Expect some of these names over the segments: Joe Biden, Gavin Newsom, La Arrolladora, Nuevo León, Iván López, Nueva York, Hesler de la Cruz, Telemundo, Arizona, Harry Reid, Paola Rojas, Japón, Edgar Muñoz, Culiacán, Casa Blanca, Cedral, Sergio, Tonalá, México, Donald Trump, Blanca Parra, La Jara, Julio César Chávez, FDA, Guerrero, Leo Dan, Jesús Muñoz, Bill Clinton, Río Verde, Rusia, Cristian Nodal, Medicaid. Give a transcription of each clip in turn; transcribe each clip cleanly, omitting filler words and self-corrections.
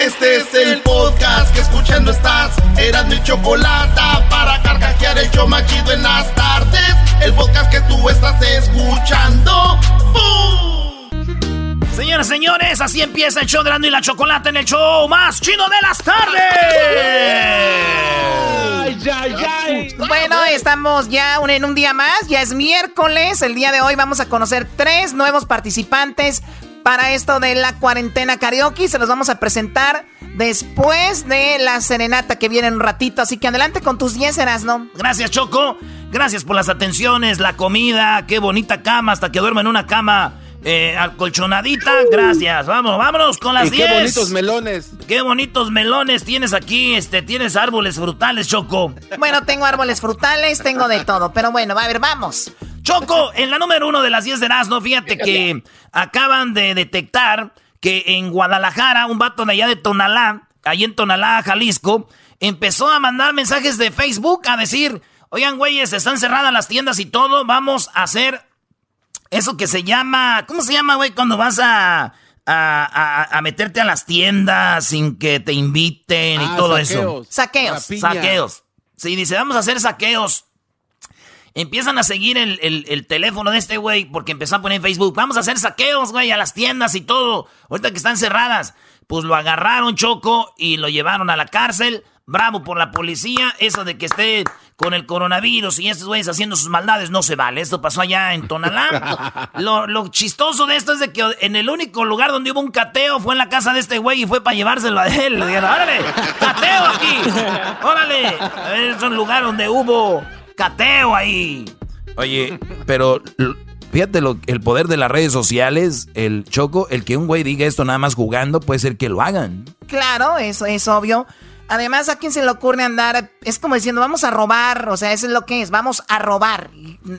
Este es el podcast que escuchando estás. Erazno y Chocolata, para carcajear el show más chido en las tardes. El podcast que tú estás escuchando. ¡Bum! Señoras, señores, así empieza el show de Erazno y la Chocolata, en el show más chido de las tardes. Bueno, estamos ya en un día más. Ya es miércoles. El día de hoy vamos a conocer 3 nuevos participantes para esto de la cuarentena karaoke. Se los vamos a presentar después de la serenata que viene en un ratito. Así que adelante con tus 10, Erazno. Gracias, Choco. Gracias por las atenciones, la comida. Qué bonita cama, hasta que duerma en una cama acolchonadita. Gracias. Vamos, vámonos con las 10. Qué bonitos melones. Qué bonitos melones tienes aquí. Tienes árboles frutales, Choco. Bueno, tengo árboles frutales, tengo de todo. Pero bueno, a ver, vamos. Choco, en la número 1 de las 10 de Erazno, fíjate que acaban de detectar que en Guadalajara, un vato de allá de Tonalá, ahí en Tonalá, Jalisco, empezó a mandar mensajes de Facebook a decir, oigan, güeyes, están cerradas las tiendas y todo, vamos a hacer eso que se llama, ¿cómo se llama, güey? Cuando vas a meterte a las tiendas sin que te inviten y todo eso. Saqueos. Sí, dice, vamos a hacer saqueos. Empiezan a seguir el teléfono de este güey porque empezó a poner en Facebook, vamos a hacer saqueos, güey, a las tiendas y todo, ahorita que están cerradas. Pues lo agarraron, Choco, y lo llevaron a la cárcel. Bravo por la policía. Eso de que esté con el coronavirus y estos güeyes haciendo sus maldades no se vale. Esto pasó allá en Tonalá. Lo chistoso de esto es de que en el único lugar donde hubo un cateo fue en la casa de este güey y fue para llevárselo a él. Le dijeron, órale, cateo aquí, órale. Es un lugar donde hubo cateo ahí. Oye, pero fíjate el poder de las redes sociales, el Choco, el que un güey diga esto nada más jugando, puede ser que lo hagan. Claro, eso es obvio. Además, ¿a quién se le ocurre andar? Es como diciendo, vamos a robar, o sea, eso es lo que es, vamos a robar.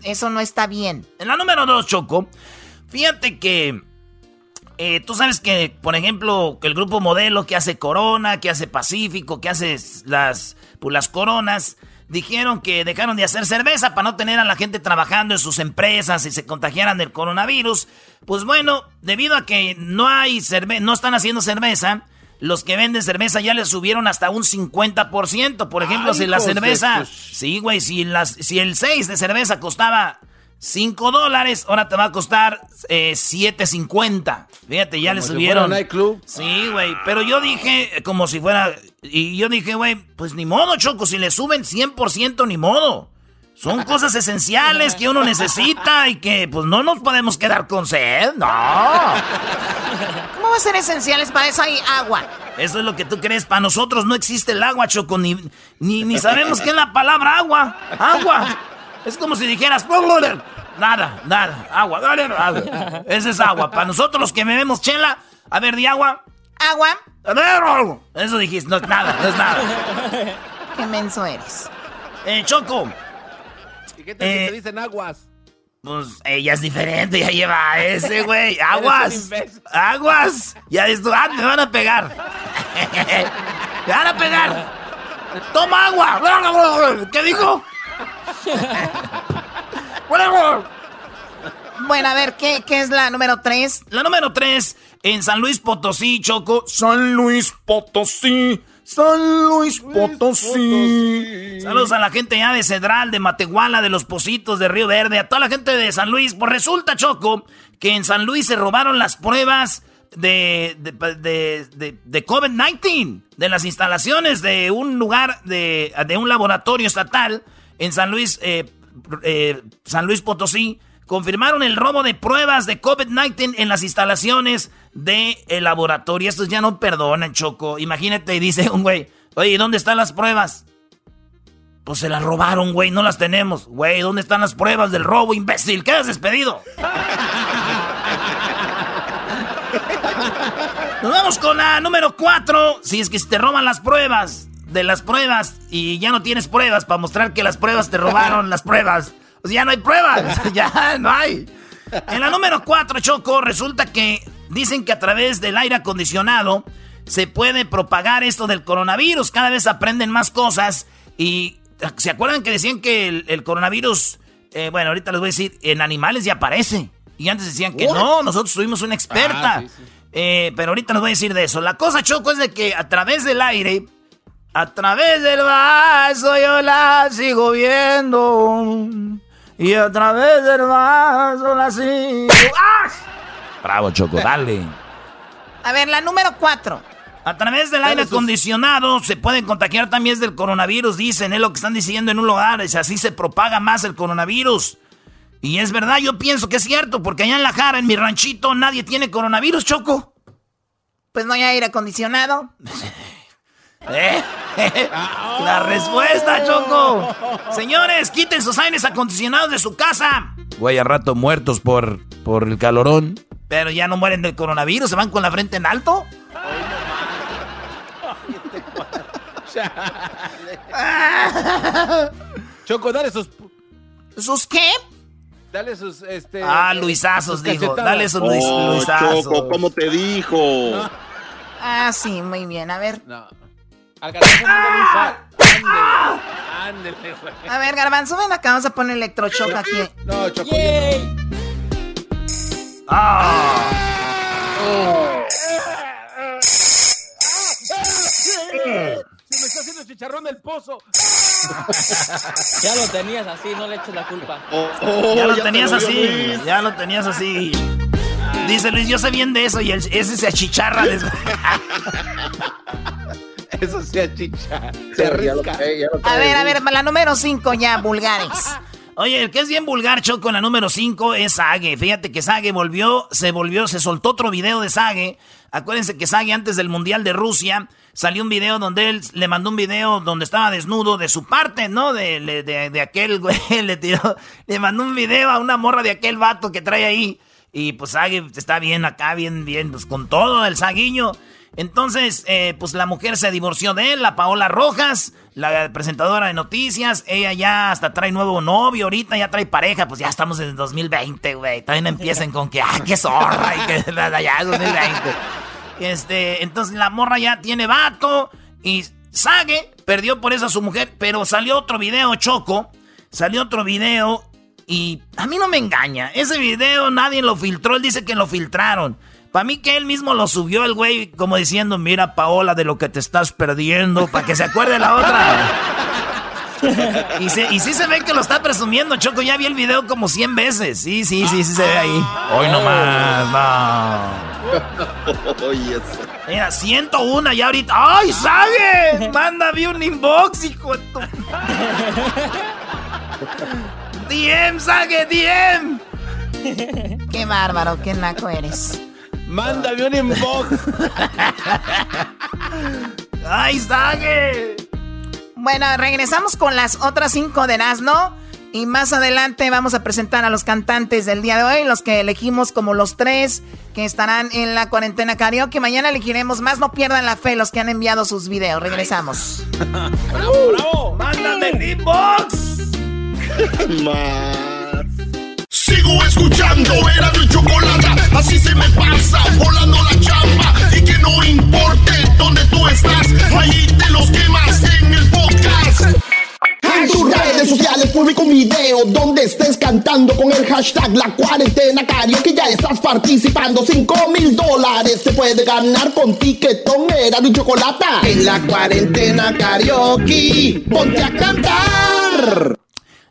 Eso no está bien. En la número 2, Choco, fíjate que tú sabes que, por ejemplo, que el grupo Modelo que hace Corona, que hace Pacífico, que hace las Coronas, dijeron que dejaron de hacer cerveza para no tener a la gente trabajando en sus empresas y se contagiaran del coronavirus. Pues bueno, debido a que no están haciendo cerveza, los que venden cerveza ya le subieron hasta un 50%. Por ejemplo, si la cerveza... Sí, güey, si el 6 de cerveza costaba $5, ahora te va a costar $7.50. Fíjate, ya le subieron. Sí, güey, pero yo dije, como si fuera... Y yo dije, güey, pues ni modo, Choco, si le suben 100%, ni modo. Son cosas esenciales que uno necesita y que, pues, no nos podemos quedar con sed, no. ¿Cómo va a ser esenciales? Para eso hay agua. Eso es lo que tú crees. Para nosotros no existe el agua, Choco, ni sabemos qué es la palabra agua. Agua. Es como si dijeras, nada, agua. Esa es agua. Para nosotros los que bebemos chela, a ver, di agua. Agua. A ver, agua. Eso dijiste, no es nada. Qué menso eres. Choco. ¿Qué tal si te dicen aguas? Pues ella es diferente, ya lleva ese, güey. Aguas. Ya dices, me van a pegar. Me van a pegar. Toma agua. ¿Qué dijo? Bueno, a ver, ¿qué es la número 3? La número 3 en San Luis Potosí, Choco. San Luis Potosí. Saludos a la gente ya de Cedral, de Matehuala, de Los Positos, de Río Verde, a toda la gente de San Luis. Pues resulta, Choco, que en San Luis se robaron las pruebas de COVID-19, de las instalaciones de un lugar, de un laboratorio estatal en San Luis Potosí, confirmaron el robo de pruebas de COVID-19 en las instalaciones del laboratorio. Estos ya no perdonan, Choco. Imagínate, dice un güey, oye, ¿dónde están las pruebas? Pues se las robaron, güey, no las tenemos. Güey, ¿dónde están las pruebas del robo, imbécil? ¡Quedas despedido! Nos vamos con la número 4. Si es que te roban las pruebas de las pruebas y ya no tienes pruebas para mostrar que las pruebas te robaron las pruebas. O sea, ya no hay pruebas, ya no hay. En la número 4, Choco, resulta que dicen que a través del aire acondicionado se puede propagar esto del coronavirus. Cada vez aprenden más cosas y... ¿Se acuerdan que decían que el coronavirus, bueno, ahorita les voy a decir, en animales ya aparece? Y antes decían que no, nosotros tuvimos una experta. Sí. Pero ahorita les voy a decir de eso. La cosa, Choco, es de que a través del aire, a través del vaso yo la sigo viendo. Y a través del vaso la sigo... ¡Ah! Bravo, Choco, dale. A ver, la número 4. A través del aire acondicionado se pueden contagiar también del coronavirus, dicen, es lo que están diciendo en un lugar, es así se propaga más el coronavirus. Y es verdad, yo pienso que es cierto, porque allá en La Jara, en mi ranchito, nadie tiene coronavirus, Choco. Pues no hay aire acondicionado. La respuesta, Choco. Señores, quiten sus aires acondicionados de su casa. Güey, a rato muertos por el calorón. Pero ya no mueren del coronavirus, se van con la frente en alto. Choco, dale sus... ¿Sus qué? Dale sus... luisazos, dijo. Cachetadas. Dale sus luisazos. Choco, ¿cómo te dijo? No. Ah, sí, muy bien. A ver. No. Al garbanzo ándele, güey. A ver, garbanzo, ven acá. Vamos a poner electrochoc aquí. No, Choco. Yay. No. Ah. Se me está haciendo chicharrón del pozo. Ya lo tenías así, no le eches la culpa. Ya lo tenías así. Dice Luis, yo sé bien de eso. Y ese se achicharra. Eso se achicharra. Se arrisca. A ver, la número 5 ya, vulgares. Oye, el que es bien vulgar, Choco, en la número 5 es Zague. Fíjate que Zague se soltó otro video de Zague. Acuérdense que Zague, antes del Mundial de Rusia, salió un video donde él le mandó un video donde estaba desnudo de su parte, ¿no? De aquel güey, le mandó un video a una morra de aquel vato que trae ahí. Y pues Zague está bien acá, bien, pues con todo el zaguiño. Entonces, pues la mujer se divorció de él, la Paola Rojas, la presentadora de noticias. Ella ya hasta trae nuevo novio ahorita, ya trae pareja. Pues ya estamos en 2020, güey. También empiecen con que, qué zorra, y que ya es 2020. Entonces la morra ya tiene vato y Zague perdió por eso a su mujer. Pero salió otro video, Choco, y a mí no me engaña. Ese video nadie lo filtró, él dice que lo filtraron. Para mí que él mismo lo subió el güey, como diciendo, mira, Paola, de lo que te estás perdiendo, para que se acuerde la otra. Y sí se ve que lo está presumiendo, Choco. Ya vi el video como 100 veces. Sí, se ve ahí. Hoy nomás, no. Mira, 101 ya ahorita. ¡Ay, sabe! Manda, vi un inbox, hijo de tu... DM, Zague, DM. Qué bárbaro, qué naco eres. ¡Mándame un inbox! ¡Ay, Zague! Bueno, regresamos con las otras 5 de Erazno. Y más adelante vamos a presentar a los cantantes del día de hoy, los que elegimos como los 3 que estarán en la cuarentena karaoke. Mañana elegiremos más. No pierdan la fe los que han enviado sus videos. Regresamos. ¡Bravo, bravo! ¡Mándame el inbox! Sigo escuchando Erazno y Chocolata, así se me pasa volando la chamba. Y que no importe donde tú estás, ahí te los quemas en el podcast. En tus redes sociales publico un video donde estés cantando con el hashtag La Cuarentena Karaoke. Ya estás participando, $5,000 te puede ganar con tiquetón Erazno y Chocolata. En La Cuarentena Karaoke, ponte a cantar.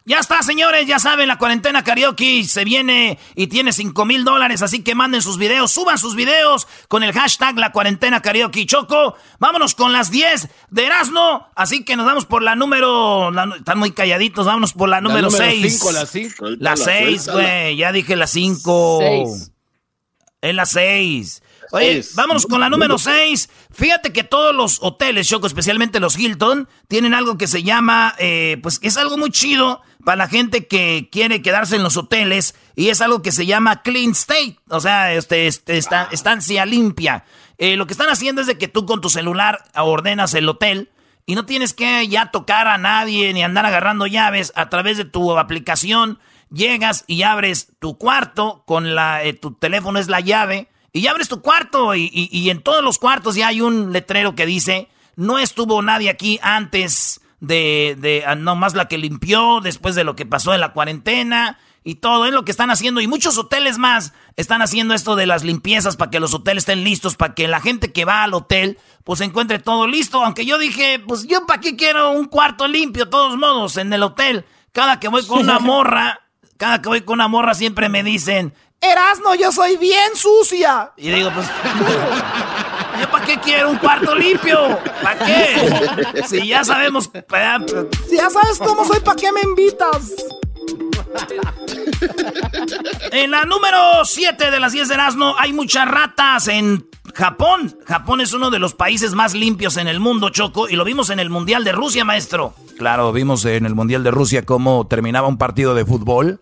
Ya está, señores, ya saben, la cuarentena karaoke se viene y tiene $5,000, así que manden sus videos, suban sus videos con el hashtag la cuarentena karaoke. Choco, vámonos con las 10 de Erazno, así que nos vamos por la número, están muy calladitos, vámonos por la número 6. La 5, la 6, güey, ya dije la 5. Es la 6. Oye, vámonos con la número 6. Fíjate que todos los hoteles, Choco, especialmente los Hilton, tienen algo que se llama, pues es algo muy chido para la gente que quiere quedarse en los hoteles y es algo que se llama clean state, o sea, estancia limpia. Lo que están haciendo es de que tú con tu celular ordenas el hotel y no tienes que ya tocar a nadie ni andar agarrando llaves. A través de tu aplicación llegas y abres tu cuarto con tu teléfono es la llave. Y ya abres tu cuarto y en todos los cuartos ya hay un letrero que dice no estuvo nadie aquí antes de nomás la que limpió después de lo que pasó en la cuarentena y todo es lo que están haciendo. Y muchos hoteles más están haciendo esto de las limpiezas para que los hoteles estén listos, para que la gente que va al hotel pues encuentre todo listo. Aunque yo dije, pues yo para qué quiero un cuarto limpio, de todos modos, en el hotel. Cada que voy con una morra siempre me dicen... Erazno, yo soy bien sucia. Y digo, pues, ¿yo para qué quiero un cuarto limpio? ¿Para qué? Si ya sabemos... Si ya sabes cómo soy, ¿para qué me invitas? En la número 7 de las 10 de Erazno hay muchas ratas en Japón. Japón es uno de los países más limpios en el mundo, Choco, y lo vimos en el Mundial de Rusia, maestro. Claro, vimos en el Mundial de Rusia cómo terminaba un partido de fútbol.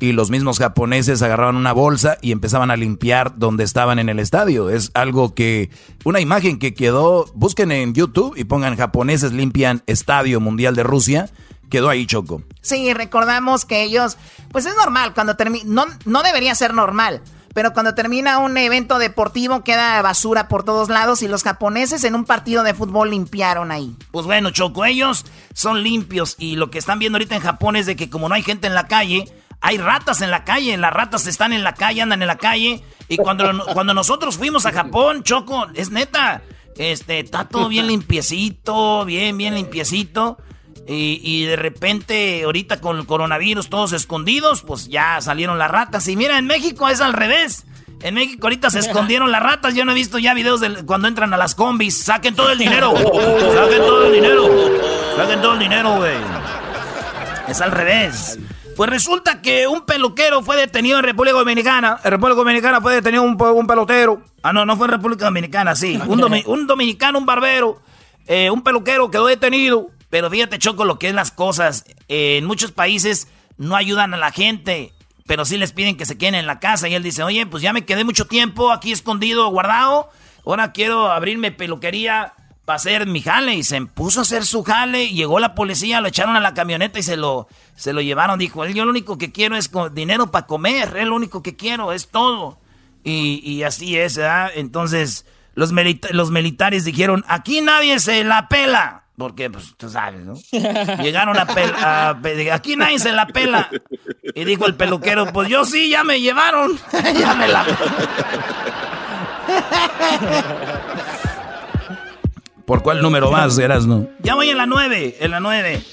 Y los mismos japoneses agarraban una bolsa y empezaban a limpiar donde estaban en el estadio. Es algo que... Una imagen que quedó... Busquen en YouTube y pongan japoneses limpian Estadio Mundial de Rusia. Quedó ahí, Choco. Sí, recordamos que ellos... Pues es normal, cuando termina... No debería ser normal, pero cuando termina un evento deportivo queda basura por todos lados y los japoneses en un partido de fútbol limpiaron ahí. Pues bueno, Choco, ellos son limpios y lo que están viendo ahorita en Japón es de que como no hay gente en la calle... Hay ratas en la calle, las ratas están en la calle, andan en la calle. Y cuando nosotros fuimos a Japón, Choco, es neta, está todo bien limpiecito, bien limpiecito. Y de repente, ahorita con el coronavirus, todos escondidos, pues ya salieron las ratas. Y mira, en México es al revés. En México ahorita se escondieron las ratas. Yo no he visto ya videos de cuando entran a las combis. ¡Saquen todo el dinero! ¡Saquen todo el dinero! ¡Saquen todo el dinero, güey! Es al revés. Pues resulta que un peluquero fue detenido en República Dominicana. En República Dominicana fue detenido un pelotero. Ah, no fue en República Dominicana, sí. Un dominicano, un barbero, un peluquero quedó detenido. Pero fíjate, Choco, lo que es las cosas. En muchos países no ayudan a la gente, pero sí les piden que se queden en la casa. Y él dice, oye, pues ya me quedé mucho tiempo aquí escondido, guardado. Ahora quiero abrirme peluquería para hacer mi jale, y se puso a hacer su jale, y llegó la policía, lo echaron a la camioneta y se lo llevaron. Dijo, yo lo único que quiero es dinero para comer, es lo único que quiero, es todo. Y así es, ¿verdad? Entonces los militares dijeron, aquí nadie se la pela. Porque, pues, tú sabes, ¿no? Llegaron aquí nadie se la pela. Y dijo el peluquero, pues yo sí, ya me llevaron. Ya me la ¿Por cuál número vas, Erazno? Ya voy en la 9, en la 9.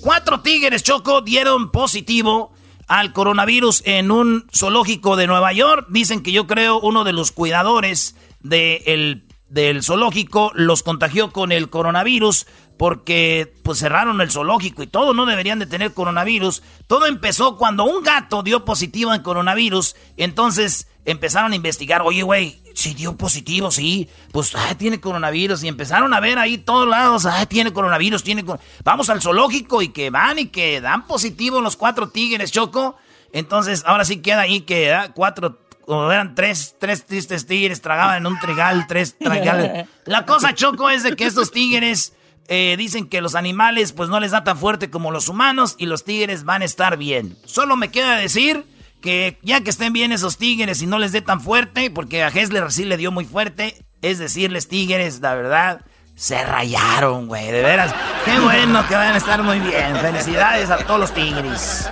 4 tigres, Choco, dieron positivo al coronavirus en un zoológico de Nueva York. Dicen que yo creo uno de los cuidadores del zoológico los contagió con el coronavirus porque pues cerraron el zoológico y todo, no deberían de tener coronavirus. Todo empezó cuando un gato dio positivo en coronavirus, entonces empezaron a investigar, oye, güey, si dio positivo, sí, pues tiene coronavirus. Y empezaron a ver ahí todos lados, tiene coronavirus, vamos al zoológico y que van y que dan positivo los 4 tigres, Choco. Entonces ahora sí queda ahí que 4, o eran 3 tristes tigres, tragaban en un trigal, 3 trigales. La cosa, Choco, es de que estos tigres dicen que los animales pues no les da tan fuerte como los humanos y los tigres van a estar bien. Solo me queda decir que ya que estén bien esos tigres y no les dé tan fuerte, porque a Hessler sí le dio muy fuerte, es decirles, tigres, la verdad, se rayaron, güey, de veras. Qué bueno que van a estar muy bien. Felicidades a todos los tigres.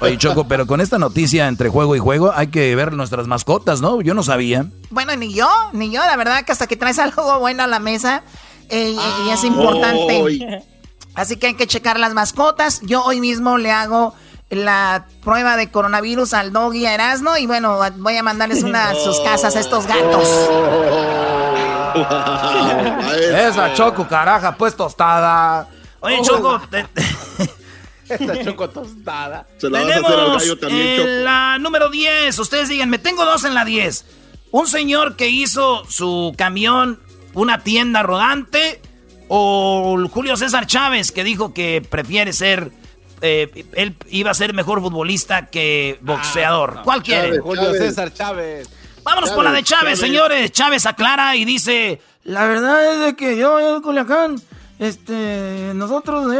Oye, Choco, pero con esta noticia entre juego y juego hay que ver nuestras mascotas, ¿no? Yo no sabía. Bueno, ni yo, la verdad, que hasta que traes algo bueno a la mesa y es importante. Así que hay que checar las mascotas. Yo hoy mismo le hago la prueba de coronavirus al Doggy, a Erazno, y bueno, voy a mandarles una a sus casas a estos gatos. Esa Choco, caraja, pues tostada. Oye, Choco, esa Choco tostada. Se la vas a hacer al gallo también, Choco. La número 10, ustedes díganme, tengo dos en la 10. Un señor que hizo su camión una tienda rodante, o Julio César Chávez, que dijo que prefiere ser... él iba a ser mejor futbolista que boxeador. No. ¿Cuál quiere? Julio César Chávez. Vámonos por la de Chávez, señores. Chávez aclara y dice: la verdad es de que yo en Culiacán, nosotros,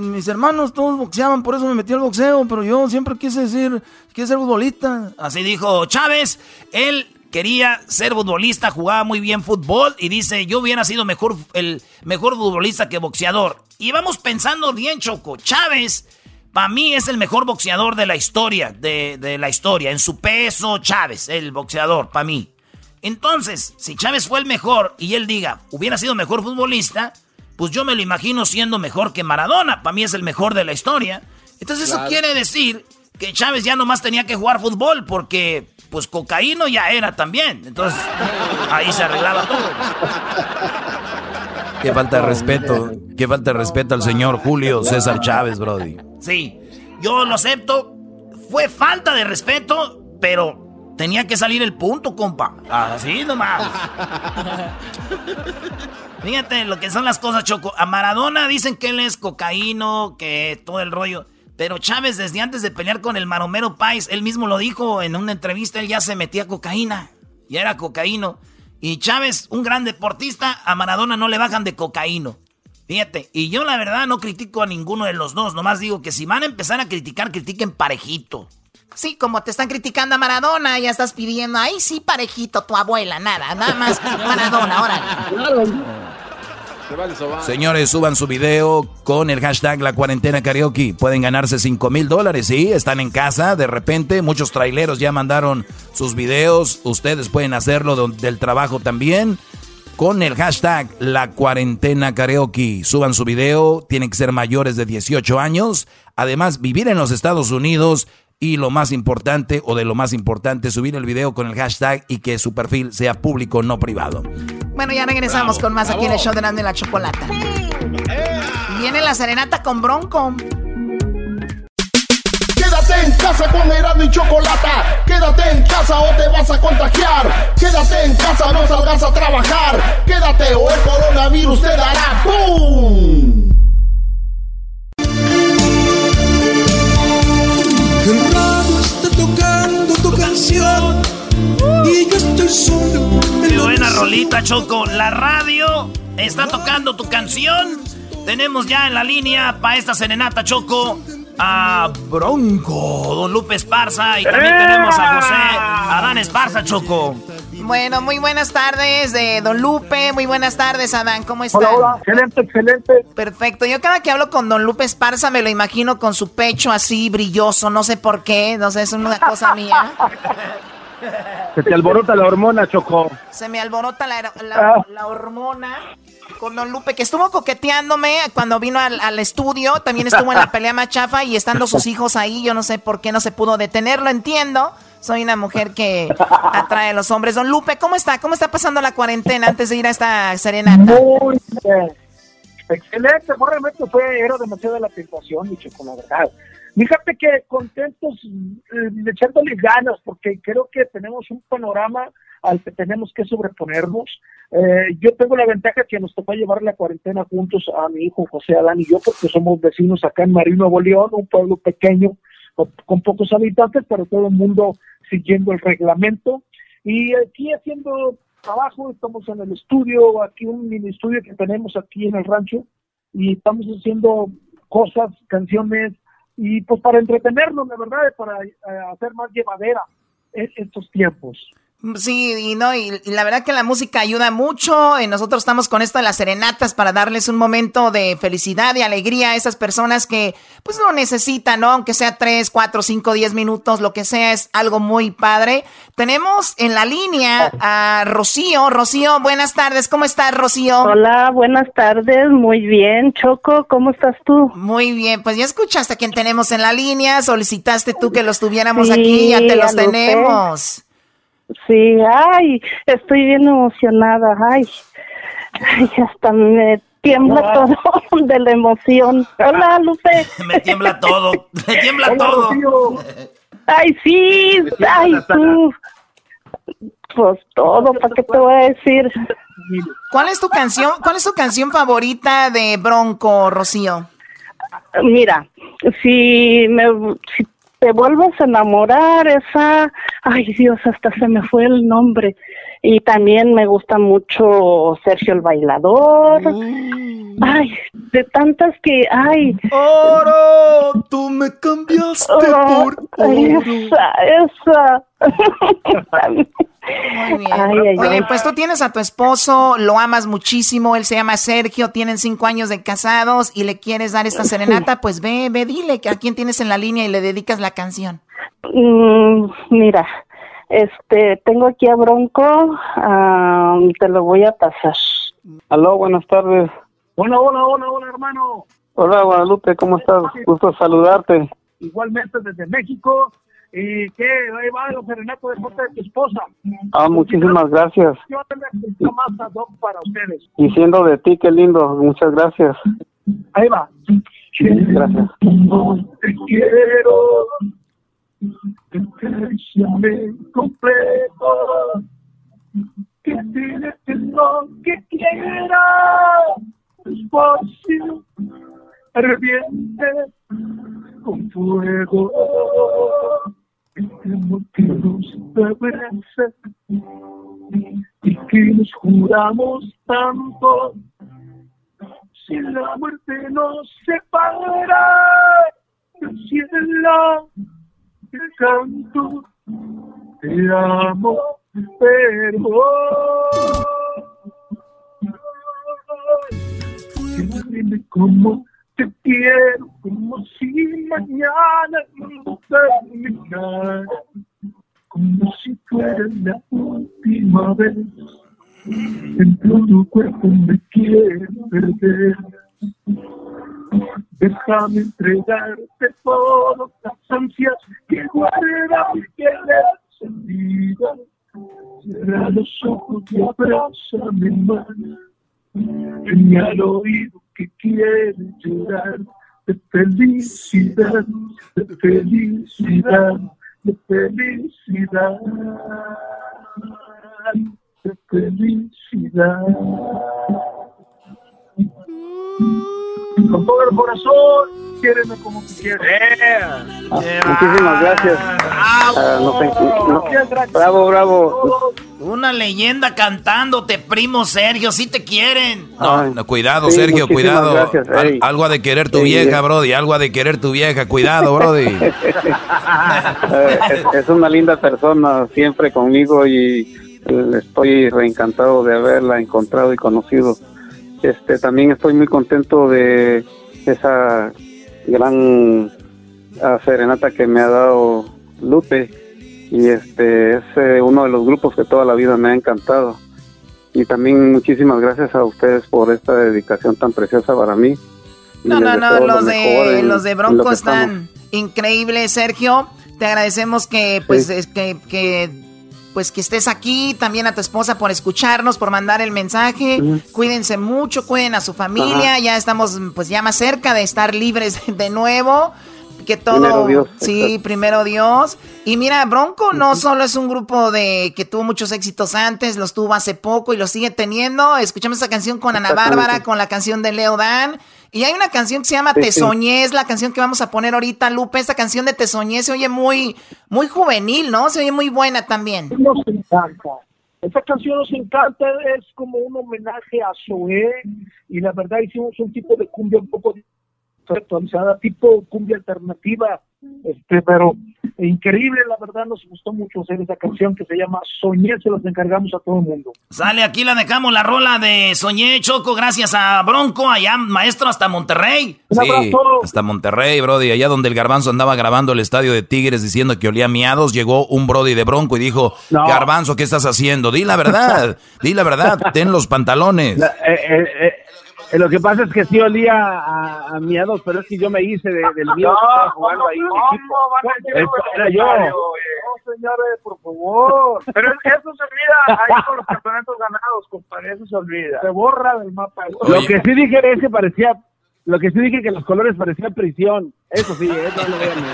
mis hermanos todos boxeaban, por eso me metí al boxeo, pero yo siempre quise ser futbolista. Así dijo Chávez. Él quería ser futbolista, jugaba muy bien fútbol y dice, yo hubiera sido el mejor futbolista que boxeador. Y vamos pensando bien, Choco. Chávez, para mí, es el mejor boxeador de la historia, de la historia. En su peso, Chávez, el boxeador, para mí. Entonces, si Chávez fue el mejor y él diga, hubiera sido mejor futbolista, pues yo me lo imagino siendo mejor que Maradona. Para mí es el mejor de la historia. Entonces, claro, eso quiere decir que Chávez ya nomás tenía que jugar fútbol porque... pues cocaíno ya era también. Entonces, ahí se arreglaba todo. Qué falta de respeto. Qué falta de respeto al señor Julio César Chávez, brody. Sí, yo lo acepto. Fue falta de respeto, pero tenía que salir el punto, compa. Así nomás. Fíjate lo que son las cosas, Choco. A Maradona dicen que él es cocaíno, que todo el rollo... pero Chávez, desde antes de pelear con el Maromero Páez, él mismo lo dijo en una entrevista, él ya se metía cocaína, ya era cocaíno. Y Chávez, un gran deportista, a Maradona no le bajan de cocaíno. Fíjate, y yo la verdad no critico a ninguno de los dos, nomás digo que si van a empezar a criticar, critiquen parejito. Sí, como te están criticando a Maradona, ya estás pidiendo, ahí sí parejito, tu abuela, nada más Maradona, órale. Señores, suban su video con el hashtag La Cuarentena Karaoke. Pueden ganarse $5,000, ¿sí? Están en casa, de repente, muchos traileros ya mandaron sus videos. Ustedes pueden hacerlo del trabajo también con el hashtag La Cuarentena Karaoke. Suban su video, tienen que ser mayores de 18 años. Además, vivir en los Estados Unidos y lo más importante, o de lo más importante, subir el video con el hashtag y que su perfil sea público, no privado. Bueno, ya regresamos con más aquí en el show de Erazno y la Chocolata. Viene la serenata con Bronco. Quédate en casa con Erazno y Chocolata. Quédate en casa o te vas a contagiar. Quédate en casa, no salgas a trabajar. Quédate o el coronavirus te dará ¡pum! El radio está tocando tu canción y yo estoy solo. Qué buena rolita, Choco. La radio está tocando tu canción. Tenemos ya en la línea para esta serenata, Choco, a Bronco, Don Lupe Esparza, y también tenemos a José, a Dan Esparza, Choco. Bueno, muy buenas tardes, Don Lupe. Muy buenas tardes, Adán. ¿Cómo están? Hola. Excelente. Perfecto. Yo cada que hablo con Don Lupe Esparza me lo imagino con su pecho así brilloso. No sé por qué. No sé, es una cosa mía. Se te alborota la hormona, Choco. Se me alborota la hormona con Don Lupe, que estuvo coqueteándome cuando vino al estudio. También estuvo en la pelea más chafa y estando sus hijos ahí. Yo no sé por qué no se pudo detener. Lo entiendo. Soy una mujer que atrae a los hombres. Don Lupe, ¿cómo está? ¿Cómo está pasando la cuarentena antes de ir a esta serenata? Muy bien. Excelente. Realmente era demasiada la tentación, dicho con la verdad. Fíjate que contentos, echándoles ganas, porque creo que tenemos un panorama al que tenemos que sobreponernos. Yo tengo la ventaja que nos tocó llevar la cuarentena juntos a mi hijo José, Adán y yo, porque somos vecinos acá en Marín, Nuevo León, un pueblo pequeño, con pocos habitantes, pero todo el mundo siguiendo el reglamento. Y aquí haciendo trabajo, estamos en el estudio, aquí un mini estudio que tenemos aquí en el rancho, y estamos haciendo cosas, canciones, y pues para entretenernos, la verdad, para hacer más llevadera estos tiempos. Sí, y no, y la verdad que la música ayuda mucho. Nosotros estamos con esto de las serenatas para darles un momento de felicidad y alegría a esas personas que pues lo necesitan, ¿no? Aunque sea 3, 4, 5, 10 minutos, lo que sea, es algo muy padre. Tenemos en la línea a Rocío. Rocío, buenas tardes. ¿Cómo estás, Rocío? Hola, buenas tardes. Muy bien, Choco. ¿Cómo estás tú? Muy bien. Pues ya escuchaste a quién tenemos en la línea. Solicitaste tú que los tuviéramos, sí, aquí. Ya te los tenemos. Sí, ay, estoy bien emocionada, ay, ay, hasta me tiembla todo de la emoción. Hola, Lupe. Me tiembla todo, me tiembla todo. Tío. Ay, sí, ay, tú. Pues todo, ¿para qué te voy a decir? ¿Cuál es tu canción favorita de Bronco, Rocío? Mira, si te vuelves a enamorar, esa, ay Dios, hasta se me fue el nombre. Y también me gusta mucho Sergio el Bailador. Ay, de tantas que ay. Oro, tú me cambiaste por oro. Esa. Muy bien. Ay, ay, oye, pues tú tienes a tu esposo, lo amas muchísimo, él se llama Sergio, tienen 5 años de casados y le quieres dar esta serenata, pues ve, dile a quién tienes en la línea y le dedicas la canción. Mira, tengo aquí a Bronco, te lo voy a pasar. Aló, buenas tardes. Hola, hermano. Hola, Guadalupe, ¿cómo estás? Gusto saludarte. Igualmente desde México. ¿Y qué? Ahí va el serenato de parte de tu esposa. Ah, muchísimas gracias. Yo tengo más sazón para ustedes. Diciendo de ti, qué lindo. Muchas gracias. Ahí va. Gracias. Te quiero. Que te llame completo. Que tienes lo que quieras. Espacio. Reviente. Con fuego. Tenemos que nos abraza y que nos juramos tanto, si la muerte nos separa, ciela el canto, te amo, pero dime cómo te quiero, como si mañana no terminara, como si fuera la última vez. En todo cuerpo me quiero perder. Déjame entregarte todas las ansias que guarda mi piel encendida. Cierra los ojos y abrázame más. Ven al oído que quiere llorar de felicidad, de felicidad, de felicidad, de felicidad. Con todo el corazón, quiéreme como quieras. Muchísimas gracias. Bravo. Una leyenda cantándote, primo Sergio, si te quieren. No, cuidado, sí, Sergio, cuidado. Gracias, algo ha de querer tu vieja, Brody. Algo ha de querer tu vieja, cuidado, Brody. Es una linda persona, siempre conmigo y estoy reencantado de haberla encontrado y conocido. También estoy muy contento de esa gran serenata que me ha dado Lupe, y es uno de los grupos que toda la vida me ha encantado, y también muchísimas gracias a ustedes por esta dedicación tan preciosa para mí. Los de Bronco están increíbles, Sergio, te agradecemos que pues pues que estés aquí, también a tu esposa por escucharnos, por mandar el mensaje. Cuídense mucho, cuiden a su familia. Ajá. Ya estamos pues ya más cerca de estar libres de nuevo. Que todo, primero Dios. Sí, exacto. Primero Dios. Y mira, Bronco no solo es un grupo de que tuvo muchos éxitos antes, los tuvo hace poco y los sigue teniendo. Escuchamos esa canción con Ana Bárbara, con la canción de Leo Dan. Y hay una canción que se llama Te Soñé, es la canción que vamos a poner ahorita, Lupe. Esta canción de Te Soñé se oye muy, muy juvenil, ¿no? Se oye muy buena también. Nos encanta. Esta canción nos encanta, es como un homenaje a Zoé. Y la verdad hicimos un tipo de cumbia un poco actualizada, tipo cumbia alternativa, Pero increíble, la verdad, nos gustó mucho hacer esa canción que se llama Soñé, se las encargamos a todo el mundo. Sale, aquí la dejamos, la rola de Soñé, Choco, gracias a Bronco, allá, maestro, hasta Monterrey. Un abrazo. Hasta Monterrey, brody, allá donde el Garbanzo andaba grabando el estadio de Tigres diciendo que olía miados, llegó un brody de Bronco y dijo, no. Garbanzo, ¿qué estás haciendo? Di la verdad, di la verdad, ten los pantalones. Lo que pasa es que sí olía a miados, pero es que yo me hice del miedo que estaba jugando ahí. Era yo. No, señores, por favor. Pero eso se olvida ahí con los campeonatos ganados, compadre, eso se olvida. Se borra del mapa. Oye. Lo que sí dije es que parecía... Lo que sí dije que los colores parecían prisión. Eso sí, eso lo vean.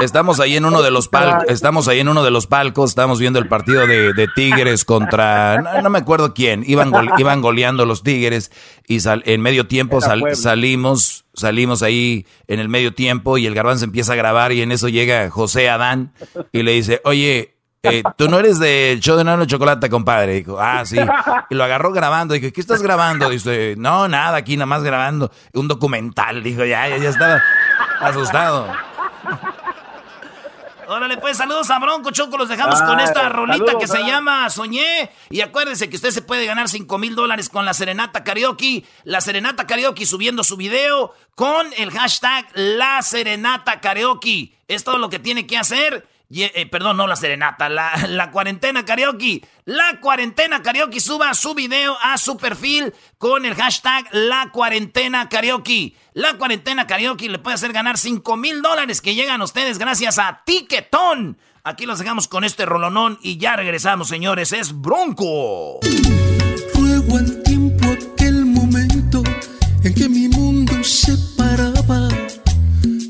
Estamos ahí en uno de los palcos. Estamos ahí en uno de los palcos. Estamos viendo el partido de Tigres contra... No me acuerdo quién. Iban goleando los Tigres. Y en medio tiempo salimos ahí en el medio tiempo. Y el Garbanzo empieza a grabar. Y en eso llega José Adán. Y le dice, oye... tú no eres del show de Erazno y la Chocolata, compadre. Dijo, ah, sí. Y lo agarró grabando. Dijo, ¿qué estás grabando? Dice, no, nada, aquí nada más grabando un documental. Dijo, ya estaba asustado. Órale, pues, saludos a Bronco, Choco. Los dejamos con esta rolita saludos, que se llama Soñé. Y acuérdense que usted se puede ganar $5,000 con la Serenata Karaoke. La Serenata Karaoke, subiendo su video con el hashtag La Serenata Karaoke. Es todo lo que tiene que hacer. Perdón, no la serenata, la cuarentena karaoke. La cuarentena karaoke, suba su video a su perfil con el hashtag La Cuarentena Karaoke. La cuarentena karaoke le puede hacer ganar $5,000 que llegan a ustedes gracias a Tiquetón. Aquí los dejamos con este rolonón y ya regresamos, señores. Es Bronco. Fuego al tiempo, aquel momento en que mi mundo se paraba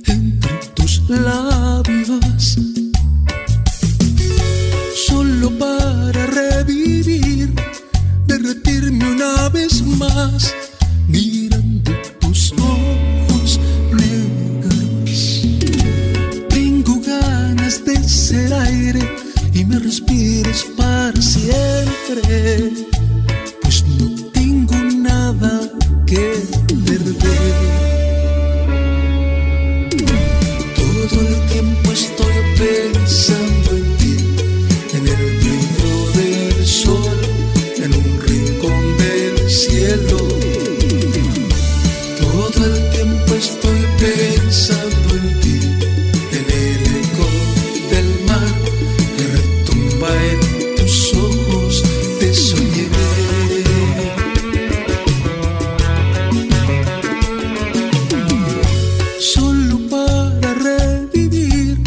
entre tus labios. Solo para revivir, derretirme una vez más, mirando tus ojos negros. Tengo ganas de ser aire y me respires para siempre, pues no tengo nada que perder. Todo el tiempo estoy pensando en ti. En un rincón del cielo, todo el tiempo estoy pensando en ti. En el eco del mar que retumba en tus ojos, te soñé. Solo para revivir,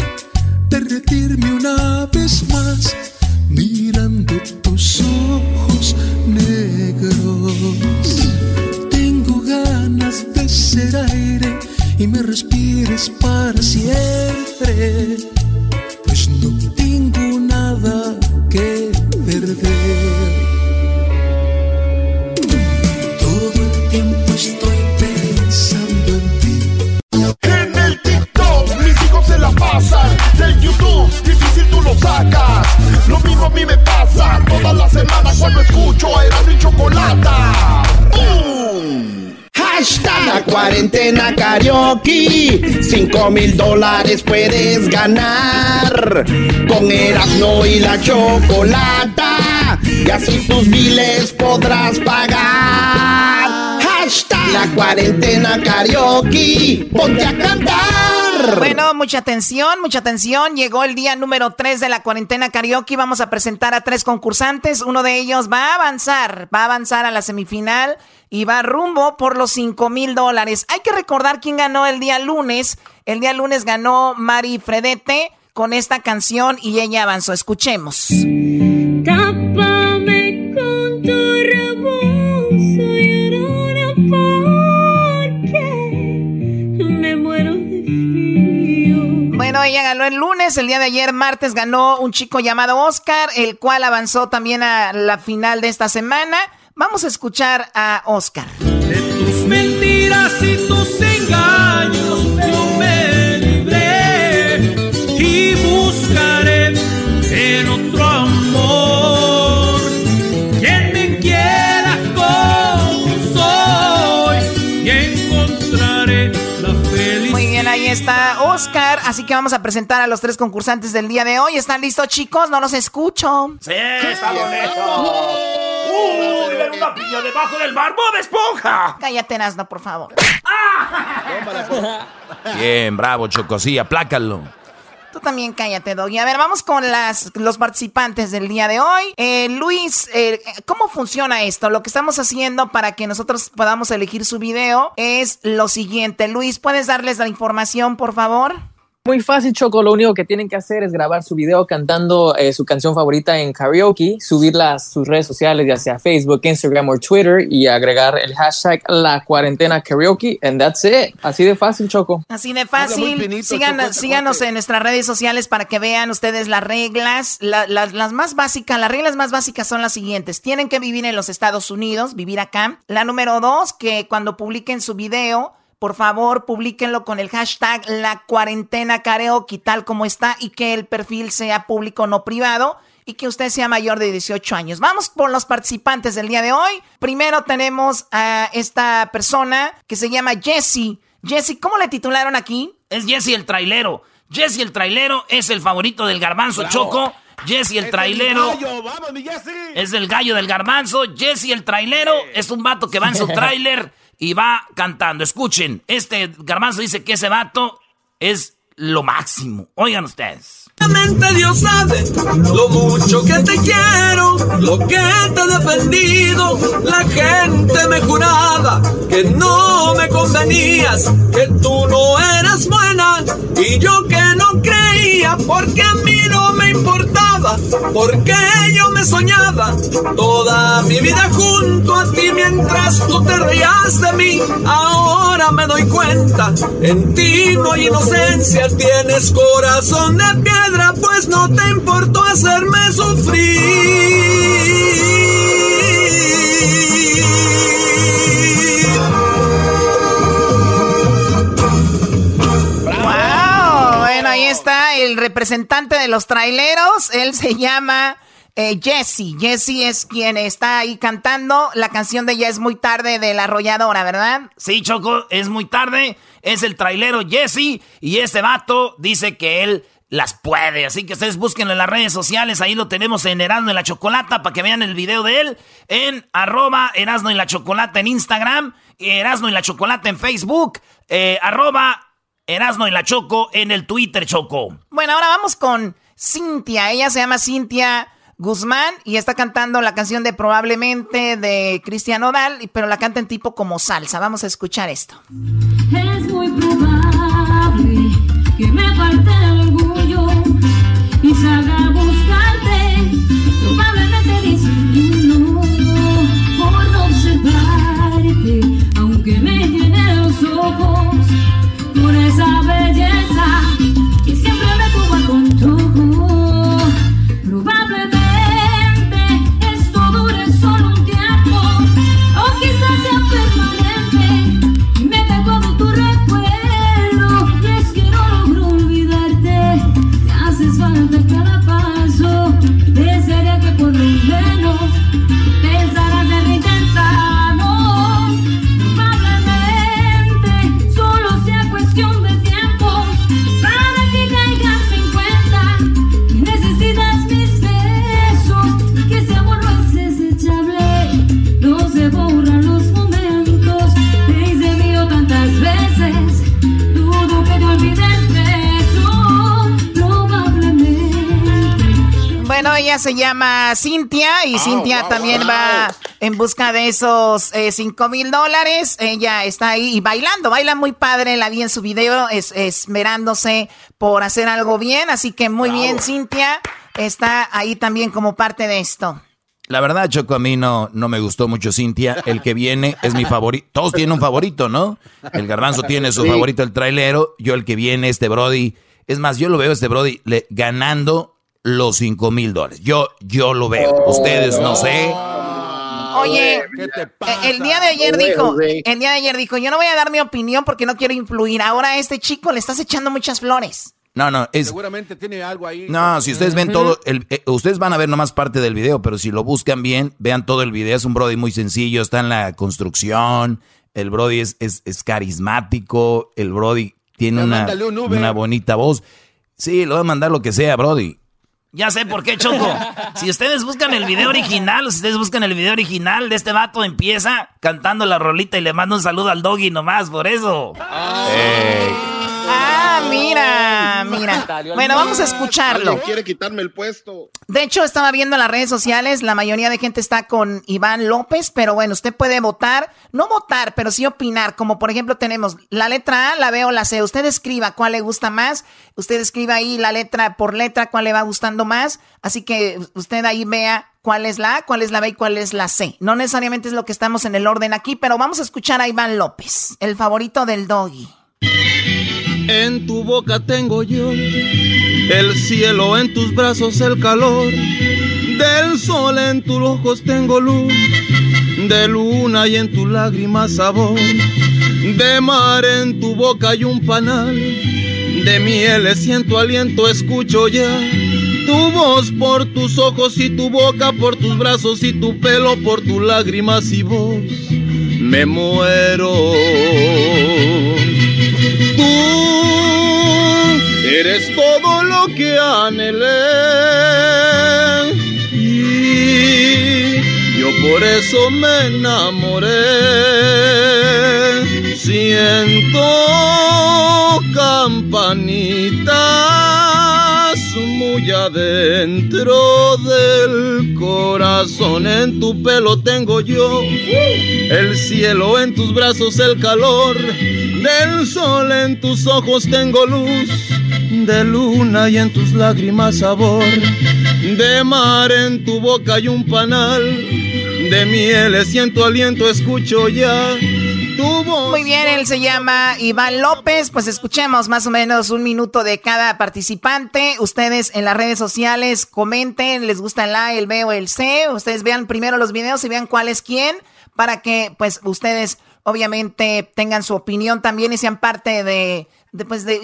derretirme una vez más, mirando tus ojos negros. Tengo ganas de ser aire y me respires para siempre, pues no tengo nada que perder. Todo el tiempo estoy pensando en ti. En el TikTok mis hijos se la pasan, del YouTube difícil tú lo sacas. Lo mismo a mí me pasa todas las semanas cuando escucho Erazno y Chocolata. Hashtag La Cuarentena Karaoke. $5,000 puedes ganar con Erazno y la Chocolata. Y así tus biles podrás pagar. Hashtag La Cuarentena Karaoke. Ponte a cantar. Bueno, mucha atención, mucha atención. Llegó el día número 3 de la cuarentena karaoke. Vamos a presentar a 3 concursantes. Uno de ellos va a avanzar a la semifinal y va rumbo por los $5,000. Hay que recordar quién ganó el día lunes. El día lunes ganó Mari Fredete con esta canción y ella avanzó. Escuchemos. Tápame con tu rebozo y aurora porque me muero. Bueno, ella ganó el lunes, el día de ayer, martes, ganó un chico llamado Óscar, el cual avanzó también a la final de esta semana. Vamos a escuchar a Óscar. De tus mentiras y tus engaños yo me libré y buscaré en otro amor quien me quiera como soy y encontraré así que vamos a presentar a los tres concursantes del día de hoy. ¿Están listos, chicos? No los escucho. Sí, estamos listos. Una piña debajo del mar, Bob Esponja. Cállate, Erazno, por favor. Bien, bravo, Chocosí, aplácalo. Tú también cállate, Doggy. A ver, vamos con los participantes del día de hoy. Luis, ¿cómo funciona esto? Lo que estamos haciendo para que nosotros podamos elegir su video es lo siguiente. Luis, ¿puedes darles la información, por favor? Muy fácil, Choco. Lo único que tienen que hacer es grabar su video cantando su canción favorita en karaoke, subirla a sus redes sociales, ya sea Facebook, Instagram o Twitter, y agregar el hashtag La Cuarentena Karaoke, and that's it. Así de fácil, Choco. Así de fácil. Finito, síganos en nuestras redes sociales para que vean ustedes las reglas. Las más básicas, las reglas más básicas son las siguientes. Tienen que vivir en los Estados Unidos, vivir acá. La número 2, que cuando publiquen su video, por favor, publíquenlo con el hashtag La Cuarentena Karaoke, tal como está, y que el perfil sea público, no privado, y que usted sea mayor de 18 años. Vamos por los participantes del día de hoy. Primero tenemos a esta persona que se llama Jesse. Jesse, ¿cómo le titularon aquí? Es Jesse el Trailero. Jesse el Trailero es el favorito del Garbanzo, bravo. Choco. Jesse el Trailero es el gallo del Garbanzo. Jesse el Trailero es un vato que va en su tráiler y va cantando. Escuchen, este Garbanzo dice que ese vato es lo máximo. Oigan ustedes. Solamente Dios sabe lo mucho que te quiero, lo que te he defendido. La gente me juraba que no me convenías, que tú no eras buena, y yo que no creía, porque a mí no me importaba, porque yo me soñaba toda mi vida junto a ti mientras tú te rías de mí. Ahora me doy cuenta, en ti no hay inocencia, tienes corazón de piedra, pues no te importó hacerme sufrir. ¡Wow! Bueno, ahí está el representante de los traileros. Él se llama Jesse. Jesse es quien está ahí cantando la canción de Ya es muy tarde de La Arrolladora, ¿verdad? Sí, Choco, es muy tarde. Es el trailero Jesse, y ese vato dice que él las puede, así que ustedes búsquenlo en las redes sociales. Ahí lo tenemos en Erazno y la Chocolata para que vean el video de él en arroba Erazno y la Chocolata en Instagram, Erazno y la Chocolata en Facebook, arroba Erazno y la Choco en el Twitter, Choco. Bueno, ahora vamos con Cynthia. Ella se llama Cynthia Guzmán y está cantando la canción de Probablemente de Cristian Nodal, pero la canta en tipo como salsa. Vamos a escuchar esto. Es muy probable que me parte el orgullo y salga a buscarte, probablemente disimulo por observarte, aunque me llenen los ojos por esa belleza que siempre me tuvo a control. Probablemente esto dure solo un tiempo, o quizás sea permanente, y me tengo de tu recuerdo, y es que no logro olvidarte, te haces falta cada paso, desearía que por lo menos pensaras en intentarlo. Probablemente solo sea cuestión de tiempo, para que caigas en cuenta, y necesitas mis besos, que ese amor no es desechable, no se borran los momentos, te hice mío tantas veces, dudo que te olvides de eso, probablemente. Bueno, ella se llama Cynthia y Cynthia también va en busca de esos $5,000. Ella está ahí y bailando, baila muy padre, la vi en su video esmerándose por hacer algo bien, así que muy bien, Cynthia está ahí también como parte de esto. La verdad, Choco, a mí no me gustó mucho Cynthia. El que viene es mi favorito. Todos tienen un favorito, ¿no? El Garbanzo tiene su favorito, el trailero. Yo el que viene, este Brody. Es más, yo lo veo este Brody ganando los $5,000. Yo lo veo. Ustedes no sé. Oye, el día de ayer dijo, yo no voy a dar mi opinión porque no quiero influir. Ahora a este chico le estás echando muchas flores. No, es... Seguramente tiene algo ahí. No, si ustedes ven todo... ustedes van a ver nomás parte del video, pero si lo buscan bien, vean todo el video. Es un Brody muy sencillo, está en la construcción. El Brody es carismático. El Brody tiene una bonita voz. Sí, lo voy a mandar lo que sea, Brody. Ya sé por qué, Choco. Si ustedes buscan el video original, de este vato, empieza cantando la rolita y le mando un saludo al Doggy nomás, por eso. Ah, mira. Bueno, vamos a escucharlo. ¿Alguien quiere quitarme el puesto? De hecho, estaba viendo las redes sociales, la mayoría de gente está con Iván López, pero bueno, usted puede votar, no votar, pero sí opinar, como por ejemplo tenemos la letra A, la B o la C. Usted escriba cuál le gusta más, usted escriba ahí la letra por letra, cuál le va gustando más, así que usted ahí vea cuál es la A, cuál es la B y cuál es la C. No necesariamente es lo que estamos en el orden aquí, pero vamos a escuchar a Iván López, el favorito del Doggy. En tu boca tengo yo el cielo, en tus brazos el calor del sol, en tus ojos tengo luz de luna y en tus lágrimas sabor de mar, en tu boca hay un panal de mieles y en tu aliento escucho ya tu voz, por tus ojos y tu boca, por tus brazos y tu pelo, por tus lágrimas y voz me muero. Tú eres todo lo que anhelé y yo por eso me enamoré. Siento campanitas muy adentro del corazón, en tu pelo tengo yo el cielo, en tus brazos el calor del sol, en tus ojos tengo luz de luna y en tus lágrimas sabor de mar, en tu boca hay un panal de mieles y en tu aliento escucho ya tu voz. Muy bien, él se llama Iván López. Pues escuchemos más o menos un minuto de cada participante. Ustedes en las redes sociales comenten, les gusta el A, el B o el C. Ustedes vean primero los videos y vean cuál es quién, para que pues ustedes obviamente tengan su opinión también y sean parte de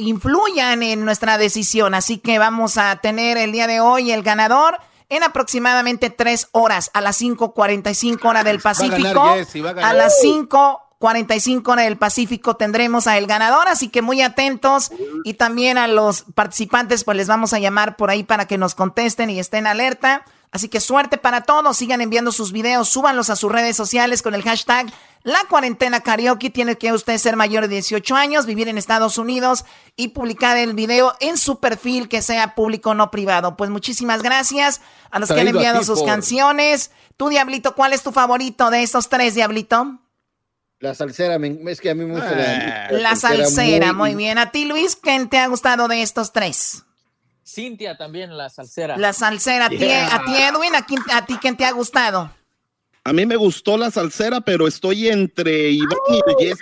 influyan en nuestra decisión. Así que vamos a tener el día de hoy el ganador en aproximadamente 3 horas, a las 5:45 hora del Pacífico. Va a ganar, Jesse, a las 5:45 hora del Pacífico tendremos al ganador, así que muy atentos. Y también a los participantes, pues les vamos a llamar por ahí para que nos contesten y estén alerta. Así que suerte para todos, sigan enviando sus videos, súbanlos a sus redes sociales con el hashtag La Cuarentena Karaoke. Tiene que usted ser mayor de 18 años, vivir en Estados Unidos y publicar el video en su perfil, que sea público, no privado. Pues muchísimas gracias a los que han enviado sus canciones. Tú, Diablito, ¿cuál es tu favorito de estos tres, Diablito? La salsera, es que a mí me gusta la salsera, muy bien. A ti, Luis, ¿quién te ha gustado de estos tres? Cynthia también, la salsera. La salsera, a ti, Edwin, a ti, ¿quién te ha gustado? A mí me gustó la salsera, pero estoy entre Iván y Jesse.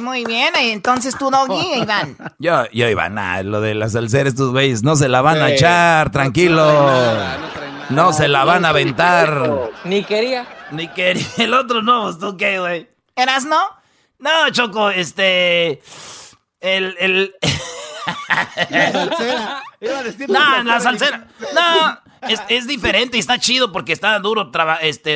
Muy bien, entonces tú, Doggy, Iván. Yo Iván, lo de la salsera, estos güeyes no se la van a echar, tranquilo. No se la van a aventar. Ni quería. El otro no, ¿tú qué, güey? ¿Eras no? No, Choco, la salsera. Iba a decir la salsera. No, es diferente y está chido porque está duro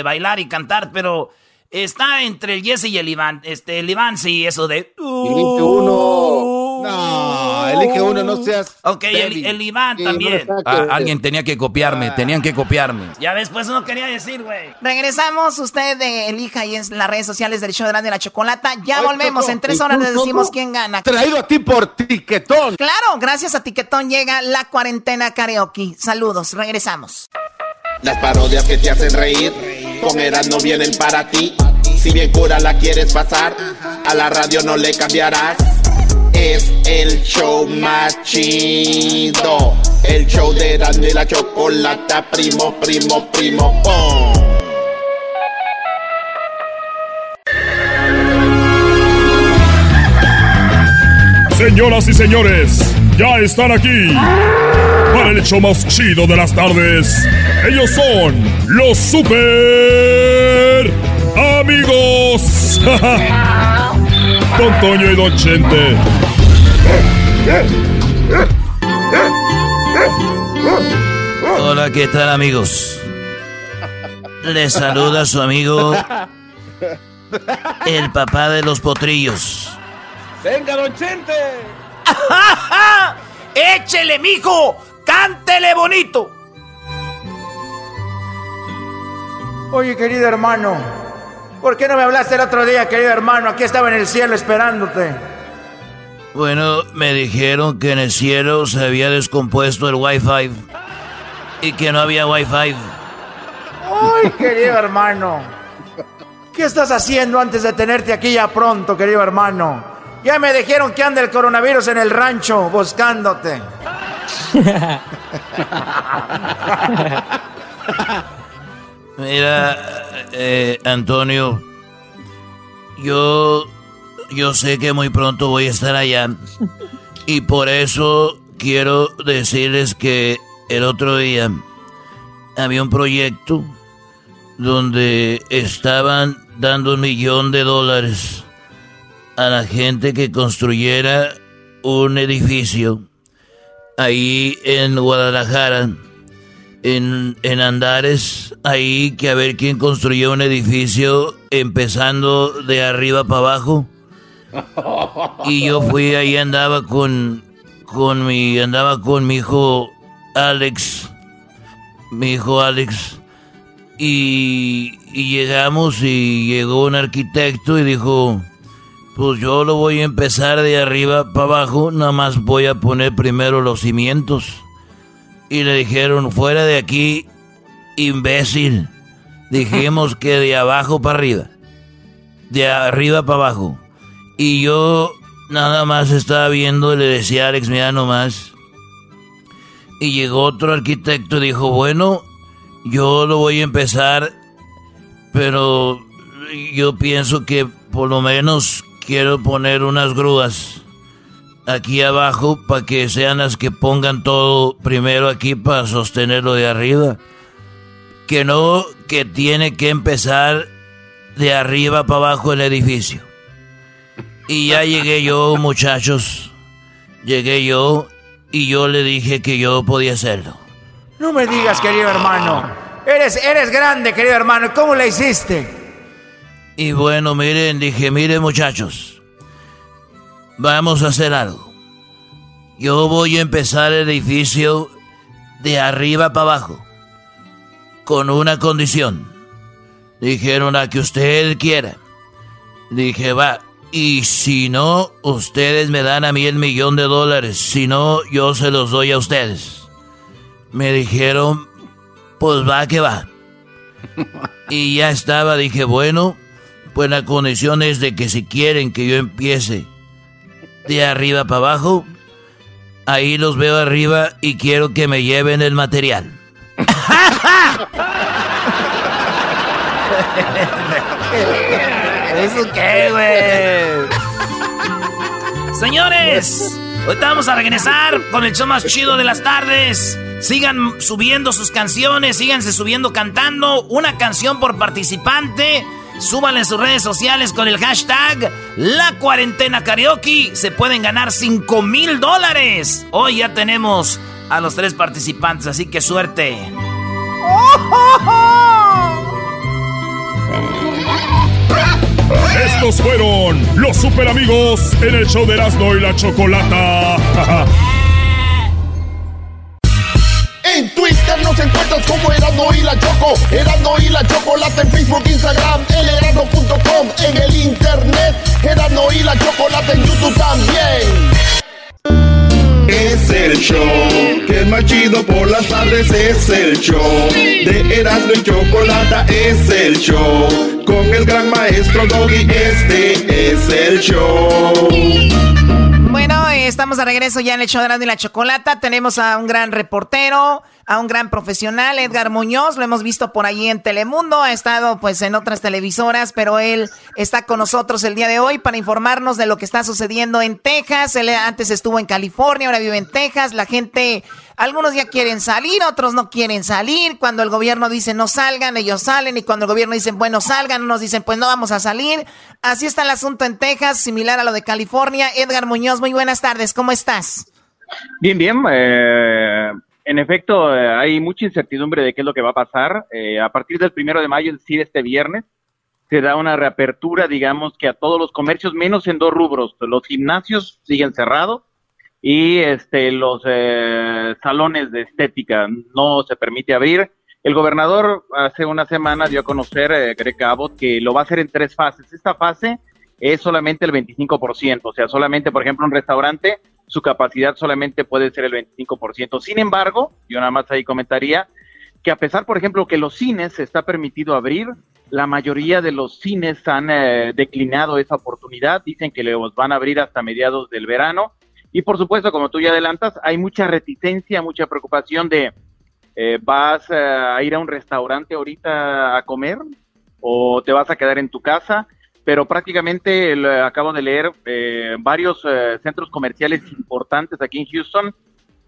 bailar y cantar, pero está entre el Jesse y el Iván. El Iván sí, eso de... Elige uno. No, elige uno, no seas... Ok, el Iván también. No alguien tenía que copiarme, tenían que copiarme. Ya después uno quería decir, güey. Regresamos, usted elija ahí en las redes sociales del show de Erazno y la Chocolata. Ya volvemos, en 3 horas les decimos quién gana. Traído a ti por Tiquetón. Claro, gracias a Tiquetón llega La Cuarentena Karaoke. Saludos, regresamos. Las parodias que te hacen reír con Erazno no vienen para ti. Si bien cura la quieres pasar, a la radio no le cambiarás. Es el show más chido, el show de Erazno y la Chocolata, primo, primo, primo, oh. Señoras y señores, ya están aquí para el show más chido de las tardes. Ellos son los super amigos. Don Toño y Don Chente. Hola, ¿qué tal, amigos? Les saluda su amigo, el papá de los potrillos. ¡Venga, don Chente! ¡Ajá! ¡Échele, mijo! ¡Cántele bonito! Oye, querido hermano, ¿por qué no me hablaste el otro día, querido hermano? Aquí estaba en el cielo esperándote. Bueno, me dijeron que en el cielo se había descompuesto el Wi-Fi y que no había Wi-Fi. ¡Ay, querido hermano! ¿Qué estás haciendo antes de tenerte aquí ya pronto, querido hermano? Ya me dijeron que anda el coronavirus en el rancho buscándote. Mira, Antonio, yo sé que muy pronto voy a estar allá y por eso quiero decirles que el otro día había un proyecto donde estaban dando $1,000,000 a la gente que construyera un edificio ahí en Guadalajara, en Andares, ahí que a ver quién construyó un edificio empezando de arriba para abajo. Y yo fui ahí, andaba con mi hijo Alex, y llegamos y llegó un arquitecto y dijo, pues yo lo voy a empezar de arriba para abajo, nada más voy a poner primero los cimientos. Y le dijeron, fuera de aquí, imbécil, dijimos que de abajo para arriba, de arriba para abajo. Y yo nada más estaba viendo, le decía a Alex, mira nomás. Y llegó otro arquitecto y dijo, bueno, yo lo voy a empezar, pero yo pienso que por lo menos quiero poner unas grúas aquí abajo para que sean las que pongan todo primero aquí para sostenerlo de arriba. Que no, que tiene que empezar de arriba para abajo el edificio. Y ya llegué yo, muchachos, y yo le dije que yo podía hacerlo. No me digas, querido hermano, eres grande, querido hermano, ¿cómo la hiciste? Y bueno, miren, dije, miren muchachos, vamos a hacer algo. Yo voy a empezar el edificio de arriba para abajo, con una condición. Dijeron, la que usted quiera. Dije, va. Y si no, ustedes me dan a mí $1,000,000. Si no, yo se los doy a ustedes. Me dijeron, pues va que va. Y ya estaba, dije, bueno, pues la condición es de que si quieren que yo empiece de arriba para abajo, ahí los veo arriba y quiero que me lleven el material. ¿Eso qué, güey? Señores, ahorita vamos a regresar con el show más chido de las tardes. Sigan subiendo sus canciones, síganse subiendo cantando. Una canción por participante. Súbanle en sus redes sociales con el hashtag La Cuarentena Karaoke. Se pueden ganar $5,000. Hoy ya tenemos a los 3 participantes, así que suerte. Estos fueron los super amigos en el show de Erazno y la Chocolata. En Twitter nos encuentras como Erazno y la Choco, Erazno y la Chocolata en Facebook, Instagram, erazno.com, en el internet, Erazno y la Chocolata en YouTube también. Es el show que es más chido por las tardes, es el show de Erazno y Chocolata, es el show. Con el gran maestro Doggy, este es el show. Bueno, estamos de regreso ya en el show de Erazno y la Chocolata. Tenemos a un gran reportero, a un gran profesional, Edgar Muñoz. Lo hemos visto por ahí en Telemundo, ha estado pues en otras televisoras, pero él está con nosotros el día de hoy para informarnos de lo que está sucediendo en Texas. Él antes estuvo en California, ahora vive en Texas. La gente, algunos ya quieren salir, otros no quieren salir. Cuando el gobierno dice no salgan, ellos salen. Y cuando el gobierno dice bueno salgan, unos dicen pues no vamos a salir. Así está el asunto en Texas, similar a lo de California. Edgar Muñoz, muy buenas tardes, ¿cómo estás? Bien, bien. En efecto, hay mucha incertidumbre de qué es lo que va a pasar. A partir del 1 de mayo, es decir, este viernes, se da una reapertura, digamos que a todos los comercios, menos en dos rubros. Los gimnasios siguen cerrados y los salones de estética no se permite abrir. El gobernador hace una semana dio a conocer, Greg Abbott, que lo va a hacer en tres fases. Esta fase es solamente el 25%, o sea, solamente, por ejemplo, un restaurante, su capacidad solamente puede ser el 25%. Sin embargo, yo nada más ahí comentaría que a pesar, por ejemplo, que los cines se está permitido abrir, la mayoría de los cines han declinado esa oportunidad, dicen que los van a abrir hasta mediados del verano. Y por supuesto, como tú ya adelantas, hay mucha reticencia, mucha preocupación de ¿vas a ir a un restaurante ahorita a comer o te vas a quedar en tu casa? Pero prácticamente acabo de leer varios centros comerciales importantes aquí en Houston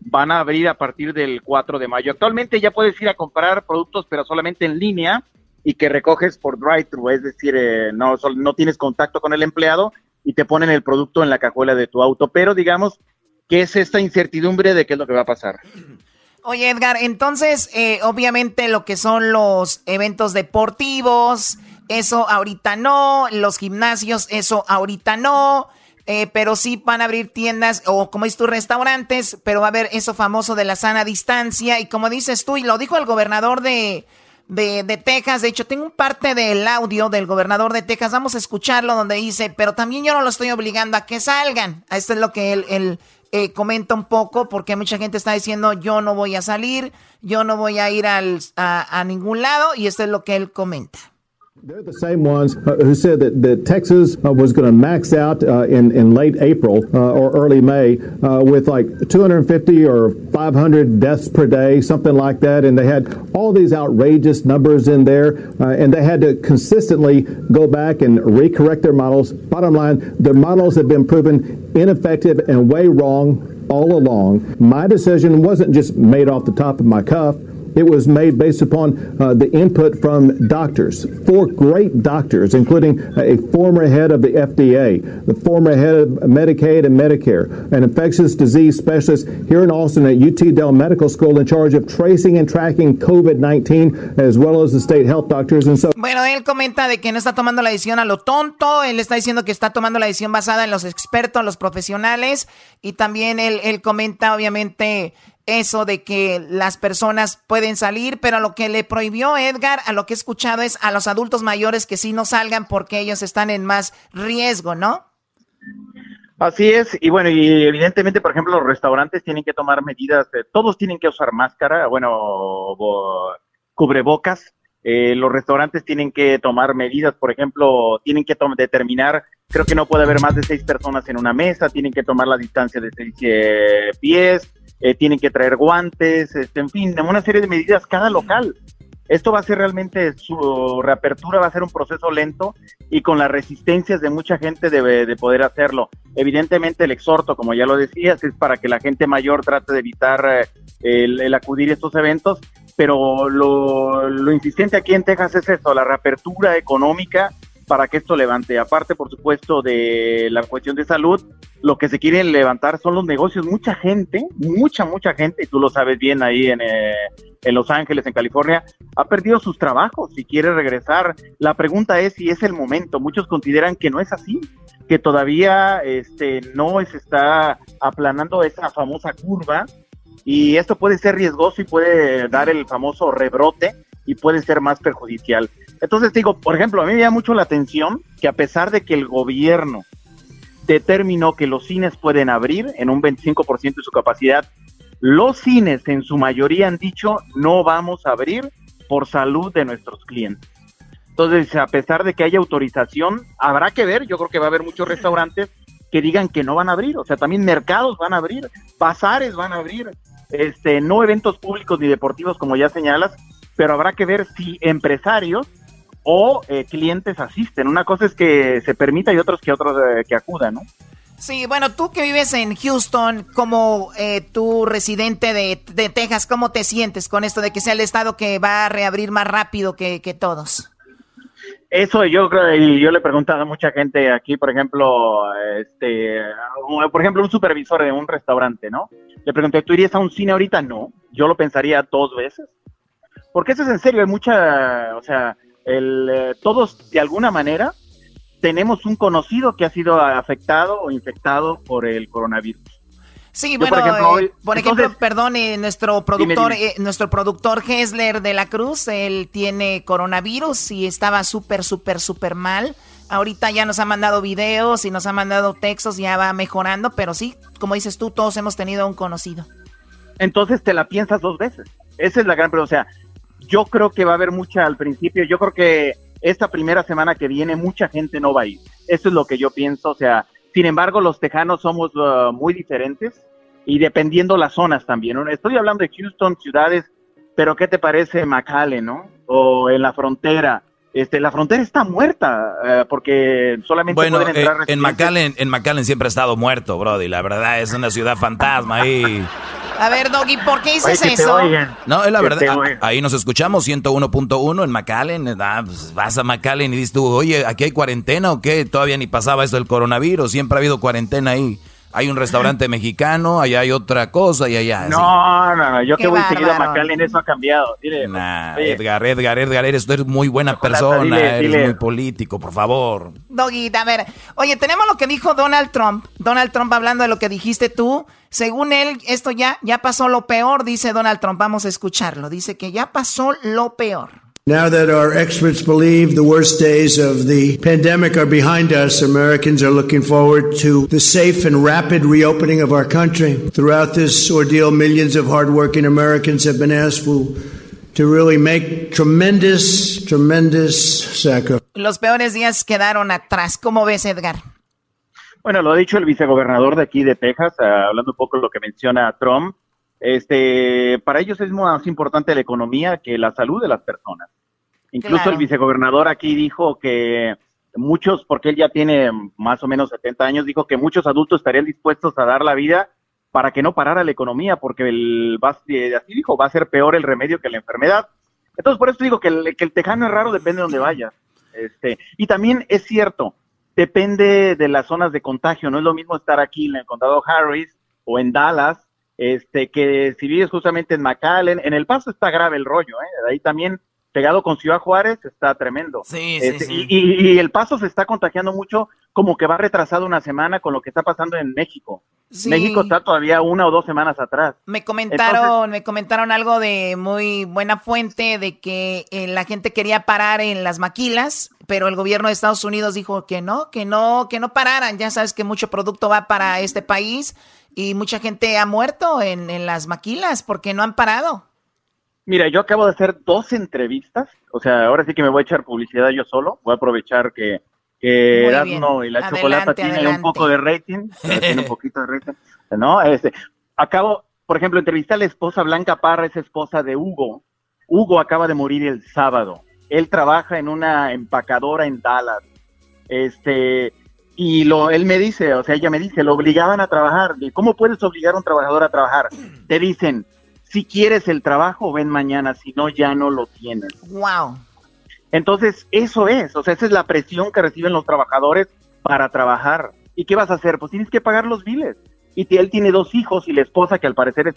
van a abrir a partir del 4 de mayo. Actualmente ya puedes ir a comprar productos, pero solamente en línea y que recoges por drive-thru, es decir, no tienes contacto con el empleado y te ponen el producto en la cajuela de tu auto. Pero digamos que es esta incertidumbre de qué es lo que va a pasar. Oye, Edgar, entonces, obviamente lo que son los eventos deportivos, eso ahorita no, los gimnasios, eso ahorita no, pero sí van a abrir tiendas o, como dices tú, restaurantes, pero va a haber eso famoso de la sana distancia. Y como dices tú, y lo dijo el gobernador de Texas, de hecho, tengo un parte del audio del gobernador de Texas, vamos a escucharlo, donde dice, pero también yo no lo estoy obligando a que salgan. Esto es lo que él comenta un poco, porque mucha gente está diciendo yo no voy a salir, yo no voy a ir a ningún lado, y esto es lo que él comenta. They're the same ones who said that Texas was going to max out in late April or early May with like 250 or 500 deaths per day, something like that. And they had all these outrageous numbers in there, and they had to consistently go back and recorrect their models. Bottom line, their models have been proven ineffective and way wrong all along. My decision wasn't just made off the top of my cuff. It was made based upon the input from doctors, four great doctors, including a former head of the FDA, the former head of Medicaid and Medicare, an infectious disease specialist here in Austin at UT Dell Medical School in charge of tracing and tracking COVID-19, as well as the state health doctors. And so. Bueno, él comenta de que no está tomando la decisión a lo tonto, él está diciendo que está tomando la decisión basada en los expertos, los profesionales, y también él comenta, obviamente, eso de que las personas pueden salir, pero lo que le prohibió Edgar, a lo que he escuchado, es a los adultos mayores que sí no salgan porque ellos están en más riesgo, ¿no? Así es, y bueno, y evidentemente, por ejemplo, los restaurantes tienen que tomar medidas, todos tienen que usar máscara, cubrebocas, los restaurantes tienen que tomar medidas, por ejemplo, tienen que determinar, creo que no puede haber más de 6 personas en una mesa, tienen que tomar la distancia de 6 pies, tienen que traer guantes, en fin, una serie de medidas cada local. Esto va a ser realmente, su reapertura va a ser un proceso lento y con las resistencias de mucha gente de poder hacerlo. Evidentemente el exhorto, como ya lo decías, es para que la gente mayor trate de evitar el acudir a estos eventos, pero lo insistente aquí en Texas es esto, la reapertura económica para que esto levante. Aparte, por supuesto, de la cuestión de salud, lo que se quieren levantar son los negocios. Mucha gente, mucha gente, y tú lo sabes bien ahí en Los Ángeles, en California, ha perdido sus trabajos y quiere regresar. La pregunta es si es el momento. Muchos consideran que no es así, que todavía no se está aplanando esa famosa curva y esto puede ser riesgoso y puede dar el famoso rebrote y puede ser más perjudicial. Entonces digo, por ejemplo, a mí me llama mucho la atención que a pesar de que el gobierno determinó que los cines pueden abrir en un 25% de su capacidad, los cines en su mayoría han dicho no vamos a abrir por salud de nuestros clientes. Entonces, a pesar de que haya autorización, habrá que ver, yo creo que va a haber muchos restaurantes que digan que no van a abrir, o sea, también mercados van a abrir, bazares van a abrir, no eventos públicos ni deportivos como ya señalas, pero habrá que ver si empresarios o clientes asisten. Una cosa es que se permita y otros que acudan, ¿no? Sí, bueno, tú que vives en Houston, como tú residente de Texas, ¿cómo te sientes con esto de que sea el estado que va a reabrir más rápido que todos? Eso yo creo, y yo le he preguntado a mucha gente aquí, por ejemplo, un supervisor de un restaurante, ¿no? Le pregunté, ¿tú irías a un cine ahorita? No, yo lo pensaría 2 veces. Porque eso es en serio, hay mucha, o sea, todos de alguna manera tenemos un conocido que ha sido afectado o infectado por el coronavirus. Sí, yo, bueno, por ejemplo, perdón, nuestro productor Hesler de la Cruz, él tiene coronavirus y estaba súper mal. Ahorita ya nos ha mandado videos y nos ha mandado textos, ya va mejorando, pero sí, como dices tú, todos hemos tenido un conocido. Entonces te la piensas dos veces. Esa es la gran pregunta. O sea, yo creo que va a haber mucha al principio. Yo creo que esta primera semana que viene mucha gente no va a ir. Eso es lo que yo pienso. O sea, sin embargo, los tejanos somos muy diferentes y dependiendo las zonas también. Estoy hablando de Houston, ciudades, pero ¿qué te parece McAllen, no? O en la frontera. La frontera está muerta porque solamente pueden entrar residentes. En McAllen siempre ha estado muerto, brody. La verdad es una ciudad fantasma ahí. A ver, Doggy, ¿por qué dices eso? No, es la verdad. Ahí nos escuchamos, 101.1 en McAllen. Vas a McAllen y dices tú, oye, ¿aquí hay cuarentena o qué? Todavía ni pasaba esto del coronavirus. Siempre ha habido cuarentena ahí. Hay un restaurante mexicano, allá hay otra cosa y allá. No. Yo que voy seguido a McAllen, eso ha cambiado. Dile, Edgar, eres muy buena persona, eres muy político, por favor. Doggy, a ver, oye, tenemos lo que dijo Donald Trump. Donald Trump hablando de lo que dijiste tú. Según él, esto ya pasó lo peor, dice Donald Trump. Vamos a escucharlo. Dice que ya pasó lo peor. Now that our experts believe the worst days of the pandemic are behind us, Americans are looking forward to the safe and rapid reopening of our country. Throughout this ordeal, millions of hardworking Americans have been asked to really make tremendous sacrifices. Los peores días quedaron atrás. ¿Cómo ves, Edgar? Bueno, lo ha dicho el vicegobernador de aquí de Texas, hablando un poco de lo que menciona Trump. Para ellos es más importante la economía que la salud de las personas. Incluso claro. El vicegobernador aquí dijo que muchos, porque él ya tiene más o menos 70 años, dijo que muchos adultos estarían dispuestos a dar la vida para que no parara la economía, porque así dijo, va a ser peor el remedio que la enfermedad. Entonces, por eso digo que el tejano es raro, depende de donde vayas. Y también es cierto, depende de las zonas de contagio. No es lo mismo estar aquí en el condado Harris o en Dallas, que si vives justamente en McAllen. En El Paso está grave el rollo, ahí también pegado con Ciudad Juárez está tremendo. Sí. Y El Paso se está contagiando mucho, como que va retrasado una semana con lo que está pasando en México. Sí. México está todavía 1 o 2 semanas atrás. Me comentaron algo de muy buena fuente de que la gente quería parar en las maquilas, pero el gobierno de Estados Unidos dijo que no pararan. Ya sabes que mucho producto va para este país. Y mucha gente ha muerto en las maquilas porque no han parado. Mira, yo acabo de hacer 2 entrevistas. O sea, ahora sí que me voy a echar publicidad yo solo. Voy a aprovechar que Erazno y la Chocolata tiene un poco de rating. Tiene un poquito de rating. No, acabo, por ejemplo, entrevisté a la esposa Blanca Parra, es esposa de Hugo. Hugo acaba de morir el sábado. Él trabaja en una empacadora en Dallas. Y él me dice, o sea, ella me dice, lo obligaban a trabajar. ¿Cómo puedes obligar a un trabajador a trabajar? Te dicen, si quieres el trabajo, ven mañana, si no, ya no lo tienes. Wow. Entonces, eso es, o sea, esa es la presión que reciben los trabajadores para trabajar. ¿Y qué vas a hacer? Pues tienes que pagar los biles. Y él tiene 2 hijos y la esposa, que al parecer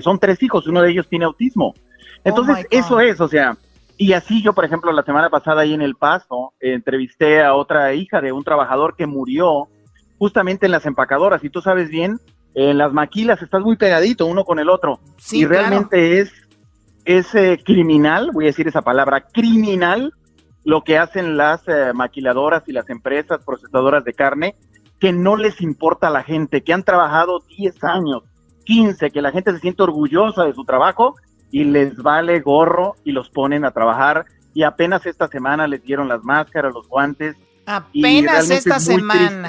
son 3 hijos, uno de ellos tiene autismo. Entonces, eso es, o sea... Y así yo, por ejemplo, la semana pasada ahí en El Paso, entrevisté a otra hija de un trabajador que murió justamente en las empacadoras. Y tú sabes bien, en las maquilas estás muy pegadito uno con el otro. Sí, y realmente claro. es criminal, voy a decir esa palabra, criminal, lo que hacen las maquiladoras y las empresas procesadoras de carne, que no les importa a la gente, que han trabajado 10 años, 15, que la gente se siente orgullosa de su trabajo, y les vale gorro y los ponen a trabajar. Y apenas esta semana les dieron las máscaras, los guantes. Apenas esta semana.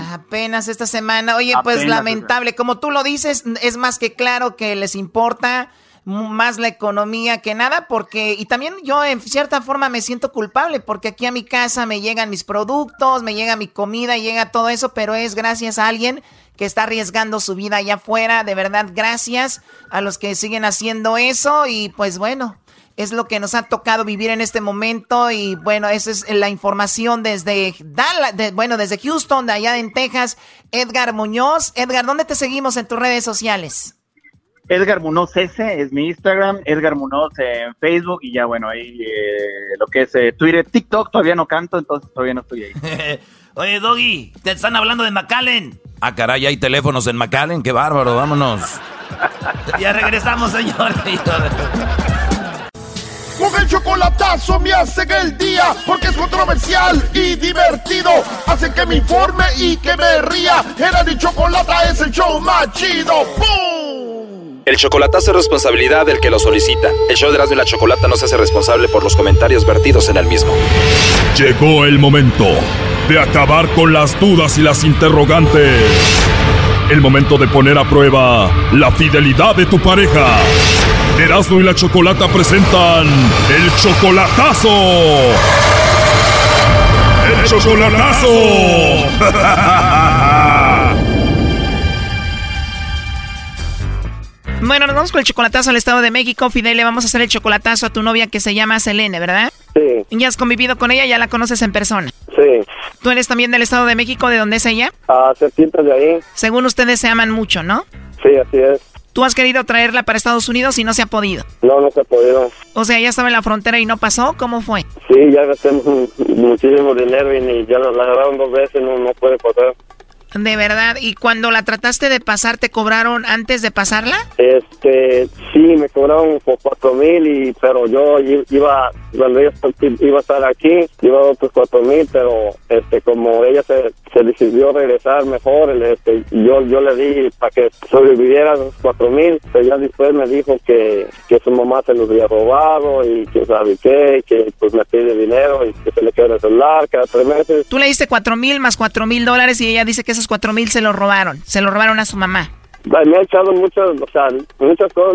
Oye, apenas, pues lamentable. Como tú lo dices, es más que claro que les importa más la economía que nada. Y también yo en cierta forma me siento culpable porque aquí a mi casa me llegan mis productos, me llega mi comida, llega todo eso, pero es gracias a alguien que está arriesgando su vida allá afuera. De verdad, gracias a los que siguen haciendo eso y pues bueno, es lo que nos ha tocado vivir en este momento y bueno, esa es la información desde Dallas, desde Houston, de allá en Texas. Edgar Muñoz. Edgar, ¿dónde te seguimos en tus redes sociales? Edgar Munoz S es mi Instagram, Edgar Munoz en Facebook, y ya bueno, ahí lo que es Twitter, TikTok, todavía no canto, entonces todavía no estoy ahí. Oye, Doggy, te están hablando de McAllen. Ah, caray, hay teléfonos en McAllen, qué bárbaro, vámonos. Ya regresamos, señores. Con el chocolatazo me hacen el día, porque es controversial y divertido. Hacen que me informe y que me ría. Erazno y Chocolata es el show más chido. ¡Bum! El chocolatazo es responsabilidad del que lo solicita. El show de Erazno y la Chocolata no se hace responsable por los comentarios vertidos en el mismo. Llegó el momento de acabar con las dudas y las interrogantes. El momento de poner a prueba la fidelidad de tu pareja. Erazno y la Chocolata presentan el chocolatazo. ¡El chocolatazo! Bueno, nos vamos con el chocolatazo al Estado de México. Fidel, le vamos a hacer el chocolatazo a tu novia que se llama Selene, ¿verdad? Sí. ¿Ya has convivido con ella? ¿Ya la conoces en persona? Sí. ¿Tú eres también del Estado de México? ¿De dónde es ella? Ah, se siente de ahí. Según ustedes se aman mucho, ¿no? Sí, así es. ¿Tú has querido traerla para Estados Unidos y no se ha podido? No, no se ha podido. O sea, ya estaba en la frontera y no pasó. ¿Cómo fue? Sí, ya gasté muchísimo dinero y ya la agarraron dos veces, no puede pasar. ¿De verdad? ¿Y cuando la trataste de pasar, te cobraron antes de pasarla? Sí, me cobraron por 4,000, pero yo iba a estar aquí, iba a otros 4,000, pero como ella se decidió regresar mejor, yo le di para que sobreviviera los 4,000, pero ya después me dijo que su mamá se los había robado y que sabe qué, que pues me pide dinero y que se le quebra el celular cada 3 meses. Tú le diste 4,000 más $4,000 y ella dice que esos 4,000 se los robaron a su mamá. Me ha echado muchas cosas,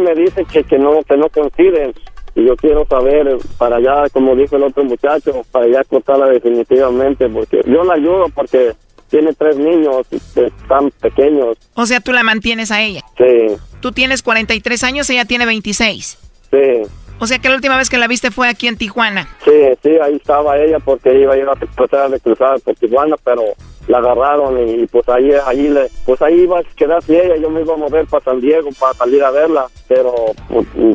me dicen que no coinciden, y yo quiero saber, para allá, como dijo el otro muchacho, para allá cortarla definitivamente, porque yo la ayudo, porque tiene 3 niños, están pequeños. O sea, tú la mantienes a ella. Sí. Tú tienes 43 años, ella tiene 26. Sí. O sea, que la última vez que la viste fue aquí en Tijuana. Sí, ahí estaba ella, porque iba a ir a tratar de cruzar por Tijuana, pero la agarraron y pues ahí iba a quedarse ella. Yo me iba a mover para San Diego para salir a verla, pero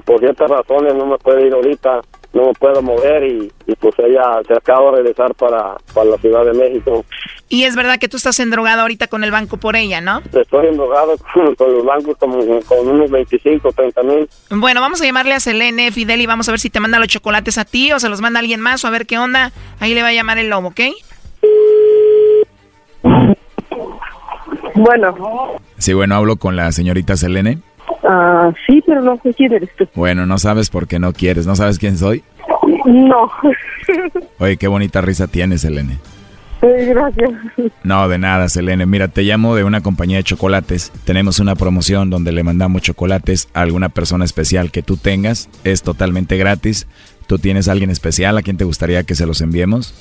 por ciertas razones no me puedo ir ahorita, no me puedo mover y pues ella se acaba de regresar para la Ciudad de México. Y es verdad que tú estás endrogado ahorita con el banco por ella, ¿no? Estoy endrogado con los bancos con unos 25, 30 mil. Bueno, vamos a llamarle a Selene, Fidel, y vamos a ver si te manda los chocolates a ti o se los manda alguien más o a ver qué onda. Ahí le va a llamar el lobo, ¿ok? Bueno. Sí, bueno, hablo con la señorita Selene. Ah, sí, pero no sé quién eres tú. Bueno, no sabes por qué no quieres, ¿no sabes quién soy? No. Oye, qué bonita risa tienes, Selene. Gracias. No, de nada, Selene. Mira, te llamo de una compañía de chocolates. Tenemos una promoción donde le mandamos chocolates a alguna persona especial que tú tengas. Es totalmente gratis. ¿Tú tienes a alguien especial a quien te gustaría que se los enviemos?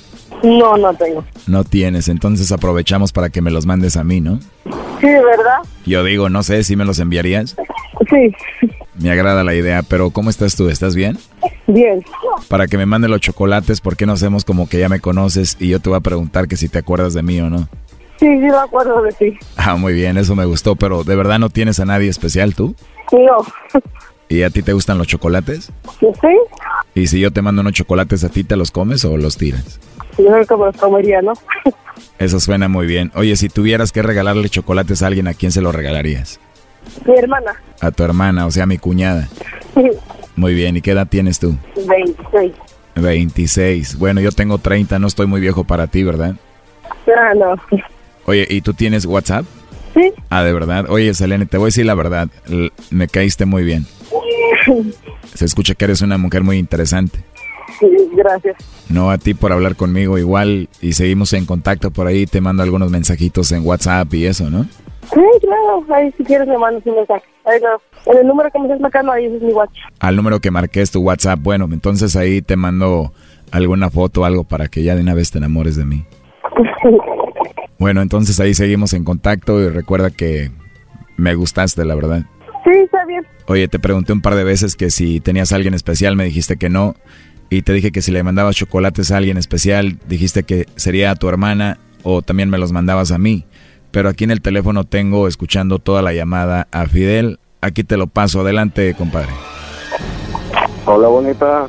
No, no tengo. No tienes, entonces aprovechamos para que me los mandes a mí, ¿no? Sí, ¿verdad? Yo digo, no sé, ¿sí me los enviarías? Sí. Me agrada la idea, pero ¿cómo estás tú? ¿Estás bien? Bien. Para que me mande los chocolates, ¿por qué no hacemos como que ya me conoces y yo te voy a preguntar que si te acuerdas de mí o no? Sí, me acuerdo de ti. Ah, muy bien, eso me gustó, pero ¿de verdad no tienes a nadie especial tú? No. ¿Y a ti te gustan los chocolates? Sí. ¿Y si yo te mando unos chocolates a ti, te los comes o los tiras? Yo creo que me los comería, ¿no? Eso suena muy bien. Oye, si tuvieras que regalarle chocolates a alguien, ¿a quién se los regalarías? Mi hermana. A tu hermana, o sea, mi cuñada. Sí. Muy bien, ¿y qué edad tienes tú? 26. 26. Bueno, yo tengo 30, no estoy muy viejo para ti, ¿verdad? Ah, no. Oye, ¿y tú tienes WhatsApp? Sí. Ah, ¿de verdad? Oye, Selene, te voy a decir la verdad. Me caíste muy bien. Se escucha que eres una mujer muy interesante. Sí, gracias. No, a ti por hablar conmigo igual, y seguimos en contacto por ahí, te mando algunos mensajitos en WhatsApp y eso, ¿no? Sí, claro, ahí si quieres me mandas un mensaje. Ahí no, en el número que me estás marcando, ahí es mi WhatsApp. Al número que marqué es tu WhatsApp, bueno, entonces ahí te mando alguna foto o algo para que ya de una vez te enamores de mí. Bueno, entonces ahí seguimos en contacto y recuerda que me gustaste, la verdad. Sí, está bien. Oye, te pregunté un par de veces que si tenías a alguien especial, me dijiste que no. Y te dije que si le mandabas chocolates a alguien especial, dijiste que sería a tu hermana o también me los mandabas a mí. Pero aquí en el teléfono tengo escuchando toda la llamada a Fidel, Aquí te lo paso. Adelante, compadre. Hola, bonita.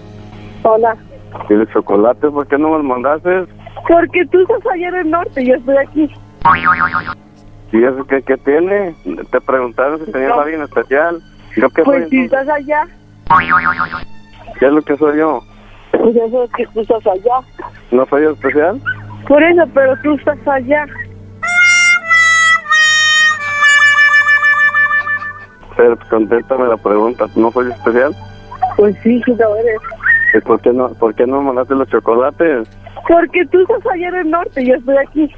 Hola. ¿Y los chocolates por qué no me los mandaste? Porque tú estás allá en el norte y yo estoy aquí. ¿Y eso qué tiene? Te preguntaron si tenías alguien especial. ¿Yo qué pues soy, si entonces? Estás allá. ¿Qué es lo que soy yo? Pues eso es que tú estás allá. ¿No soy yo especial? Por eso, pero tú estás allá. Pero contéstame la pregunta, ¿no soy especial? Pues sí, sí lo eres. ¿Y por qué no mandaste los chocolates? Porque tú estás allá en el norte y yo estoy aquí.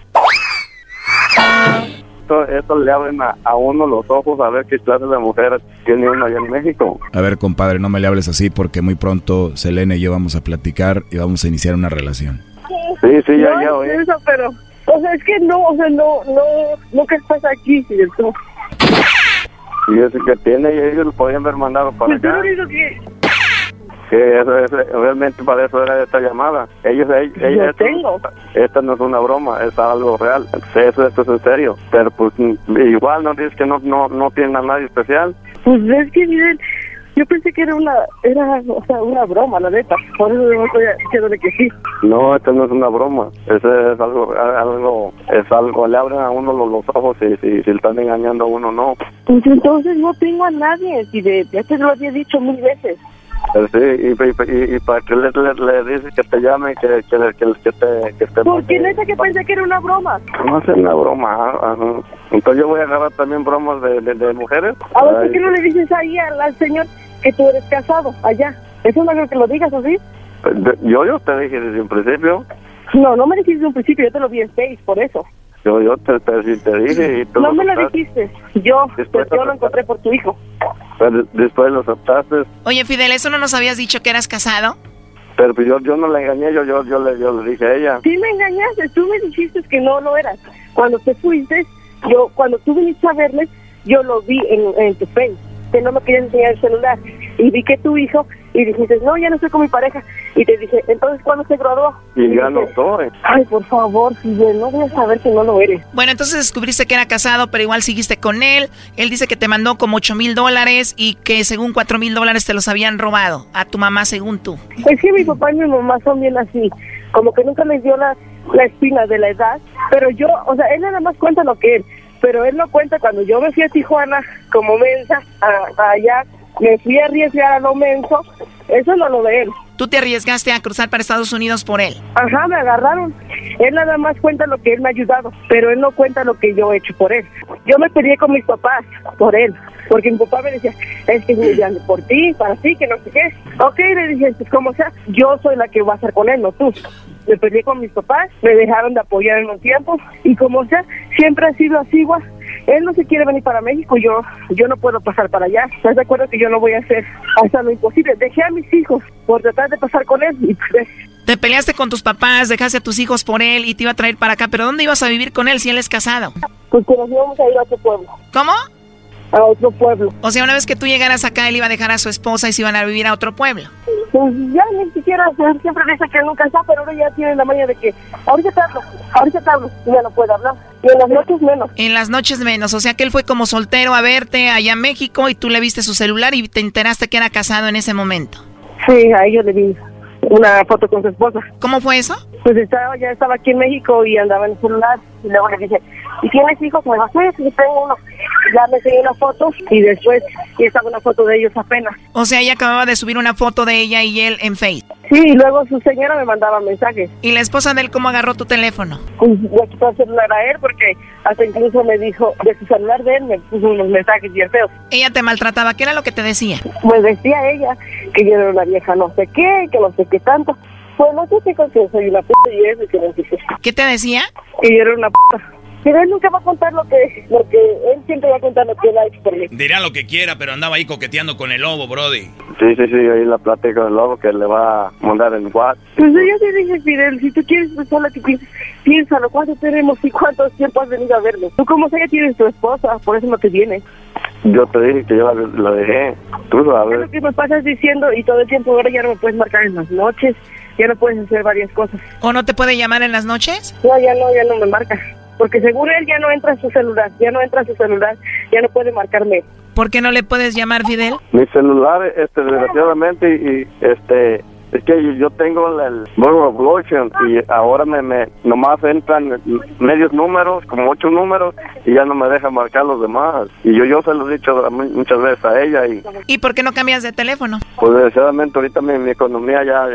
Esto le abren a uno los ojos a ver qué clase de mujeres tiene uno allá en México. A ver, compadre, no me le hables así porque muy pronto Selena y yo vamos a platicar y vamos a iniciar una relación. Sí, ya oí. No, eso, pero, o sea, es que no, o sea, no que estás aquí, ¿cierto? Y eso que tiene, y ellos lo podían haber mandado para acá. ¿Pero eso qué? Sí, eso, realmente para eso era esta llamada. Ellos tengo. Esta no es una broma, es algo real. Esto es en serio. Pero pues igual no dices que no tienen a nadie especial. Pues es que miren, yo pensé que era una broma, la neta. Por eso no estoy diciendo que sí. No, esta no es una broma. Eso es algo. Le abren a uno los ojos si están engañando a uno, no. Pues entonces no tengo a nadie. Si ya te lo había dicho 1000 veces. Sí, y para que le dices que te llame, que te porque neta que pensé que era una broma. No es una broma. Entonces yo voy a agarrar también bromas de mujeres. A ver, ¿por qué no le dices ahí al señor que tú eres casado allá? Eso no creo que lo digas, ¿o sí? Yo te dije desde un principio. No me dijiste desde un principio, yo te lo vi en Face, por eso. Yo te dije y tú no me lo dijiste. Yo lo encontré por tu hijo. Pero después lo aceptaste. Oye, Fidel, ¿eso no nos habías dicho que eras casado? Pero yo no la engañé, yo le dije a ella. Sí me engañaste, tú me dijiste que no lo eras. Cuando te fuiste, cuando tú viniste a verme, yo lo vi en tu Face, que no me querías enseñar el celular. Y vi que tu hijo, y dijiste, no, ya no estoy con mi pareja. Y te dije, entonces, ¿cuándo se graduó? Y ya no estoy. Ay, por favor, Fidel, no voy a saber que no lo eres. Bueno, entonces descubriste que era casado, pero igual seguiste con él. Él dice que te mandó como $8,000 y que según $4,000 te los habían robado a tu mamá, según tú. Es que mi papá y mi mamá son bien así, como que nunca les dio la espina de la edad. Pero yo, o sea, él nada más cuenta lo que él, pero él no cuenta cuando yo me fui a Tijuana como mensa, allá, me fui a arriesgar a lo menso. Eso no lo de él. Tú te arriesgaste a cruzar para Estados Unidos por él. Ajá, me agarraron. Él nada más cuenta lo que él me ha ayudado, pero él no cuenta lo que yo he hecho por él. Yo me peleé con mis papás por él, porque mi papá me decía, es que me llamo por ti, para ti, que no sé qué. Ok, le dije, pues como sea, yo soy la que va a estar con él, no tú. Me peleé con mis papás, me dejaron de apoyar en un tiempo, y como sea, siempre ha sido así, igual. Él no se quiere venir para México, yo no puedo pasar para allá. ¿Estás de acuerdo que yo no voy a hacer hasta lo imposible? Dejé a mis hijos por tratar de pasar con él. Te peleaste con tus papás, dejaste a tus hijos por él y te iba a traer para acá. ¿Pero dónde ibas a vivir con él si él es casado? Pues que nos íbamos a ir a otro pueblo. ¿Cómo? A otro pueblo. O sea, una vez que tú llegaras acá, él iba a dejar a su esposa y se iban a vivir a otro pueblo. Pues ya ni siquiera, siempre dice que nunca está, pero ahora ya tiene la maña de que ahorita te hablo, ya no puedo hablar, y en las noches menos. En las noches menos, o sea que él fue como soltero a verte allá en México y tú le viste su celular y te enteraste que era casado en ese momento. Sí, ahí yo le vi una foto con su esposa. ¿Cómo fue eso? Pues ya estaba aquí en México y andaba en el celular y luego le dije, ¿y tienes hijos? Me dijo, sí, tengo uno. Ya me enseñó una foto y después y estaba una foto de ellos apenas. O sea, ella acababa de subir una foto de ella y él en Facebook. Sí, y luego su señora me mandaba mensajes. ¿Y la esposa de él cómo agarró tu teléfono? Pues le quitó el celular a él porque hasta incluso me dijo, de su celular de él me puso unos mensajes bien feos. ¿Ella te maltrataba? ¿Qué era lo que te decía? Pues decía ella que yo era una vieja no sé qué, que no sé qué tanto. Pues no sé qué, que soy una p*** y eso y que no quise. ¿Qué te decía? Que yo era una p***. Pero él nunca va a contar lo que él siempre va a contar lo que él ha hecho por mí. Dirá lo que quiera, pero andaba ahí coqueteando con el lobo, brody. Sí, ahí la plática del lobo que le va a mandar en WhatsApp. Pues yo te dije, Fidel, si tú quieres pensar lo que piénsalo, ¿cuánto tenemos y cuánto tiempo has venido a verlo? Tú como sea ya tienes tu esposa, por eso no te vienes. Yo te dije que yo la dejé, tú sabes. Es lo que me pasas diciendo y todo el tiempo ahora ya no me puedes marcar en las noches, ya no puedes hacer varias cosas. ¿O no te puede llamar en las noches? No, ya no me marca. Porque según él ya no entra a su celular, ya no puede marcarme. ¿Por qué no le puedes llamar, Fidel? Mi celular, desgraciadamente, y es que yo tengo el Google Blockchain y ahora nomás entran medios números, como 8 números, y ya no me deja marcar los demás. Y yo se lo he dicho muchas veces a ella. ¿Y por qué no cambias de teléfono? Pues desgraciadamente ahorita mi economía ya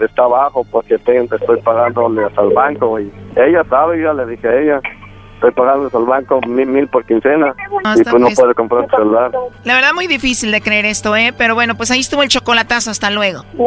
está abajo porque estoy pagándole hasta el banco. Y ella sabe, ya le dije a ella. Estoy pagando al banco 1,000 por quincena y pues no puedo comprar tu celular. La verdad muy difícil de creer esto, pero bueno, pues ahí estuvo el chocolatazo, hasta luego. No.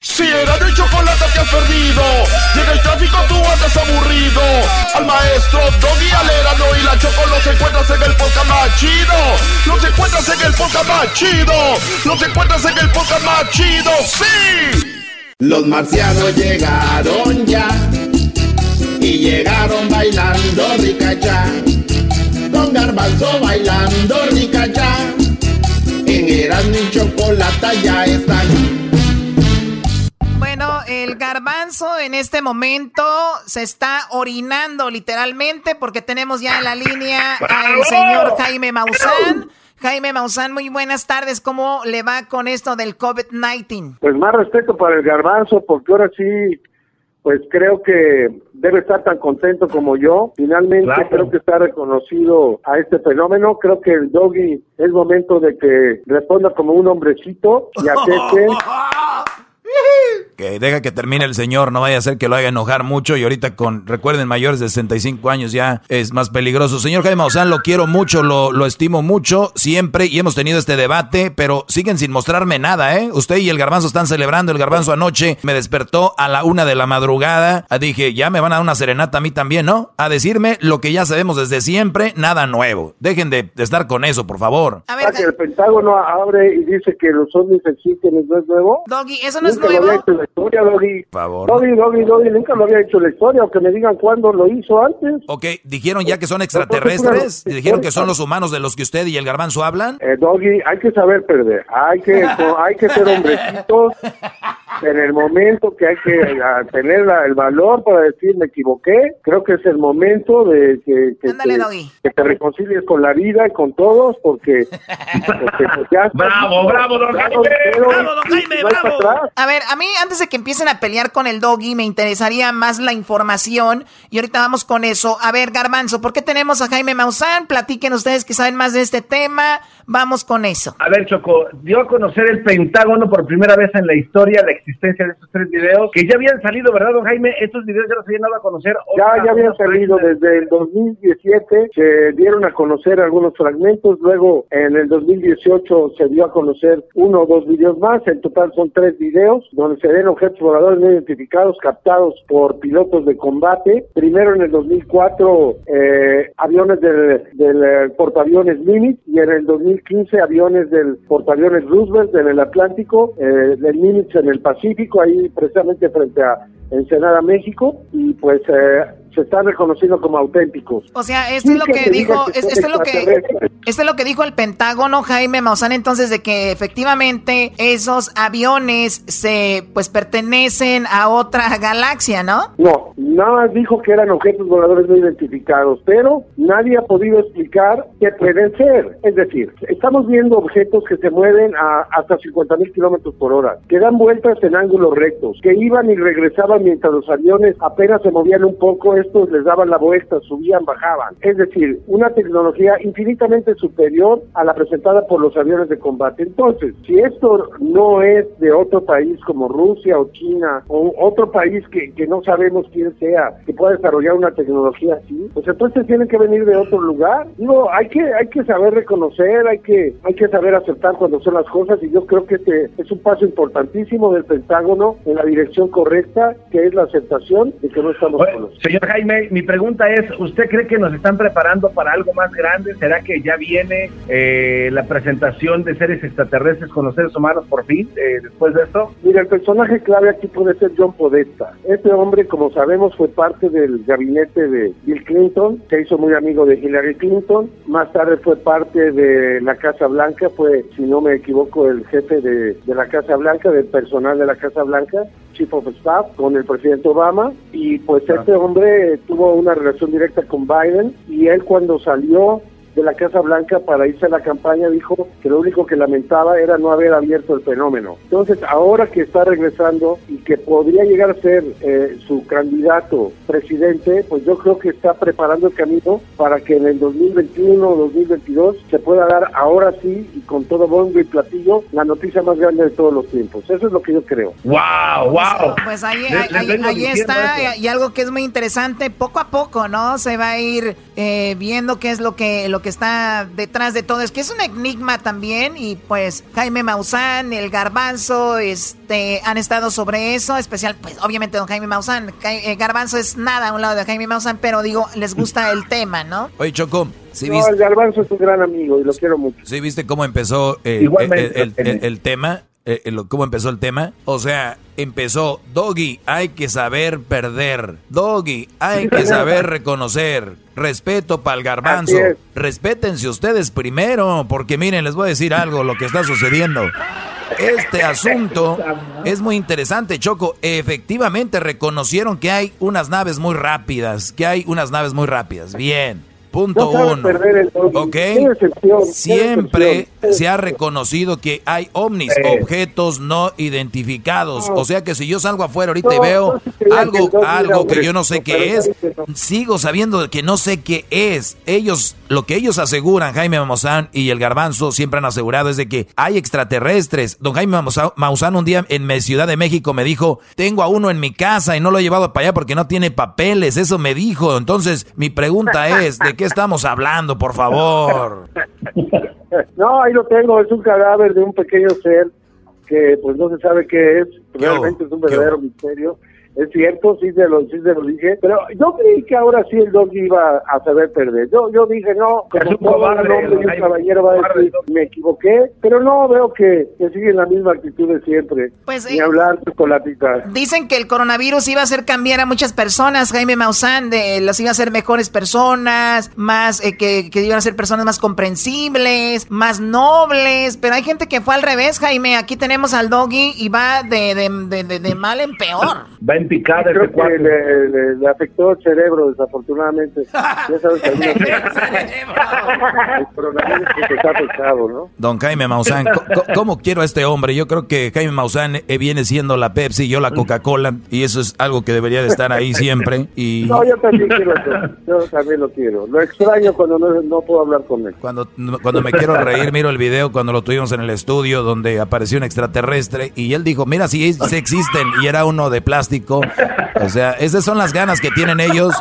Si Erazno y Chocolata te has perdido, llega el tráfico, tú andas aburrido, al maestro Doggy, al Erazno y la Choco los encuentras en el podcast más chido, sí. Los marcianos llegaron ya, y llegaron bailando ricachá, con Garbanzo bailando ricachá, en Erazno y Chocolata ya están. Bueno, el Garbanzo en este momento se está orinando literalmente porque tenemos ya en la línea al señor Jaime Maussan. Jaime Maussan, muy buenas tardes. ¿Cómo le va con esto del COVID-19? Pues más respeto para el Garbanzo porque ahora sí, pues creo que debe estar tan contento como yo. Finalmente claro. Creo que está reconocido a este fenómeno. Creo que el Doggy es momento de que responda como un hombrecito y acepte. Que deja que termine el señor, no vaya a ser que lo haga enojar mucho. Y ahorita recuerden, mayores de 65 años ya es más peligroso. Señor Jaime Maussan, lo quiero mucho, lo estimo mucho siempre. Y hemos tenido este debate, pero siguen sin mostrarme nada, Usted y el Garbanzo están celebrando. El Garbanzo anoche me despertó a la 1:00 a.m. Dije, ya me van a dar una serenata a mí también, ¿no? A decirme lo que ya sabemos desde siempre, nada nuevo. Dejen de estar con eso, por favor. A ver, que el Pentágono abre y dice que los ovnis existen, ¿no es nuevo? Doggy, eso no es nuevo. Lo había hecho la historia, Doggy. Doggy, nunca lo había hecho la historia, aunque me digan cuándo lo hizo antes. Ok, dijeron ya que son extraterrestres, dijeron que son los humanos de los que usted y el Garbanzo hablan. Doggy, hay que saber perder, hay que ser hombrecitos en el momento que hay que tener el valor para decir me equivoqué. Creo que es el momento de que te reconcilies con la vida y con todos, porque pues ya... ¡Bravo, don Jaime! A ver, a mí antes de que empiecen a pelear con el Doggy, me interesaría más la información y ahorita vamos con eso. A ver, Garbanzo, ¿por qué tenemos a Jaime Maussan? Platiquen ustedes que saben más de este tema, vamos con eso. A ver, Choco, dio a conocer el Pentágono por primera vez en la historia la existencia de estos 3 videos, que ya habían salido, ¿verdad, don Jaime? Estos videos ya los habían dado a conocer. Ya habían salido desde el 2017, se dieron a conocer algunos fragmentos, luego en el 2018 se dio a conocer 1 o 2 videos más, en total son 3 videos, donde se ven objetos voladores no identificados captados por pilotos de combate. Primero en el 2004 aviones del portaaviones Nimitz, y en el 2015 aviones del portaaviones Roosevelt en el Atlántico, del Nimitz en el Pacífico, ahí precisamente frente a Ensenada, México, y pues se están reconociendo como auténticos. O sea, esto es lo que dijo el Pentágono, Jaime Maussan, entonces, de que efectivamente esos aviones pues pertenecen a otra galaxia, ¿no? No, nada más dijo que eran objetos voladores no identificados, pero nadie ha podido explicar qué pueden ser. Es decir, estamos viendo objetos que se mueven a hasta 50,000 kilómetros por hora, que dan vueltas en ángulos rectos, que iban y regresaban mientras los aviones apenas se movían un poco. Estos les daban la vuelta, subían, bajaban. Es decir, una tecnología infinitamente superior a la presentada por los aviones de combate. Entonces, si esto no es de otro país como Rusia o China, o otro país que no sabemos quién sea, que pueda desarrollar una tecnología así, pues entonces tienen que venir de otro lugar. Digo, hay que saber reconocer, hay que saber aceptar cuando son las cosas, y yo creo que este es un paso importantísimo del Pentágono en la dirección correcta, que es la aceptación de que no estamos con los... Señor Jaime, Jaime, mi pregunta es, ¿usted cree que nos están preparando para algo más grande? ¿Será que ya viene la presentación de seres extraterrestres con los seres humanos por fin, después de esto? Mira, el personaje clave aquí puede ser John Podesta. Este hombre, como sabemos, fue parte del gabinete de Bill Clinton, se hizo muy amigo de Hillary Clinton, más tarde fue parte de la Casa Blanca, fue, si no me equivoco, el jefe de la Casa Blanca, del personal de la Casa Blanca, Chief of Staff, con el presidente Obama, y pues este hombre tuvo una relación directa con Biden, y él cuando salió de la Casa Blanca para irse a la campaña dijo que lo único que lamentaba era no haber abierto el fenómeno. Entonces, ahora que está regresando y que podría llegar a ser su candidato presidente, pues yo creo que está preparando el camino para que en el 2021 o 2022 se pueda dar ahora sí y con todo bombo y platillo la noticia más grande de todos los tiempos. Eso es lo que yo creo. ¡Wow! ¡Wow! Pues ahí está, y algo que es muy interesante, poco a poco, ¿no? Se va a ir viendo qué es lo que está detrás de todo, es que es un enigma también, y pues Jaime Maussan, el Garbanzo, han estado sobre eso, especial pues obviamente don Jaime Maussan. Garbanzo es nada a un lado de Jaime Maussan, pero digo, les gusta el tema, ¿no? Oye, Choco, ¿sí viste? No, el Garbanzo es un gran amigo y lo quiero mucho. ¿Sí viste cómo empezó el tema? ¿Cómo empezó el tema? O sea, empezó, Doggy, hay que saber perder. Doggy, hay que saber reconocer. Respeto para el Garbanzo. Respétense ustedes primero, porque miren, les voy a decir algo, lo que está sucediendo. Este asunto es muy interesante, Choco. Efectivamente reconocieron que hay unas naves muy rápidas, Bien. Punto no uno, ¿ok? Siempre se ha reconocido que hay ovnis, objetos no identificados. O sea que si yo salgo afuera ahorita y veo algo que yo no sé qué es, sigo sabiendo que no sé qué es. Ellos, lo que ellos aseguran, Jaime Maussan y el Garbanzo siempre han asegurado es de que hay extraterrestres. Don Jaime Maussan un día en mi Ciudad de México me dijo, tengo a uno en mi casa y no lo he llevado para allá porque no tiene papeles. Eso me dijo. Entonces, mi pregunta es, ¿de qué estamos hablando, por favor? No, ahí lo tengo, es un cadáver de un pequeño ser que pues no se sabe qué es, realmente es un verdadero misterio. Es cierto, sí se lo dije, pero yo creí que ahora sí el Doggy iba a saber perder. Yo dije, no, como un caballero va a decir, me equivoqué, pero no veo que siguen la misma actitud de siempre. Pues sí. Ni hablar con la tita. Dicen que el coronavirus iba a hacer cambiar a muchas personas, Jaime Maussan, las iba a hacer mejores personas, más que iban a ser personas más comprensibles, más nobles, pero hay gente que fue al revés, Jaime. Aquí tenemos al Doggy y va de mal en peor. Picada. Creo que le afectó el cerebro, desafortunadamente. Ya sabes que hay el coronavirus que está afectado, ¿no? Don Jaime Maussan, ¿cómo quiero a este hombre? Yo creo que Jaime Maussan viene siendo la Pepsi, yo la Coca-Cola, y eso es algo que debería de estar ahí siempre. Y... No, yo también quiero eso. Yo también lo quiero. Lo extraño cuando no puedo hablar con él. Cuando me quiero reír, miro el video cuando lo tuvimos en el estudio, donde apareció un extraterrestre, y él dijo, mira, sí existen, y era uno de plástico. O sea, esas son las ganas que tienen ellos.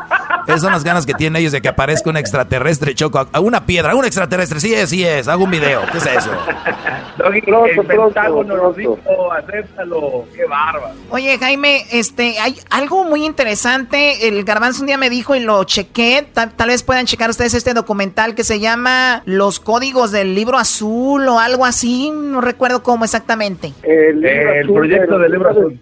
Esas son las ganas que tienen ellos de que aparezca un extraterrestre, Choco. A una piedra, a un extraterrestre. Sí es. Hago un video. ¿Qué es eso? El Pentágono nos dijo, acéptalo. Qué bárbaro. Oye, Jaime, hay algo muy interesante. El Garbanzo un día me dijo y lo chequé. Tal vez puedan checar ustedes este documental que se llama Los Códigos del Libro Azul o algo así. No recuerdo cómo exactamente. El proyecto del Libro Azul.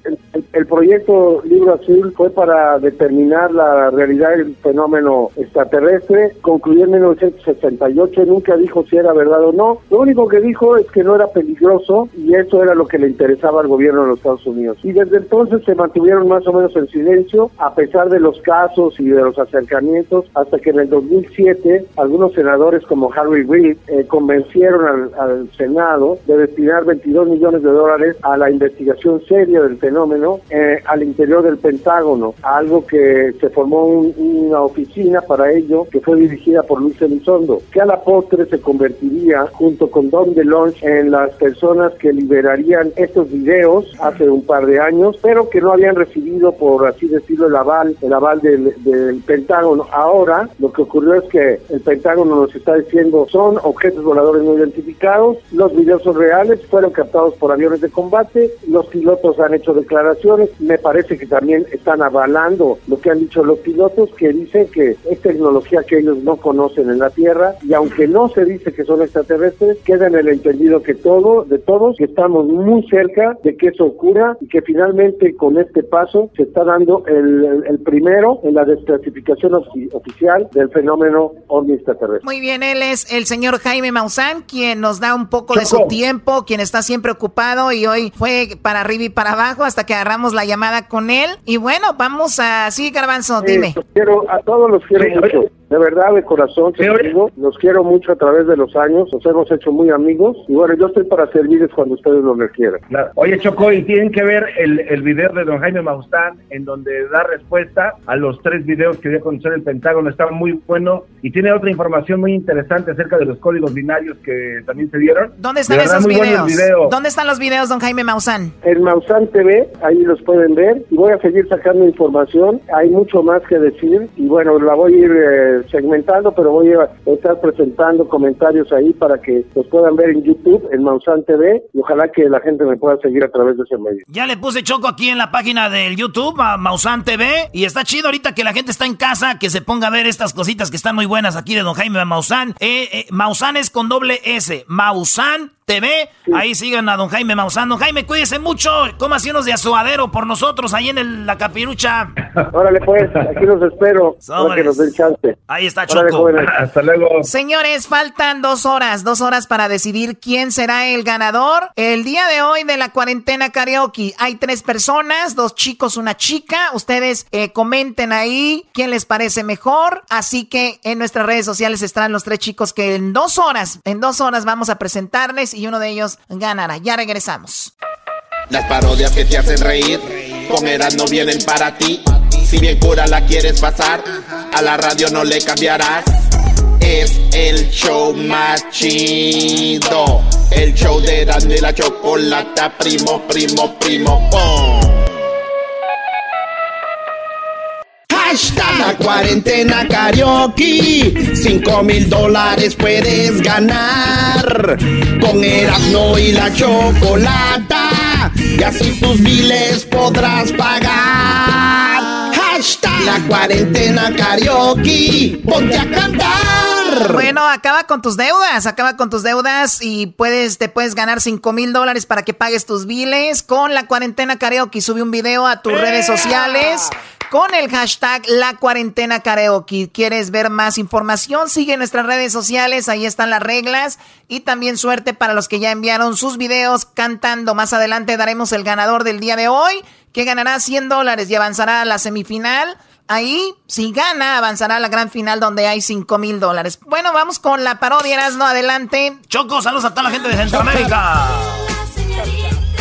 El proyecto Libro Azul fue para determinar la realidad del fenómeno extraterrestre. Concluyó en 1968, nunca dijo si era verdad o no. Lo único que dijo es que no era peligroso y eso era lo que le interesaba al gobierno de los Estados Unidos. Y desde entonces se mantuvieron más o menos en silencio, a pesar de los casos y de los acercamientos, hasta que en el 2007 algunos senadores como Harry Reid convencieron al Senado de destinar $22 millones a la investigación seria del fenómeno al interior del Pentágono, algo que se formó una oficina para ello, que fue dirigida por Luis Elizondo, que a la postre se convertiría, junto con Don DeLonge, en las personas que liberarían estos videos hace un par de años, pero que no habían recibido, por así decirlo, el aval del Pentágono. Ahora, lo que ocurrió es que el Pentágono nos está diciendo, son objetos voladores no identificados, los videos son reales, fueron captados por aviones de combate, los pilotos han hecho declaraciones, instructores me parece que también están avalando lo que han dicho los pilotos, que dicen que es tecnología que ellos no conocen en la Tierra, y aunque no se dice que son extraterrestres, queda en el entendido que de todos, que estamos muy cerca de que eso ocurra y que finalmente con este paso se está dando el primero en la desclasificación oficial del fenómeno ovni extraterrestre. Muy bien, él es el señor Jaime Maussan, quien nos da un poco de su tiempo, quien está siempre ocupado y hoy fue para arriba y para abajo hasta que agarramos la llamada con él. Y bueno, vamos a... Sí, Garbanzo, dime. A todos los quiero mucho. De verdad, de corazón, los quiero mucho a través de los años, nos hemos hecho muy amigos y bueno, yo estoy para servirles cuando ustedes lo requieran. Claro. Oye, Choco, y tienen que ver el video de don Jaime Maussan, en donde da respuesta a los 3 videos que dio a conocer el Pentágono, está muy bueno y tiene otra información muy interesante acerca de los códigos binarios que también se dieron. ¿Dónde están esos videos? ¿Dónde están los videos, don Jaime Maussan? En Maussan TV, ahí los pueden ver y voy a seguir sacando información, hay mucho más que decir y bueno, la voy a ir... segmentando, pero voy a estar presentando comentarios ahí para que los puedan ver en YouTube, en Maussan TV, y ojalá que la gente me pueda seguir a través de ese medio. Ya le puse, Choco, aquí en la página del YouTube a Maussan TV, y está chido ahorita que la gente está en casa, que se ponga a ver estas cositas que están muy buenas aquí de don Jaime Maussan. Maussan es con doble S, Maussan TV, sí. Ahí sigan a don Jaime Maussan. Don Jaime, cuídese mucho, cómase unos de azuadero por nosotros ahí en la capirucha. Órale pues, aquí los espero. Para que nos den chance. Ahí está, Choco. Hasta luego. Señores, faltan 2 horas para decidir quién será el ganador. El día de hoy de la cuarentena karaoke hay 3 personas, 2 chicos, una chica. Ustedes comenten ahí quién les parece mejor. Así que en nuestras redes sociales estarán los 3 chicos que en dos horas vamos a presentarles y uno de ellos ganará. Ya regresamos. Las parodias que te hacen reír con Erazno vienen para ti. Si bien cura la quieres pasar, a la radio no le cambiarás. Es el show más chido, el show de Erazno y la Chocolata, primo. Hashtag la cuarentena karaoke, $5,000 puedes ganar con Erazno y la Chocolata, y así tus biles podrás pagar. La cuarentena karaoke, ponte a cantar. Bueno, acaba con tus deudas y te puedes ganar $5,000 para que pagues tus biles con la cuarentena karaoke. Sube un video a tus redes sociales con el hashtag La Cuarentena Karaoke. ¿Quieres ver más información? Sigue nuestras redes sociales, ahí están las reglas. Y también suerte para los que ya enviaron sus videos cantando. Más adelante daremos el ganador del día de hoy, que ganará $100 y avanzará a la semifinal. Ahí, si gana, avanzará a la gran final donde hay $5,000. Bueno, vamos con la parodia, Erazno, adelante. Choco, saludos a toda la gente de Centroamérica.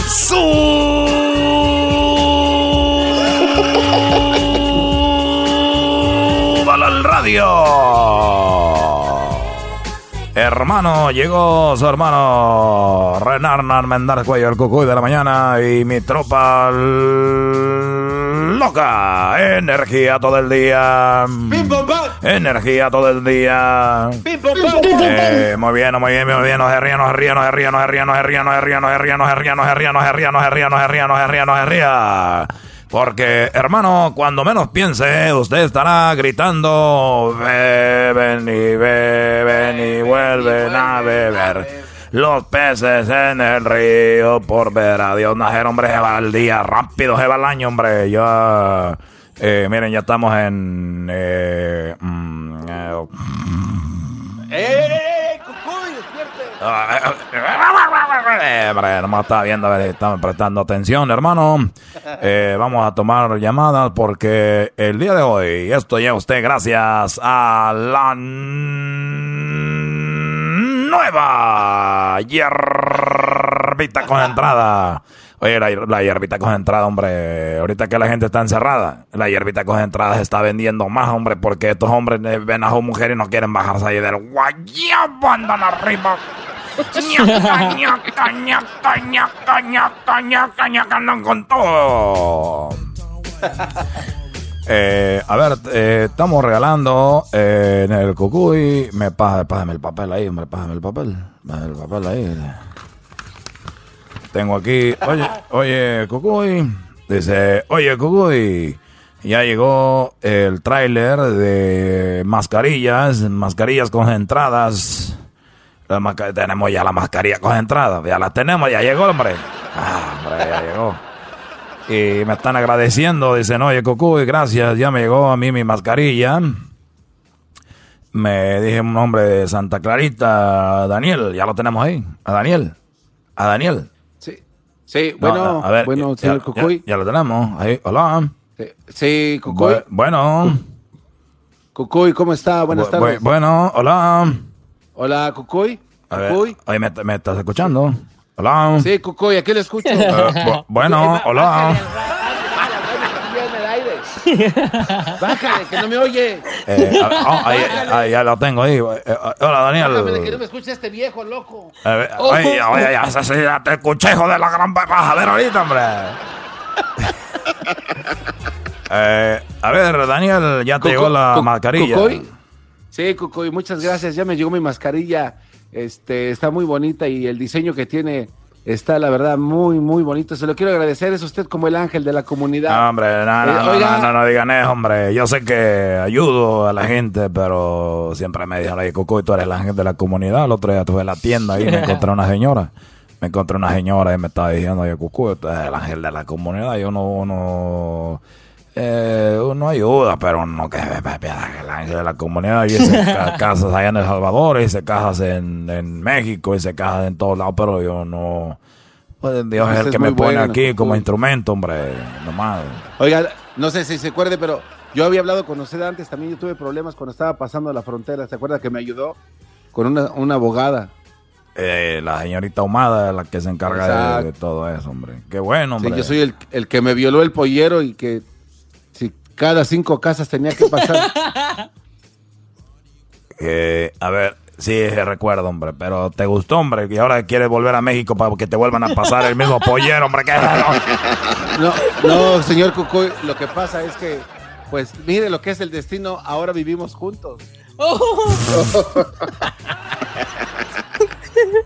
¡Súbala al radio! Hermano, llegó su hermano Renarna Almendar Cuello, el cucuy de la mañana, y mi tropa loca. Energía todo el día. Muy bien. No se ría. Porque, hermano, cuando menos piense, usted estará gritando, beben y vuelven a beber. Los peces en el río por ver a Dios nacer, hombre, se va el día, rápido se va el año, hombre. Ya, miren, ya estamos en... No me está viendo, a ver si están prestando atención, hermano. Vamos a tomar llamadas porque el día de hoy, esto llega a usted gracias a la nueva hierbita concentrada. Oye, la hierbita concentrada, hombre, ahorita que la gente está encerrada, la hierbita concentrada se está vendiendo más, hombre, porque estos hombres ven a sus mujeres y no quieren bajarse ahí del guayabo, andan arriba. Ñaca, andan con todo. A ver, estamos regalando en el cucuy. Pásame el papel ahí. Tengo aquí, oye, Cucuy, Dice, oye, Cucuy, ya llegó el tráiler de mascarillas concentradas. Tenemos ya la mascarilla concentrada, ya la tenemos, ya llegó, hombre. Ah, hombre, ya llegó. Y me están agradeciendo, dicen, oye, Cucuy, gracias, ya me llegó a mí mi mascarilla. Me dije un nombre de Santa Clarita, Daniel, ya lo tenemos ahí, a Daniel. Sí, bueno, no, a ver, bueno, señor Cucuy. Ya lo tenemos, ahí, hola. Sí, Cucuy. Bueno. Cucuy, ¿cómo está? Buenas tardes. Bueno, hola. Hola, Cucuy. A ver, oye, ¿me estás escuchando? Hola. Sí, Cucuy, aquí le escucho. Bueno, hola. Bájale, que no me oye. Ahí, ya lo tengo ahí. Hola, Daniel. Bájame, que no me escuche este viejo, loco. Oye, ya te escuché, hijo de la gran baja. A ver ahorita, hombre. A ver, Daniel, ya te llegó la mascarilla. ¿Cucuy? Sí, Cucuy, muchas gracias. Ya me llegó mi mascarilla. Está muy bonita y el diseño que tiene está, la verdad, muy, muy bonito. Se lo quiero agradecer. Es usted como el ángel de la comunidad. No, hombre, no digan eso, hombre. Yo sé que ayudo a la gente, pero siempre me dijeron, oye, Cucuy, tú eres el ángel de la comunidad. El otro día estuve en la tienda y me encontré una señora y me estaba diciendo, oye, Cucuy, tú eres el ángel de la comunidad. Yo uno ayuda, pero no que el ángel de la comunidad. Y se casas allá en El Salvador, y se casas en México, y se casas en todos lados, pero yo no. Pues Dios es el que me pone aquí como instrumento, hombre. Nomás. Oiga, no sé si se acuerde, pero yo había hablado con usted antes, también yo tuve problemas cuando estaba pasando la frontera. ¿Se acuerda que me ayudó con una abogada? La señorita Ahumada es la que se encarga de todo eso, hombre. Qué bueno, hombre. Sí, yo soy el que me violó el pollero y que cada 5 casas tenía que pasar. A ver, sí, recuerdo, hombre, pero te gustó, hombre, y ahora quieres volver a México para que te vuelvan a pasar el mismo pollero, hombre. No, señor Cucuy, lo que pasa es que, pues, mire lo que es el destino, ahora vivimos juntos.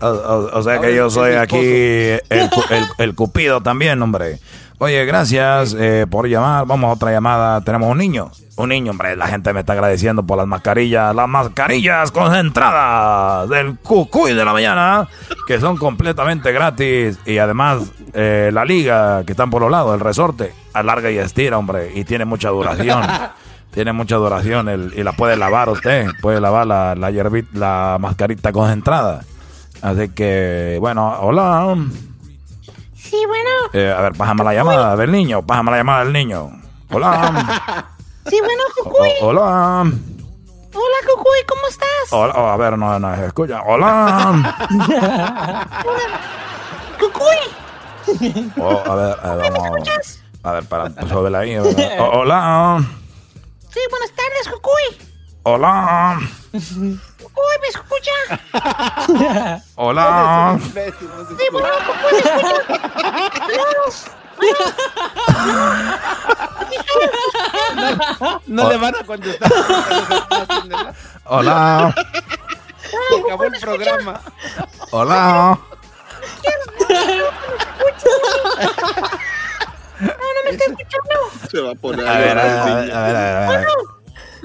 O sea que yo soy aquí el cupido también, hombre. Oye, gracias por llamar. Vamos a otra llamada. Tenemos un niño, hombre. La gente me está agradeciendo por las mascarillas concentradas del Cucuy de la mañana, que son completamente gratis. Y además, la liga que están por los lados, el resorte, alarga y estira, hombre. Y tiene mucha duración. Tiene mucha duración y la puede lavar usted. Puede lavar la mascarita concentrada. Así que, bueno, hola. Sí, bueno. A ver, pásame la llamada del niño. Hola. Sí, bueno, Cucuy. Hola. Hola, Cucuy, ¿cómo estás? Hola, a ver, no se escucha. Hola. Cucuy. A ver, ¿me escuchas? A ver, sobre la línea. Hola. Sí, buenas tardes, Cucuy. Hola. Cucuy, ¿me escucha? Hola. Sí, bueno, Cucuy, ¿me escucha? Bueno. No le van a contestar. Hola. Se acabó el programa. Hola. No me está escuchando. Se va a poner. A ver.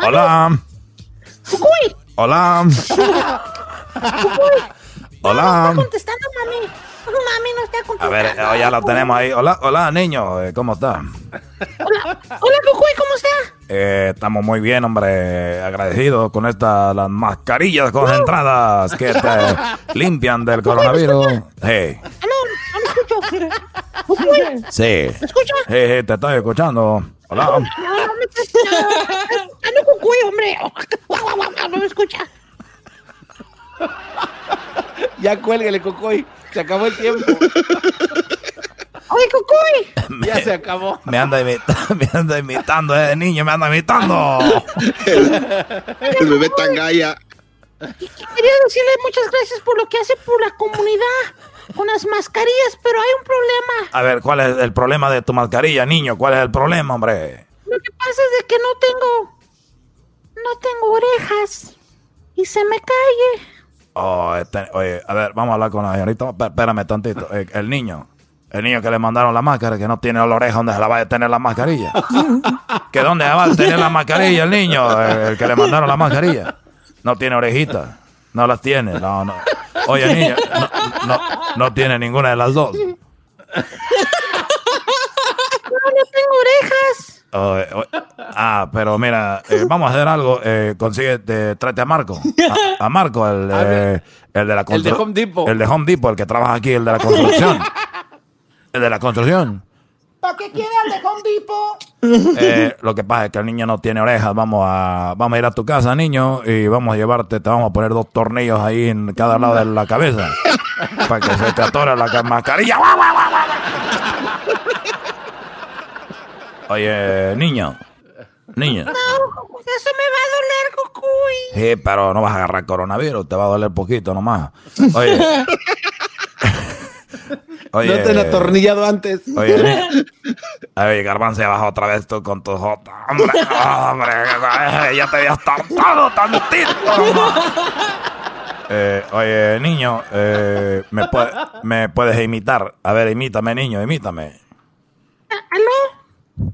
Hola. Cucuy. Hola. Cucuy. Hola. No está contestando, mami. Mami no está contestando. A ver, ya lo tenemos ahí. Hola, niño. ¿Cómo está? Hola, Cucuy. ¿Cómo está? Estamos muy bien, hombre. Agradecidos con las mascarillas concentradas que te limpian del coronavirus. Hey. No escucho. Cucuy. Sí. ¿Me escuchas? Sí, te estoy escuchando. Hola. No, Cucuy, hombre. No me escucha. Ya cuélguele, Cucuy. Se acabó el tiempo. Oye, Cucuy. Ya se acabó. Me anda imitando ese niño. Me anda imitando. El bebé Tangaya. Quería decirle muchas gracias por lo que hace por la comunidad. Con las mascarillas, pero hay un problema. A ver, ¿cuál es el problema de tu mascarilla, niño? ¿Cuál es el problema, hombre? Lo que pasa es que no tengo orejas y se me cae. Oye, a ver, vamos a hablar con la señorita. Espérame tantito. El niño. El niño que le mandaron la máscara, que no tiene la oreja donde se la vaya a tener la mascarilla. Que dónde va a tener la mascarilla el niño, el que le mandaron la mascarilla. No tiene orejita, no las tiene, no, no. Oye, niño, no tiene ninguna de las dos. No tengo orejas. Pero mira, vamos a hacer algo. Tráete a Marco. A Marco, el de la construcción. El de Home Depot, el que trabaja aquí, el de la construcción. ¿Para qué quiere al de Home Depot? Lo que pasa es que el niño no tiene orejas. Vamos a ir a tu casa, niño, y vamos a llevarte, te vamos a poner 2 tornillos ahí en cada lado de la cabeza para que se te atore la mascarilla. Oye, niño. No, eso me va a doler, Gokuy. Sí, pero no vas a agarrar coronavirus, te va a doler poquito nomás. Oye, no te han atornillado antes. Oye, Garbanzo, ya baja otra vez tú con tus jotas. Hombre, ya te habías tardado tantito. Oye, niño, ¿me puedes imitar? A ver, imítame, niño, imítame. ¿Aló?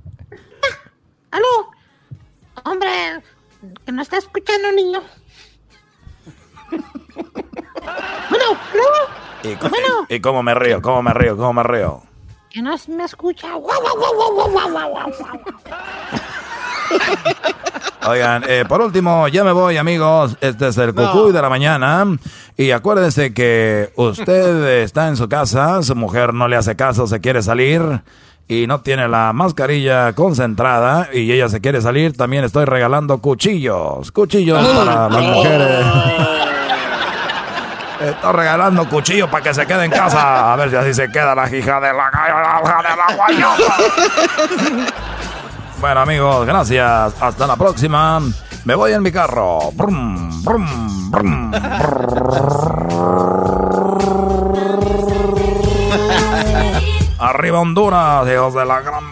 ¿Aló? Hombre, que no está escuchando, niño. Bueno, ¿aló? ¿Y cómo me río? Que no me escucha. Oigan, por último, ya me voy, amigos. Este es el Cucuy de la mañana. Y acuérdense que usted está en su casa, su mujer no le hace caso, se quiere salir y no tiene la mascarilla concentrada y ella se quiere salir. También estoy regalando cuchillos para las mujeres. Está regalando cuchillos para que se quede en casa. A ver si así se queda la hija de la guayota. Bueno, amigos, gracias. Hasta la próxima. Me voy en mi carro. Brum, brum, brum, Arriba Honduras, hijos de la gran...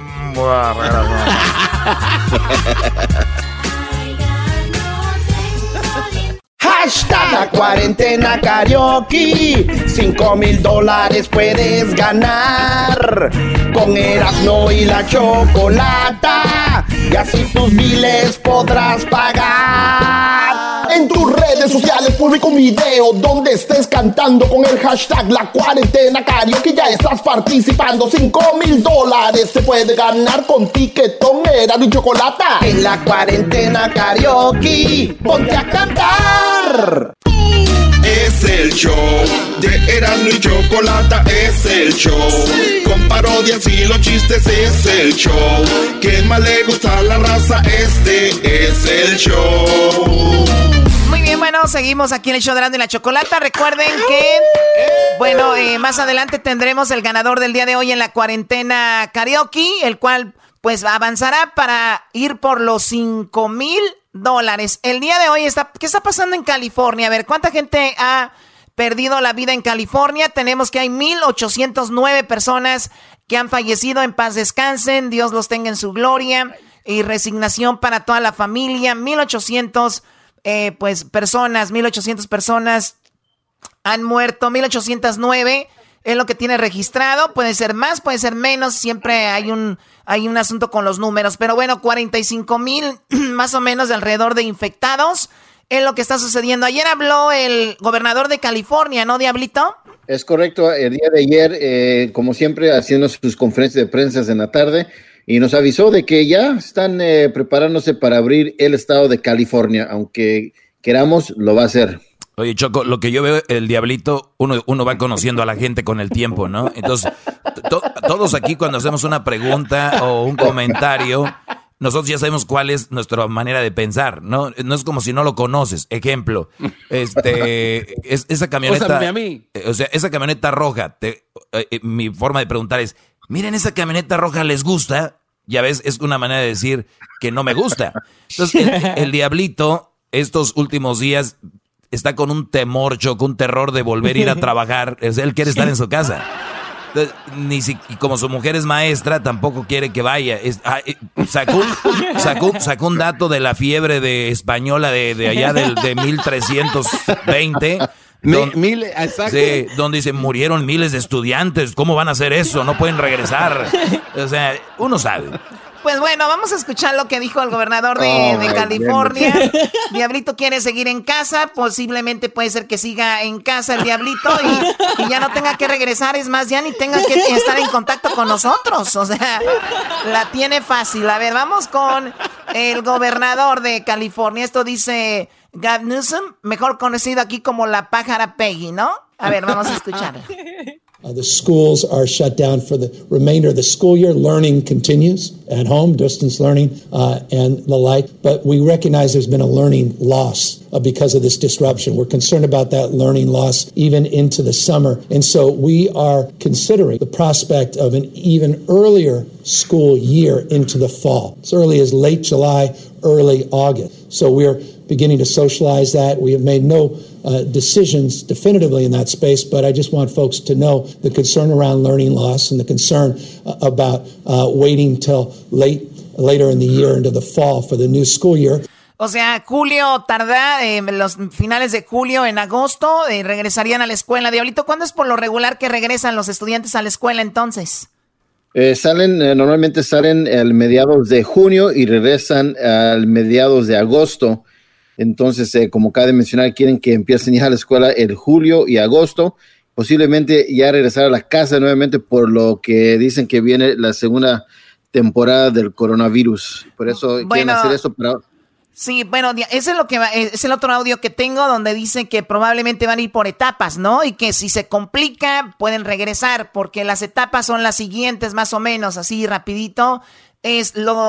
Hashtag la cuarentena karaoke, $5,000 puedes ganar. Con Erazno y la Chocolata, y así tus biles podrás pagar. En tus redes sociales publica un video donde estés cantando con el hashtag la cuarentena karaoke. Ya estás participando, $5,000 te puedes ganar con tiquetón Erazno y Chocolata. En la cuarentena karaoke, ponte a cantar. Es el show de Erazno y Chocolata, es el show con parodias y los chistes, es el show que más le gusta a la raza, este es el show. Muy bien, bueno, seguimos aquí en el show de Erazno y la Chocolata. Recuerden que, bueno, más adelante tendremos el ganador del día de hoy en la cuarentena karaoke, el cual pues avanzará para ir por los $5,000. El día de hoy ¿qué está pasando en California? A ver, ¿cuánta gente ha perdido la vida en California? Tenemos que hay 1,809 personas que han fallecido. En paz descansen, Dios los tenga en su gloria y resignación para toda la familia. 1,800 personas han muerto. 1,809 es lo que tiene registrado. Puede ser más, puede ser menos. Siempre hay un asunto con los números. Pero bueno, 45,000 más o menos alrededor de infectados es lo que está sucediendo. Ayer habló el gobernador de California, ¿no, Diablito? Es correcto. El día de ayer, como siempre, haciendo sus conferencias de prensa en la tarde, y nos avisó de que ya están preparándose para abrir el estado de California. Aunque queramos, lo va a hacer. Oye, Choco, lo que yo veo, el Diablito, uno va conociendo a la gente con el tiempo, ¿no? Entonces, todos aquí cuando hacemos una pregunta o un comentario, nosotros ya sabemos cuál es nuestra manera de pensar, ¿no? No es como si no lo conoces. Ejemplo, esa camioneta... Ósame a mí. O sea, esa camioneta roja, mi forma de preguntar es, miren, esa camioneta roja, ¿les gusta? Ya ves, es una manera de decir que no me gusta. Entonces, el Diablito, estos últimos días... está con un temor, Choco, un terror de volver a ir a trabajar. Él quiere estar en su casa. Entonces, y como su mujer es maestra, tampoco quiere que vaya. Sacó un dato de la fiebre de española de allá de 1320. Miles, exacto. Sí, donde dice, murieron miles de estudiantes, ¿cómo van a hacer eso? No pueden regresar. O sea, uno sabe. Pues bueno, vamos a escuchar lo que dijo el gobernador de California. Bien. Diablito quiere seguir en casa, posiblemente puede ser que siga en casa el Diablito y ya no tenga que regresar, es más, ya ni tenga que estar en contacto con nosotros. O sea, la tiene fácil. A ver, vamos con el gobernador de California. Esto dice Gavin Newsom, mejor conocido aquí como la pájara Peggy, ¿no? A ver, vamos a escucharla. The schools are shut down for the remainder of the school year. Learning continues at home, distance learning and the like. But we recognize there's been a learning loss because of this disruption. We're concerned about that learning loss even into the summer. And so we are considering the prospect of an even earlier school year into the fall, as early as late July, early August. So we are beginning to socialize that. We have made no decisions definitively in that space, but I just want folks to know the concern around learning loss and the concern about waiting till later in the year into the fall for the new school year. O sea, julio tarda, los finales de julio, en agosto, regresarían a la escuela. Diablito, ¿cuándo es por lo regular que regresan los estudiantes a la escuela entonces? Normalmente salen al mediados de junio y regresan al mediados de agosto. Entonces, como cabe mencionar, quieren que empiecen ya a la escuela el julio y agosto, posiblemente ya regresar a la casa nuevamente por lo que dicen que viene la segunda temporada del coronavirus. Por eso quieren hacer eso. Pero... Sí, bueno, ese es lo que es el otro audio que tengo donde dice que probablemente van a ir por etapas, ¿no? Y que si se complica pueden regresar porque las etapas son las siguientes, más o menos, así rapidito.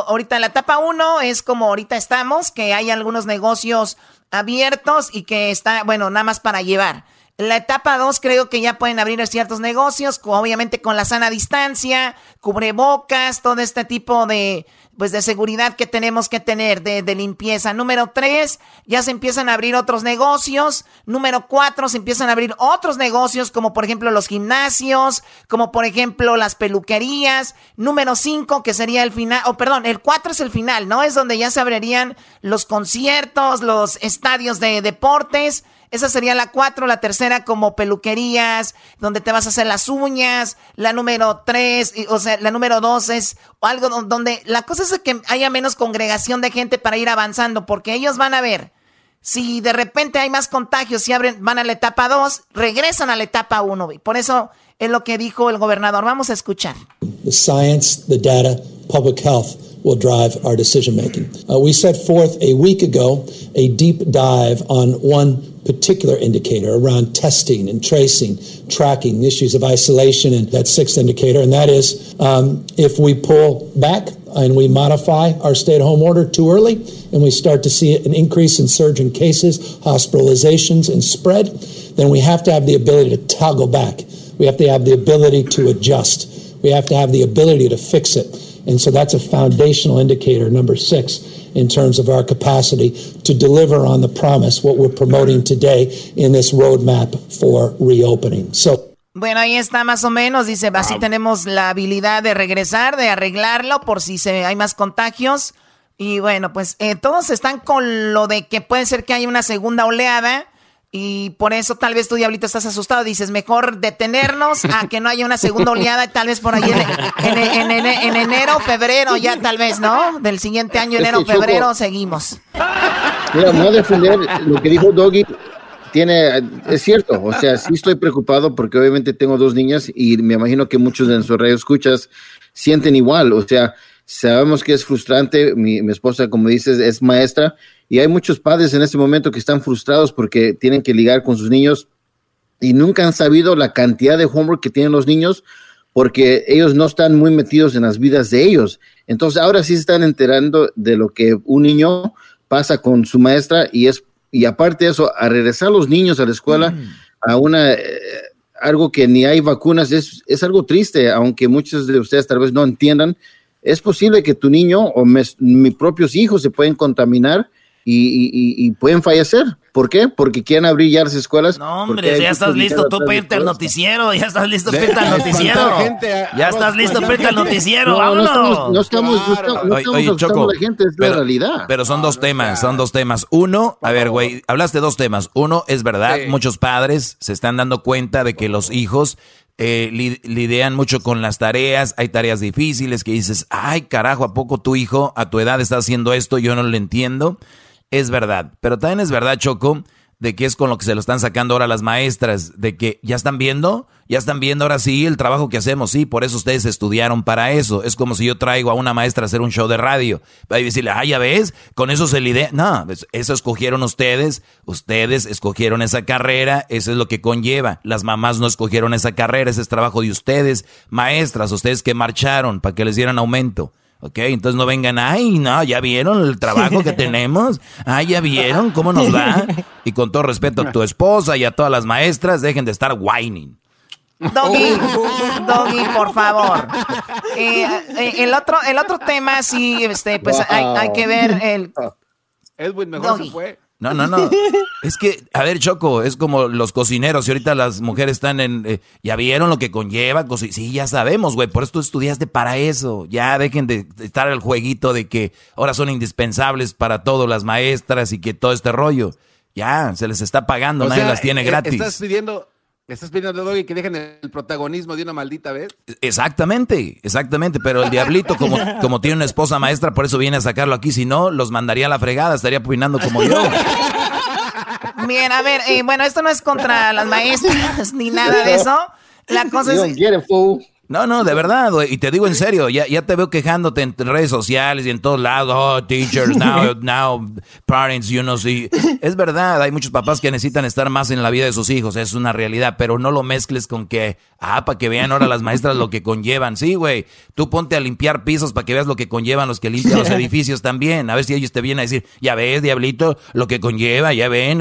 Ahorita la etapa 1 es como ahorita estamos, que hay algunos negocios abiertos y que está, bueno, nada más para llevar. La etapa 2 creo que ya pueden abrir ciertos negocios, obviamente con la sana distancia, cubrebocas, todo este tipo de, pues, de seguridad que tenemos que tener, de limpieza. Número 3, ya se empiezan a abrir otros negocios. Número 4, se empiezan a abrir otros negocios, como por ejemplo los gimnasios, como por ejemplo las peluquerías. Número 5, que sería el final, el 4 es el final, ¿no? Es donde ya se abrirían los conciertos, los estadios de deportes. Esa sería la 4, la tercera como peluquerías, donde te vas a hacer las uñas, la número 3, o sea, la número 2 es algo donde la cosa es que haya menos congregación de gente para ir avanzando, porque ellos van a ver, si de repente hay más contagios, si abren, van a la etapa 2, regresan a la etapa 1, por eso es lo que dijo el gobernador, vamos a escuchar. The science, the data, public health will drive our decision making. We set forth a week ago a deep dive on one particular indicator around testing and tracing, tracking issues of isolation, and that sixth indicator, and that is if we pull back and we modify our stay-at-home order too early and we start to see an increase in surge in cases, hospitalizations, and spread, then we have to have the ability to toggle back. We have to have the ability to adjust. We have to have the ability to fix it. And so that's a foundational indicator, number 6, in terms of our capacity to deliver on the promise, what we're promoting today in this roadmap for reopening. So. Bueno, ahí está más o menos, dice, así tenemos la habilidad de regresar, de arreglarlo por si hay más contagios. Y bueno, pues todos están con lo de que puede ser que haya una segunda oleada. Y por eso tal vez tú, Diablito, estás asustado. Dices, mejor detenernos a que no haya una segunda oleada. Tal vez por ahí en enero, febrero, ya tal vez, ¿no? Del siguiente año, enero, febrero, seguimos. Mira, voy a defender lo que dijo Doggy. Es cierto, o sea, sí estoy preocupado porque obviamente tengo 2 niñas y me imagino que muchos de nuestros radioescuchas sienten igual. O sea, sabemos que es frustrante. Mi esposa, como dices, es maestra. Y hay muchos padres en este momento que están frustrados porque tienen que ligar con sus niños y nunca han sabido la cantidad de homework que tienen los niños porque ellos no están muy metidos en las vidas de ellos. Entonces ahora sí se están enterando de lo que un niño pasa con su maestra y aparte de eso, a regresar los niños a la escuela a algo que ni hay vacunas es algo triste, aunque muchos de ustedes tal vez no entiendan. Es posible que tu niño o mis propios hijos se pueden contaminar y pueden fallecer. ¿Por qué? Porque quieren abrir ya las escuelas. No, hombre, ya estás listo tú para irte al noticiero. Ya estás listo para irte al noticiero. Ya estás listo para irte al noticiero. Vámonos. No estamos asustando a la gente, es la realidad. Pero son dos temas, son dos temas. Uno, a ver, güey, hablaste dos temas. Uno, es verdad, muchos padres se están dando cuenta de que los hijos lidian mucho con las tareas. Hay tareas difíciles que dices, ay, carajo, ¿a poco tu hijo a tu edad está haciendo esto? Yo no lo entiendo. Es verdad, pero también es verdad, Choco, de que es con lo que se lo están sacando ahora las maestras, de que ya están viendo ahora sí el trabajo que hacemos, sí, por eso ustedes estudiaron para eso. Es como si yo traigo a una maestra a hacer un show de radio, va a decirle, ah, ya ves, con eso se lidia. No, eso escogieron ustedes escogieron esa carrera, eso es lo que conlleva. Las mamás no escogieron esa carrera, ese es trabajo de ustedes, maestras, ustedes que marcharon para que les dieran aumento. Ok, entonces no vengan, ay, no, ya vieron el trabajo que tenemos, ay, ya vieron cómo nos va. Y con todo respeto a tu esposa y a todas las maestras, dejen de estar whining. Doggy, por favor. El otro tema, sí, pues wow. hay que ver el... Edwin, mejor Doggy. Se fue. No. Es que, a ver, Choco, es como los cocineros. Y ahorita las mujeres están en... ya vieron lo que conlleva. Sí, ya sabemos, güey. Por eso tú estudiaste para eso. Ya dejen de estar al jueguito de que ahora son indispensables para todo, las maestras y que todo este rollo. Ya, se les está pagando. O nadie sea, las tiene gratis. Estás pidiendo, Doggy, que dejen el protagonismo de una maldita vez. Exactamente. Pero el diablito, como tiene una esposa maestra, por eso viene a sacarlo aquí. Si no, los mandaría a la fregada. Estaría opinando como yo. Bien, a ver, bueno, esto no es contra las maestras ni nada de eso. La cosa es... No, de verdad, güey. Y te digo en serio, ya te veo quejándote en redes sociales y en todos lados. Oh, teachers, now parents, you know, sí. Es verdad, hay muchos papás que necesitan estar más en la vida de sus hijos. Es una realidad, pero no lo mezcles con que, para que vean ahora las maestras lo que conllevan. Sí, güey, tú ponte a limpiar pisos para que veas lo que conllevan los que limpian los edificios también. A ver si ellos te vienen a decir, ya ves, diablito, lo que conlleva, ya ven.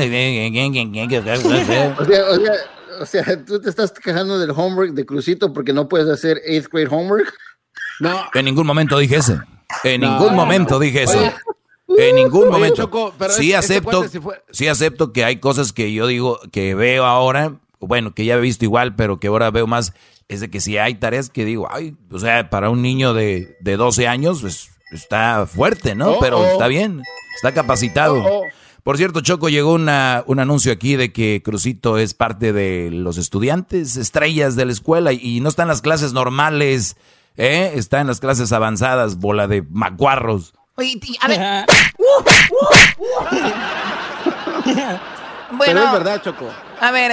O sea, ¿tú te estás quejando del homework de Crucito porque no puedes hacer 8th grade homework? No. En ningún momento dije eso. En ningún momento. Choco, sí acepto que hay cosas que yo digo que veo ahora, bueno, que ya he visto igual, pero que ahora veo más, es de que si hay tareas que digo, ay, o sea, para un niño de 12 años, pues, está fuerte, ¿no? Pero está bien, está capacitado. Por cierto, Choco, llegó un anuncio aquí de que Crucito es parte de los estudiantes estrellas de la escuela y no están las clases normales, ¿eh? Están las clases avanzadas, bola de macuarros. Oye, a ver. Bueno, pero es verdad, Choco. A ver,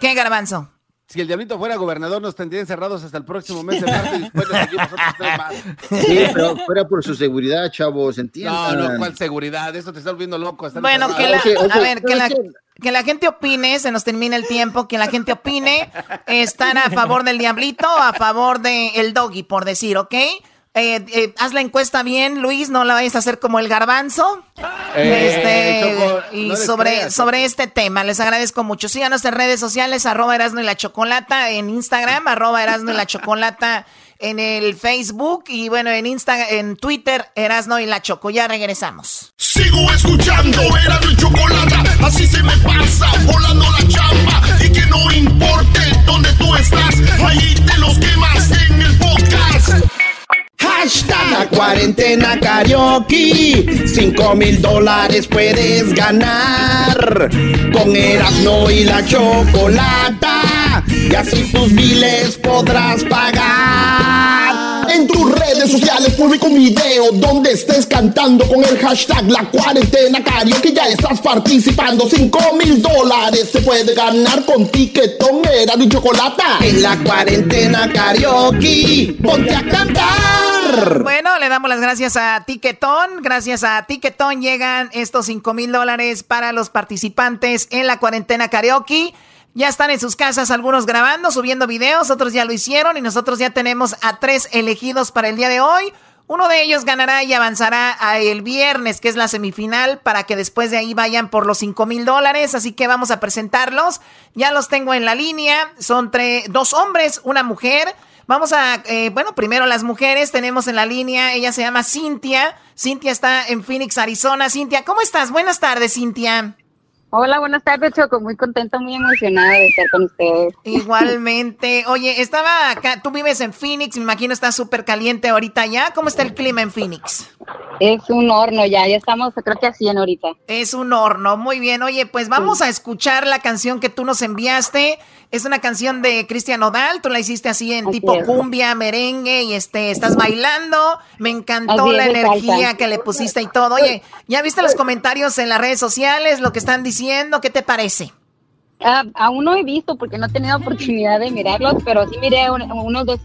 ¿qué, Garbanzo? Si el diablito fuera gobernador, nos tendrían cerrados hasta el próximo mes de marzo y después de seguimos otros 3 más. Sí, pero fuera por su seguridad, chavos, ¿entiendan? No, ¿cuál seguridad? Eso te está volviendo loco. Bueno, que la gente opine, se nos termina el tiempo, que la gente opine. Están a favor del diablito, a favor del Doggy, por decir, ¿ok? Haz la encuesta bien, Luis, no la vayas a hacer como el Garbanzo. Choco, y no sobre este tema, les agradezco mucho. Síganos en redes sociales, @EraznoYlaChocolata en Instagram, @EraznoYlaChocolata en el Facebook y bueno, en Instagram, en Twitter, Erazno y la Choco. Ya regresamos. Sigo escuchando Erazno y Chocolata, así se me pasa volando la chamba y que no importe dónde tú estás, ahí te los quemas en el podcast. Hashtag la cuarentena karaoke, $5,000 puedes ganar con Erazno y la Chocolata, y así tus biles podrás pagar. En tus redes sociales publica un video donde estés cantando con el hashtag la cuarentena karaoke, ya estás participando. $5,000 te puedes ganar con tiquetón Erazno y Chocolata. En la cuarentena karaoke, ponte a cantar. Bueno, le damos las gracias a Tiquetón. Gracias a Tiquetón llegan estos $5,000 para los participantes en la cuarentena karaoke. Ya están en sus casas algunos grabando, subiendo videos, otros ya lo hicieron y nosotros ya tenemos a 3 elegidos para el día de hoy. Uno de ellos ganará y avanzará a el viernes, que es la semifinal, para que después de ahí vayan por los $5,000. Así que vamos a presentarlos. Ya los tengo en la línea. Son 2 hombres, una mujer. Vamos a, primero las mujeres tenemos en la línea, ella se llama Cynthia. Cynthia está en Phoenix, Arizona. Cynthia, ¿cómo estás? Buenas tardes, Cynthia. Hola, buenas tardes, Choco. Muy contenta, muy emocionada de estar con ustedes. Igualmente. Oye, estaba acá, tú vives en Phoenix, me imagino está súper caliente ahorita ya. ¿Cómo está el clima en Phoenix? Es un horno ya, ya estamos creo que a 100 ahorita. Es un horno, muy bien. Oye, pues vamos a escuchar la canción que tú nos enviaste. Es una canción de Cristian Nodal, tú la hiciste así en así tipo es. Cumbia, merengue y estás bailando. Me encantó así la energía salsa que le pusiste y todo. Oye, ¿ya viste los comentarios en las redes sociales, lo que están diciendo? ¿Qué te parece? Aún no he visto porque no he tenido oportunidad de mirarlos, pero sí miré unos dos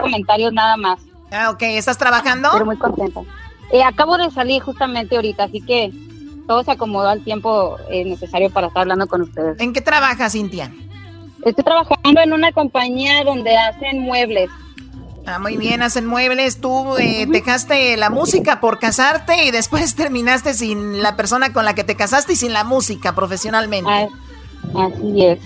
comentarios nada más. Ah, ok. ¿Estás trabajando? Pero muy contenta. Acabo de salir justamente ahorita, así que todo se acomodó al tiempo necesario para estar hablando con ustedes. ¿En qué trabajas, Cynthia? Estoy trabajando en una compañía donde hacen muebles. Ah, muy bien, hacen muebles. Tú dejaste la música por casarte y después terminaste sin la persona con la que te casaste y sin la música profesionalmente. Así es.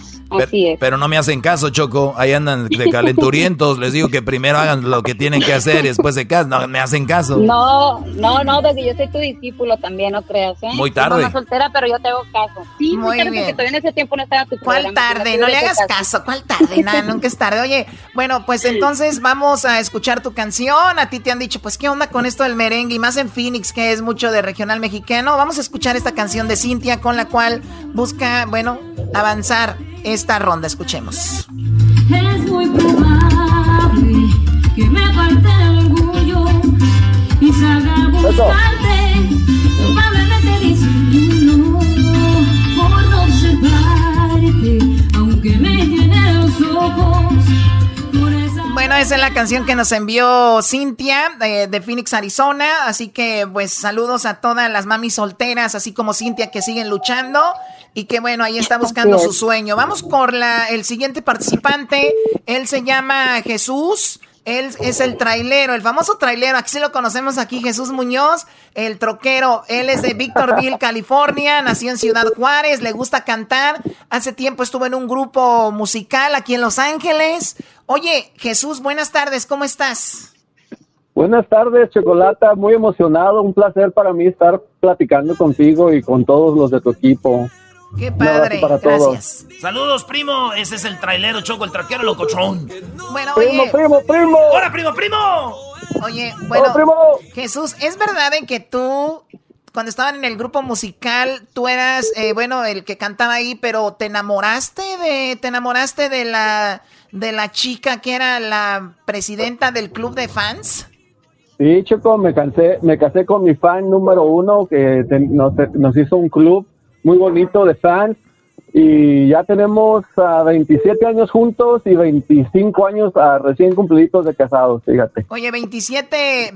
Pero no me hacen caso, Choco. Ahí andan de calenturientos. Les digo que primero hagan lo que tienen que hacer y después se casan. No me hacen caso. No, porque yo soy tu discípulo también, no creas, ¿eh? Muy tarde. Soy mamá soltera, pero yo te hago caso. Sí, muy tarde, bien. Porque todavía en ese tiempo no estaba tu programa. ¿Cuál tarde? No le hagas caso. ¿Cuál tarde? Nada, nunca es tarde. Oye, bueno, pues entonces vamos a escuchar tu canción. A ti te han dicho, pues, ¿qué onda con esto del merengue? Y más en Phoenix, que es mucho de regional mexicano. Vamos a escuchar esta canción de Cynthia, con la cual busca, bueno, avanzar esta ronda. Escuchemos. Es muy probable que me parte el orgullo y salga a buscarte, probablemente disimulo por no observarte, aunque me llene los ojos. Bueno, esa es la canción que nos envió Cynthia de Phoenix, Arizona. Así que, pues, saludos a todas las mamis solteras, así como Cynthia, que siguen luchando y que, bueno, ahí está buscando su sueño. Vamos con el siguiente participante. Él se llama Jesús. Él es el trailero, el famoso trailero. Aquí sí lo conocemos, aquí Jesús Muñoz, el troquero. Él es de Victorville, California. Nació en Ciudad Juárez. Le gusta cantar. Hace tiempo estuvo en un grupo musical aquí en Los Ángeles. Oye, Jesús, buenas tardes. ¿Cómo estás? Buenas tardes, Chocolata. Muy emocionado. Un placer para mí estar platicando contigo y con todos los de tu equipo. Qué padre, gracias. Saludos, primo. Ese es el trailero, Choco, el traquero locochón. Bueno, primo, oye, primo. ¡Hola, primo! Oye, bueno, hola, primo. Jesús, ¿es verdad en que tú, cuando estaban en el grupo musical, tú eras, bueno, el que cantaba ahí, pero te enamoraste de la chica que era la presidenta del club de fans? Sí, Choco, me casé con mi fan número uno, que nos hizo un club muy bonito de fans, y ya tenemos 27 años juntos y 25 años recién cumplidos de casados, fíjate. Oye, 27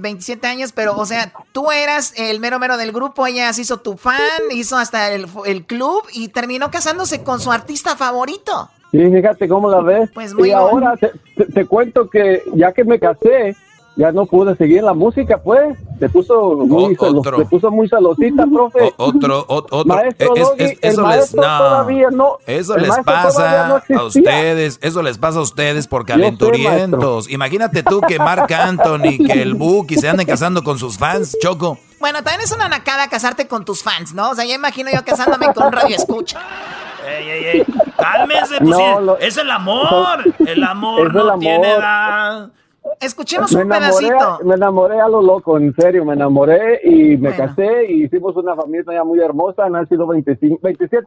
años, pero, o sea, tú eras el mero mero del grupo, ella se hizo tu fan, hizo hasta el club y terminó casándose con su artista favorito. Sí, fíjate cómo la ves. Pues muy y bueno. Ahora te cuento que ya que me casé, ya no pude seguir en la música, pues. Te puso muy salosita, profe. Otro. Maestro, eso les pasa a ustedes. Eso les pasa a ustedes por calenturientos. Imagínate tú que Marc Anthony, que el Buki se anden casando con sus fans, Choco. Bueno, también es una nacada casarte con tus fans, ¿no? O sea, ya imagino yo casándome con un radioescucha. Ey. Cálmense, pues. Es el amor. El amor no tiene edad. Escuchemos un pedacito. Me enamoré a lo loco, en serio, me enamoré y me casé y hicimos una familia muy hermosa. Han sido 27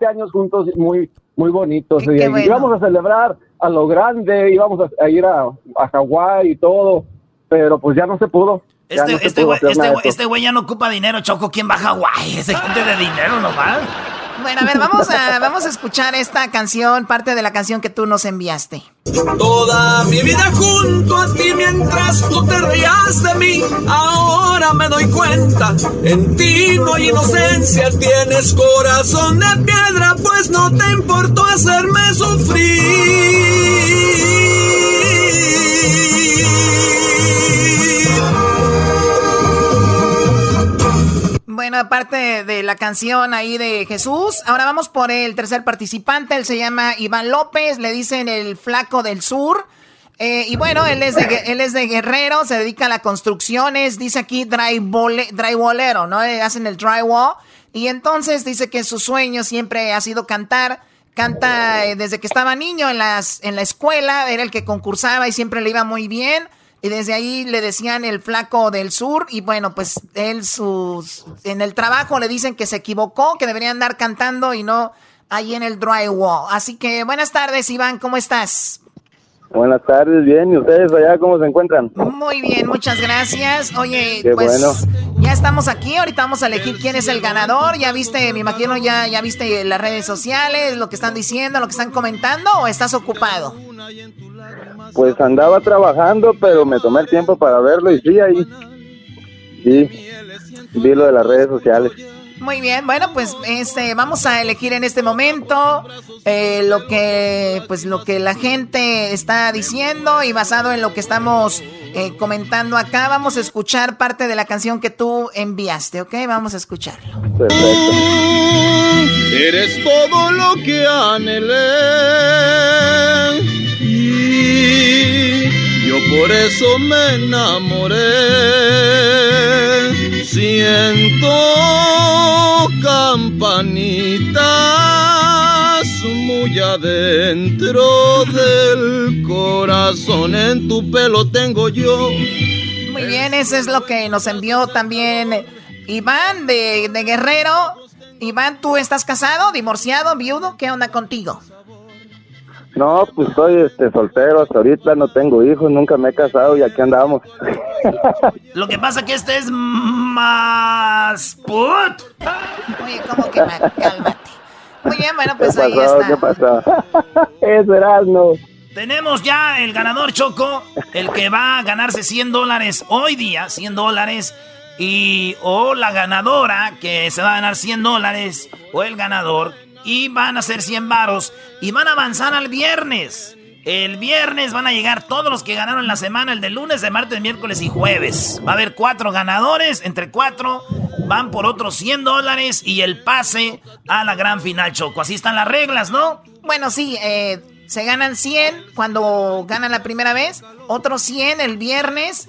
años juntos, muy, muy bonitos. Qué bueno. Y íbamos a celebrar a lo grande, íbamos a ir a Hawái y todo, pero pues ya no se pudo. Este güey ya no ocupa dinero, Choco. ¿Quién va a Hawái? Ese gente de dinero nomás. Bueno, a ver, vamos a escuchar esta canción, parte de la canción que tú nos enviaste. Toda mi vida junto a ti, mientras tú te rías de mí, ahora me doy cuenta, en ti no hay inocencia, tienes corazón de piedra, pues no te importó hacerme sufrir. Bueno, aparte de la canción ahí de Jesús, ahora vamos por el tercer participante. Él se llama Iván López, le dicen el Flaco del Sur. Y bueno, él es de Guerrero, se dedica a las construcciones, dice aquí drywallero, ¿no? Hacen el drywall. Y entonces dice que su sueño siempre ha sido cantar. Canta desde que estaba niño en la escuela, era el que concursaba y siempre le iba muy bien. Y desde ahí le decían el flaco del sur. Y bueno, pues él en el trabajo le dicen que se equivocó, que debería andar cantando y no ahí en el drywall. Así que buenas tardes, Iván, ¿cómo estás? Buenas tardes, bien, ¿y ustedes allá cómo se encuentran? Muy bien, muchas gracias. Oye, qué pues bueno. Ya estamos aquí, ahorita vamos a elegir quién es el ganador. Ya viste, me imagino, ya viste las redes sociales, lo que están diciendo, lo que están comentando, ¿o estás ocupado? Pues andaba trabajando, pero me tomé el tiempo para verlo y sí, ahí vi lo de las redes sociales. Muy bien, bueno, pues vamos a elegir en este momento lo que la gente está diciendo, y basado en lo que estamos comentando acá, vamos a escuchar parte de la canción que tú enviaste, ¿ok? Vamos a escucharlo. Perfecto. Eres todo lo que anhelé y yo por eso me enamoré. Siento campanitas muy adentro del corazón, en tu pelo tengo yo. Muy bien, eso es lo que nos envió también Iván de Guerrero. Iván, ¿tú estás casado, divorciado, viudo? ¿Qué onda contigo? No, pues soy soltero, hasta ahorita no tengo hijos, nunca me he casado y aquí andamos. Lo que pasa que este es más put. Oye, ¿cómo que mal? Cálmate. Muy bien, bueno, pues ahí está. ¿Qué pasó? Es Erazno. Tenemos ya el ganador, Choco, el que va a ganarse $100 hoy día, $100. Y o la ganadora que se va a ganar $100 o el ganador. Y van a ser $100 y van a avanzar al viernes. El viernes van a llegar todos los que ganaron la semana, el de lunes, de martes, miércoles y jueves. Va a haber 4 ganadores, entre 4 van por otros $100 y el pase a la gran final, Choco. Así están las reglas, ¿no? Bueno, sí, se ganan 100 cuando ganan la primera vez, otros 100 el viernes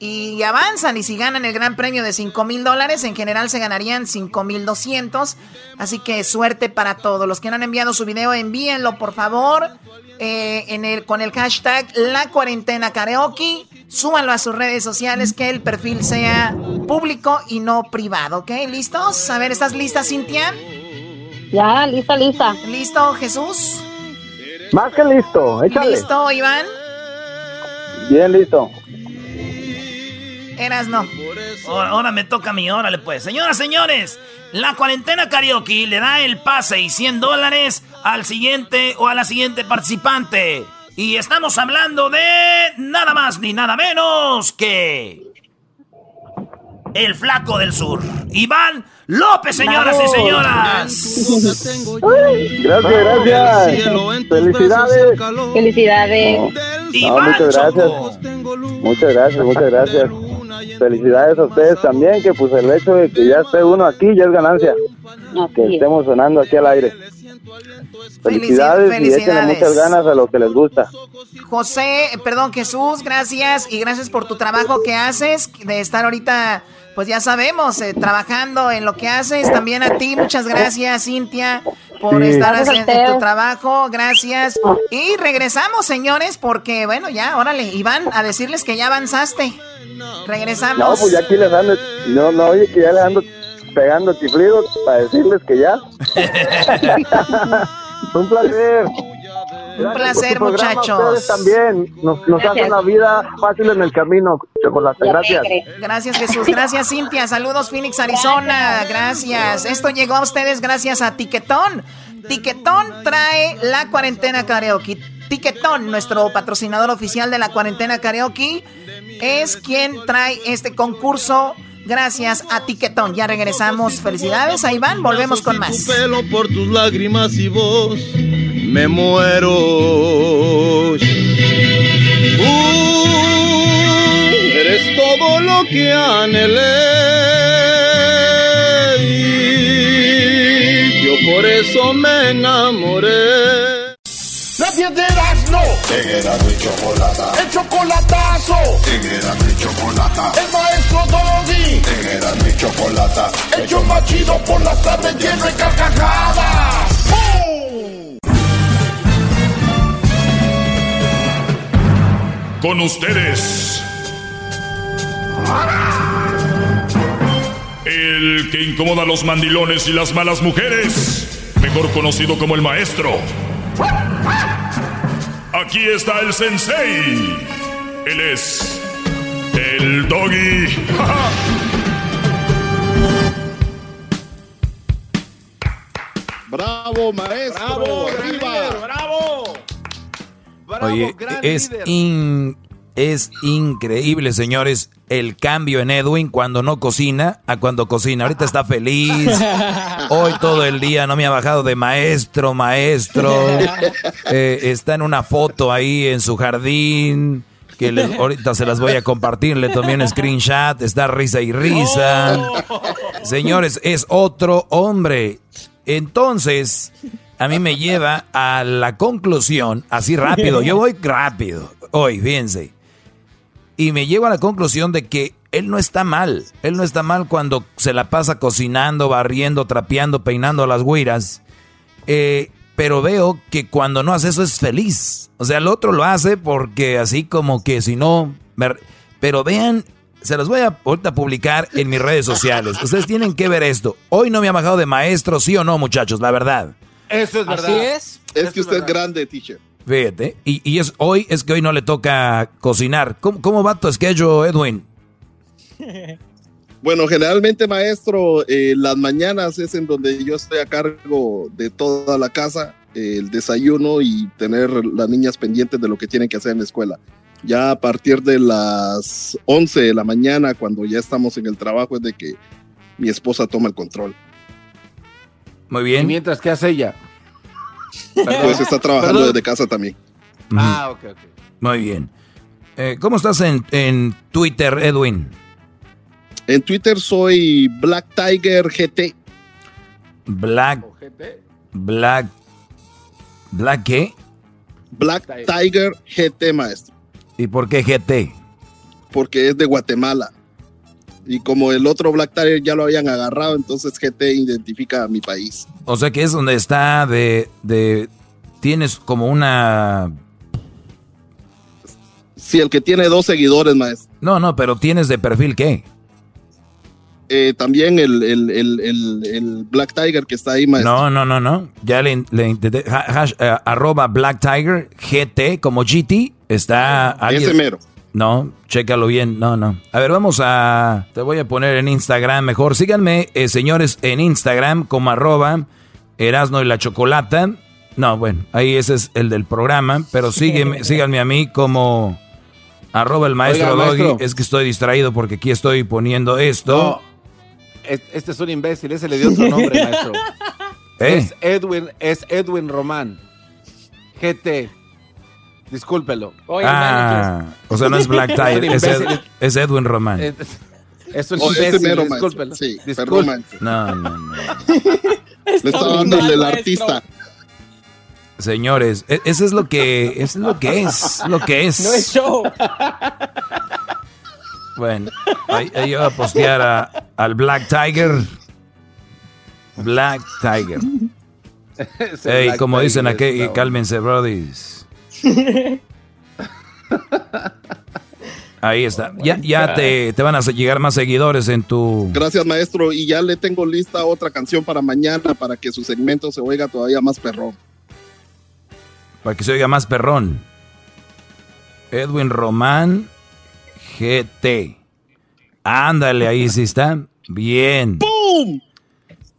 y avanzan, y si ganan el gran premio de $5,000, en general se ganarían $5,200. Así que suerte para todos. Los que no han enviado su video, envíenlo, por favor, con el hashtag La Cuarentena Karaoke. Súbanlo a sus redes sociales, que el perfil sea público y no privado, ¿ok? ¿Listos? A ver, ¿estás lista, Cynthia? Ya, lista. ¿Listo, Jesús? Más que listo, échale. ¿Listo, Iván? Bien listo. Erazno. Ahora me toca a mí, órale pues. Señoras, señores, La Cuarentena Karaoke le da el pase y $100 al siguiente o a la siguiente participante. Y estamos hablando de nada más ni nada menos que el flaco del sur, Iván López, señoras y señoras. Gracias. Felicidades. Iván, muchas gracias. Felicidades a ustedes también, que pues el hecho de que ya esté uno aquí ya es ganancia. Que estemos sonando aquí al aire. Felicidades. Y échenle muchas ganas a lo que les gusta. Jesús, gracias, y gracias por tu trabajo que haces, de estar ahorita, pues ya sabemos, trabajando en lo que haces. También a ti, muchas gracias, Cynthia, por estar haciendo tu trabajo. Gracias. Y regresamos, señores, porque bueno, ya, órale, Iván, a decirles que ya avanzaste. Regresamos. No, pues ya aquí les ando, oye, que ya les ando pegando chiflidos para decirles que ya. Un placer. Un placer, muchachos. Ustedes también nos hacen la vida fácil en el camino, Chocolate. Gracias. Gracias, Jesús. Gracias, Cynthia. Saludos, Phoenix, Arizona. Gracias. Esto llegó a ustedes gracias a Tiquetón. Tiquetón trae La Cuarentena Karaoke. Tiquetón, nuestro patrocinador oficial de La Cuarentena Karaoke, es quien trae este concurso. Gracias a Tiquetón. Ya regresamos. Felicidades a Iván. Volvemos con más. Tu pelo por tus lágrimas y voz, me muero. Eres todo lo que anhelé y yo por eso me enamoré. La piel de Erazno, en Erazno y Chocolata, el chocolatazo, en Erazno y Chocolata, el maestro escucho todos los días. En Erazno y Chocolata, el show más chido por las tardes, lleno de carcajadas. ¡Bum! Con ustedes, el que incomoda a los mandilones y las malas mujeres, mejor conocido como el maestro. Aquí está el sensei. Él es el Doggy. Bravo, maestro. Bravo, líder, bravo. Bravo. Oye, gran líder. Es increíble, señores, el cambio en Edwin cuando no cocina a cuando cocina. Ahorita está feliz. Hoy todo el día no me ha bajado de maestro, maestro. Está en una foto ahí en su jardín, que ahorita se las voy a compartir. Le tomé un screenshot, está risa y risa. Señores, es otro hombre. Entonces, a mí me lleva a la conclusión, así rápido. Yo voy rápido hoy, fíjense. Y me llevo a la conclusión de que él no está mal. Él no está mal cuando se la pasa cocinando, barriendo, trapeando, peinando las güiras. Pero veo que cuando no hace eso es feliz. O sea, el otro lo hace porque así como que si no... Pero vean, se los voy a ahorita publicar en mis redes sociales. Ustedes tienen que ver esto. Hoy no me ha bajado de maestro, sí o no, muchachos, la verdad. Eso es verdad. Así es. Es que usted es grande, teacher. Fíjate, y hoy no le toca cocinar. ¿Cómo va tu schedule, Edwin? Bueno, generalmente, maestro, las mañanas es en donde yo estoy a cargo de toda la casa, el desayuno y tener las niñas pendientes de lo que tienen que hacer en la escuela. Ya a partir de las 11 de la mañana, cuando ya estamos en el trabajo, es de que mi esposa toma el control. Muy bien. ¿Y mientras qué hace ella? Pues está trabajando desde casa también. Ah, ok. Muy bien. ¿Cómo estás en Twitter, Edwin? En Twitter soy Black Tiger GT. ¿Black qué? Black Tiger GT, maestro. ¿Y por qué GT? Porque es de Guatemala. Y como el otro Black Tiger ya lo habían agarrado, entonces GT identifica a mi país. O sea que es donde está tienes como una... Sí, el que tiene 2 seguidores, maestro. No, pero ¿tienes de perfil qué? También el Black Tiger que está ahí, maestro. No. Ya le intenté. @ Black Tiger, GT, como GT, está... Ese mero. No, chécalo bien, no. A ver, vamos a... Te voy a poner en Instagram mejor. Síganme, señores, en Instagram como @ Erazno y la Chocolata. No, bueno, ahí ese es el del programa, pero síganme a mí como @ el maestro Doggy. Es que estoy distraído porque aquí estoy poniendo esto. No, este es un imbécil, ese le dio otro nombre, maestro. Es Edwin Román, GT. Discúlpelo. O sea, no es Black Tiger, es Edwin Román. Es un imbécil, discúlpelo. Sí, No. Le estaba dando el artista. Señores, eso es lo que es. No es show. Bueno, ahí yo voy a postear al Black Tiger. Black Tiger. Ey, como dicen aquí, cálmense, brodies. Ahí está. Ya te van a llegar más seguidores en tu... Gracias, maestro. Y ya le tengo lista otra canción para mañana, para que su segmento se oiga todavía más perrón. Para que se oiga más perrón. Edwin Román GT. Ándale, ahí sí está. Bien. ¡Pum!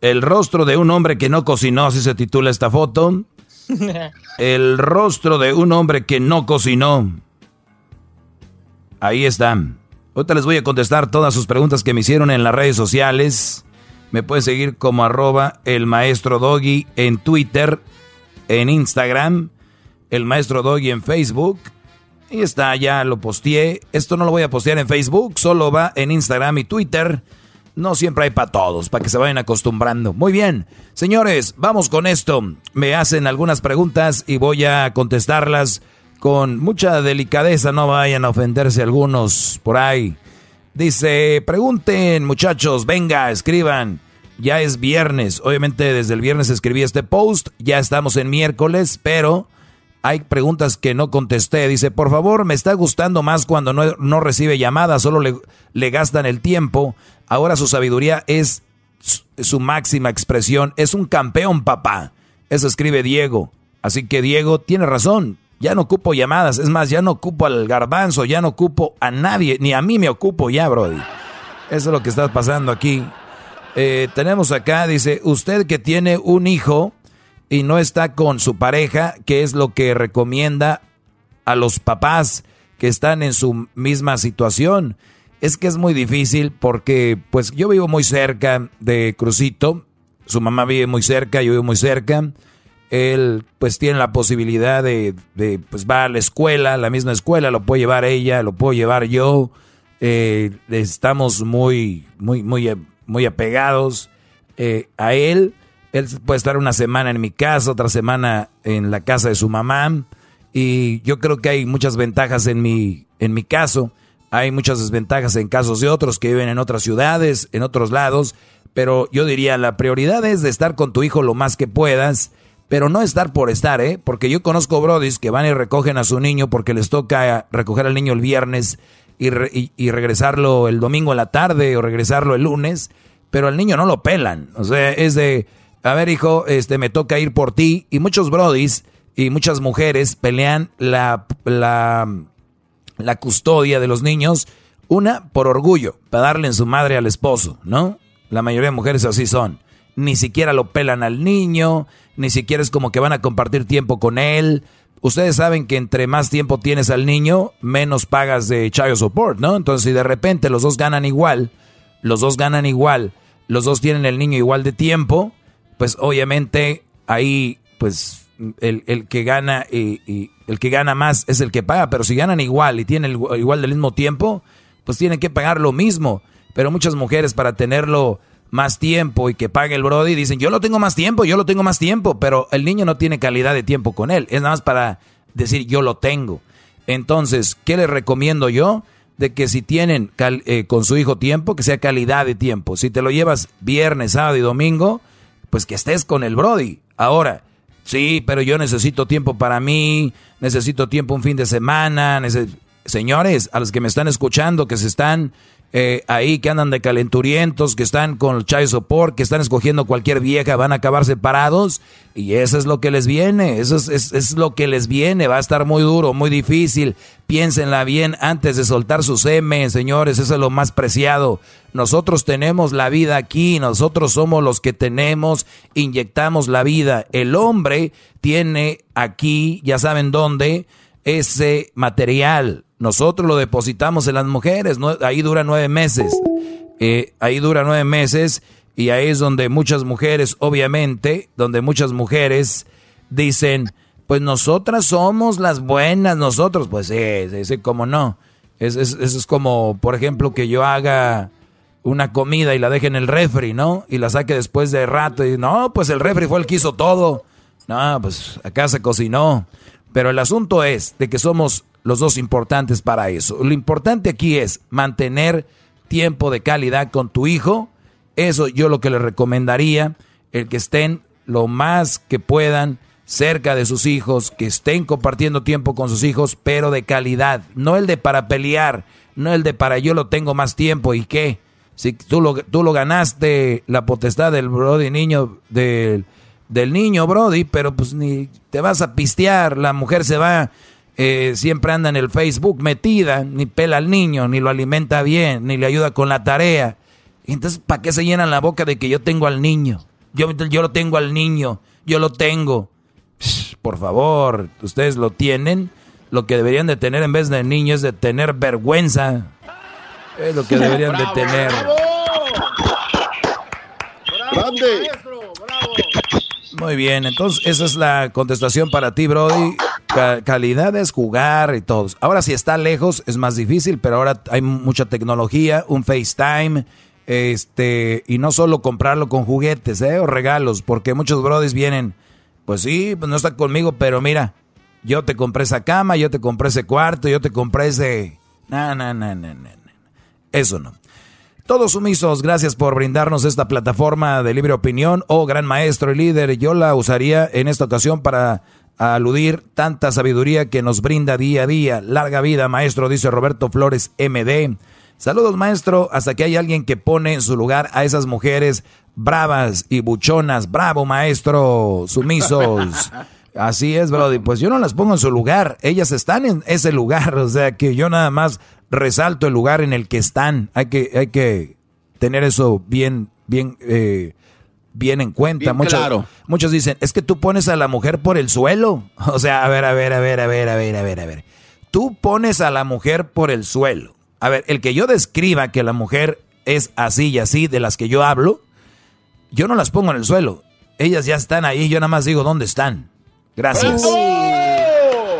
El rostro de un hombre que no cocinó, así se titula esta foto. El rostro de un hombre que no cocinó. Ahí están. Ahorita les voy a contestar todas sus preguntas que me hicieron en las redes sociales. Me pueden seguir como @ el maestro Doggy en Twitter, en Instagram, el maestro Doggy en Facebook. Ahí está, ya lo posteé. Esto no lo voy a postear en Facebook, solo va en Instagram y Twitter. No siempre hay para todos, para que se vayan acostumbrando. Muy bien, señores, vamos con esto. Me hacen algunas preguntas y voy a contestarlas con mucha delicadeza. No vayan a ofenderse algunos por ahí. Dice, pregunten muchachos, venga, escriban. Ya es viernes, obviamente desde el viernes escribí este post, ya estamos en miércoles, pero hay preguntas que no contesté. Dice, por favor, me está gustando más cuando no recibe llamadas, solo le gastan el tiempo. Ahora su sabiduría es su máxima expresión, es un campeón, papá. Eso escribe Diego, así que Diego tiene razón. Ya no ocupo llamadas, es más, ya no ocupo al garbanzo, ya no ocupo a nadie, ni a mí me ocupo ya, brody. Eso es lo que está pasando aquí. Tenemos acá, dice, usted que tiene un hijo y no está con su pareja, ¿qué es lo que recomienda a los papás que están en su misma situación? Es que es muy difícil porque, pues, yo vivo muy cerca de Crucito, su mamá vive muy cerca, yo vivo muy cerca. Él pues tiene la posibilidad de pues va a la escuela, la misma escuela, lo puede llevar ella, lo puedo llevar yo, estamos muy apegados a él. Él puede estar una semana en mi casa, otra semana en la casa de su mamá, y yo creo que hay muchas ventajas en mi caso, hay muchas desventajas en casos de otros que viven en otras ciudades, en otros lados, pero yo diría la prioridad es de estar con tu hijo lo más que puedas. Pero no estar por estar, ¿eh? Porque yo conozco brodis que van y recogen a su niño porque les toca recoger al niño el viernes y regresarlo el domingo en la tarde o regresarlo el lunes, pero al niño no lo pelan. O sea, es de, a ver hijo, me toca ir por ti. Y muchos brodis y muchas mujeres pelean la custodia de los niños, una por orgullo, para darle en su madre al esposo, ¿no? La mayoría de mujeres así son. Ni siquiera lo pelan al niño, ni siquiera es como que van a compartir tiempo con él. Ustedes saben que entre más tiempo tienes al niño, menos pagas de child support, ¿no? Entonces, si de repente los dos ganan igual, los dos tienen el niño igual de tiempo, pues obviamente ahí, pues, el que gana y el que gana más es el que paga. Pero si ganan igual y tienen igual del mismo tiempo, pues tienen que pagar lo mismo. Pero muchas mujeres, para tenerlo más tiempo y que pague el brody, dicen, yo lo tengo más tiempo, pero el niño no tiene calidad de tiempo con él, es nada más para decir, yo lo tengo. Entonces, ¿qué les recomiendo yo? De que si tienen con su hijo tiempo, que sea calidad de tiempo. Si te lo llevas viernes, sábado y domingo, pues que estés con el brody. Ahora, sí, pero yo necesito tiempo para mí, necesito tiempo un fin de semana. Señores, a los que me están escuchando, que se están ahí, que andan de calenturientos, que están con el child support, que están escogiendo cualquier vieja, van a acabar separados, y eso es lo que les viene, eso es lo que les viene, va a estar muy duro, muy difícil. Piénsenla bien antes de soltar su semen, señores, eso es lo más preciado. Nosotros tenemos la vida aquí, nosotros somos los que inyectamos la vida. El hombre tiene aquí, ya saben dónde, ese material. Nosotros lo depositamos en las mujeres, ¿no? Ahí dura 9 meses. Y ahí es donde muchas mujeres, obviamente, dicen, pues nosotras somos las buenas, nosotros. Pues sí, cómo no. Eso es como, por ejemplo, que yo haga una comida y la deje en el refri, ¿no? Y la saque después de rato y no, pues el refri fue el que hizo todo. No, pues acá se cocinó. Pero el asunto es de que somos los dos importantes para eso. Lo importante aquí es mantener tiempo de calidad con tu hijo. Eso yo lo que les recomendaría, el que estén lo más que puedan cerca de sus hijos, que estén compartiendo tiempo con sus hijos, pero de calidad. No el de para pelear, no el de para yo lo tengo más tiempo y qué. Si tú lo ganaste, la potestad del brody niño, del niño brody, pero pues ni te vas a pistear, la mujer se va... siempre anda en el Facebook metida, ni pela al niño, ni lo alimenta bien, ni le ayuda con la tarea. Entonces, ¿para qué se llenan la boca de que yo tengo al niño? Yo lo tengo al niño, yo lo tengo. Por favor, ustedes lo tienen. Lo que deberían de tener en vez de niño es de tener vergüenza. Es lo que deberían de tener. ¡Bravo! ¡Grande! Muy bien, entonces esa es la contestación para ti, brody. Calidad es jugar y todo. Ahora si está lejos es más difícil, pero ahora hay mucha tecnología, un FaceTime, y no solo comprarlo con juguetes, o regalos, porque muchos brodis vienen, pues sí, pues no está conmigo, pero mira, yo te compré esa cama, yo te compré ese cuarto, yo te compré ese... No. eso no. Todos sumisos, gracias por brindarnos esta plataforma de libre opinión. Oh, gran maestro y líder, yo la usaría en esta ocasión para aludir tanta sabiduría que nos brinda día a día. Larga vida, maestro, dice Roberto Flores MD. Saludos, maestro, hasta que hay alguien que pone en su lugar a esas mujeres bravas y buchonas. Bravo, maestro, sumisos. Así es, brody. Pues yo no las pongo en su lugar, ellas están en ese lugar, o sea que yo nada más resalto el lugar en el que están. Hay que tener eso bien en cuenta. Bien, muchos dicen, es que tú pones a la mujer por el suelo. O sea, a ver. Tú pones a la mujer por el suelo. A ver, el que yo describa que la mujer es así y así, de las que yo hablo, yo no las pongo en el suelo. Ellas ya están ahí, yo nada más digo dónde están. Gracias. ¡Oh!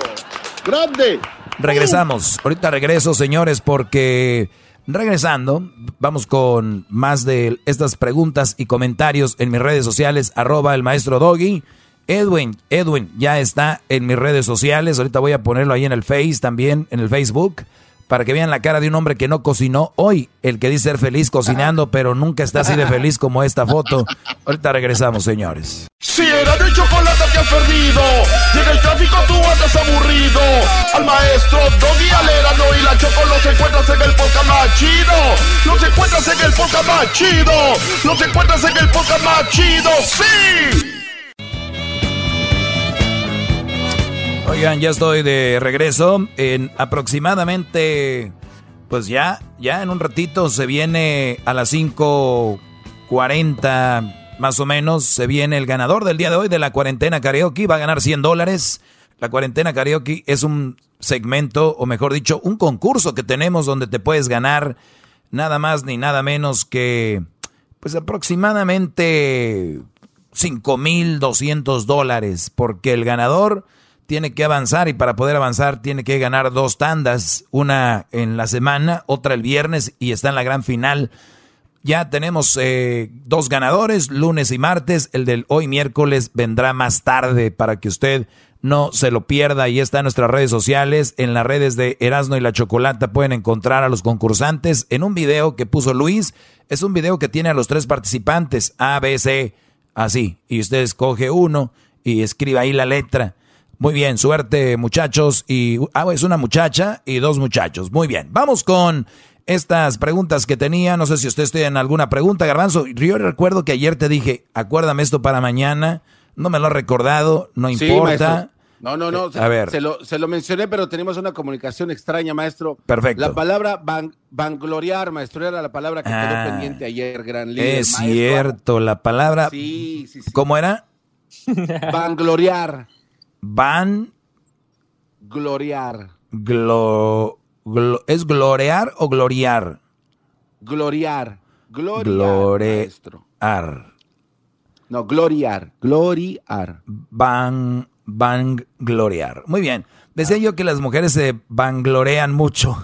¡Grande! Regresamos. Ahorita regreso, señores, porque regresando, vamos con más de estas preguntas y comentarios en mis redes sociales, @elmaestrodoggy. Edwin ya está en mis redes sociales. Ahorita voy a ponerlo ahí en el Face, también en el Facebook, para que vean la cara de un hombre que no cocinó hoy, el que dice ser feliz cocinando, pero nunca está así de feliz como esta foto. Ahorita regresamos, señores. Si Erazno y Chocolata te has perdido, y en el tráfico tú andas aburrido, al maestro Doggy, al Erazno y la Choco los encuentras en el podcast más chido. ¡Sí! Oigan, ya estoy de regreso. En aproximadamente, pues ya en un ratito se viene a las 5:40 más o menos, se viene el ganador del día de hoy de la cuarentena karaoke. Va a ganar $100. La cuarentena karaoke es un segmento, o mejor dicho, un concurso que tenemos donde te puedes ganar nada más ni nada menos que, pues aproximadamente $5,200, porque el ganador tiene que avanzar, y para poder avanzar tiene que ganar 2 tandas, una en la semana, otra el viernes, y está en la gran final. Ya tenemos 2 ganadores, lunes y martes. El del hoy miércoles vendrá más tarde para que usted no se lo pierda. Y está en nuestras redes sociales, en las redes de Erazno y la Chocolata pueden encontrar a los concursantes en un video que puso Luis. Es un video que tiene a los 3 participantes, A, B, C, así. Y usted escoge uno y escribe ahí la letra. Muy bien, suerte, muchachos. Y es una muchacha y 2 muchachos. Muy bien, vamos con estas preguntas que tenía. No sé si usted tiene alguna pregunta, Garbanzo. Yo recuerdo que ayer te dije, acuérdame esto para mañana. No me lo ha recordado, no importa. Sí, no. A ver. Se lo mencioné, pero tenemos una comunicación extraña, maestro. Perfecto. La palabra vangloriar, maestro, era la palabra que quedó pendiente ayer, gran líder. Es maestro. Cierto, la palabra. Sí. ¿Cómo era? Vangloriar. Gloriar. ¿Es glorear o gloriar? Gloriar. No, gloriar. Gloriar. Muy bien. Decía yo que las mujeres se vanglorean mucho.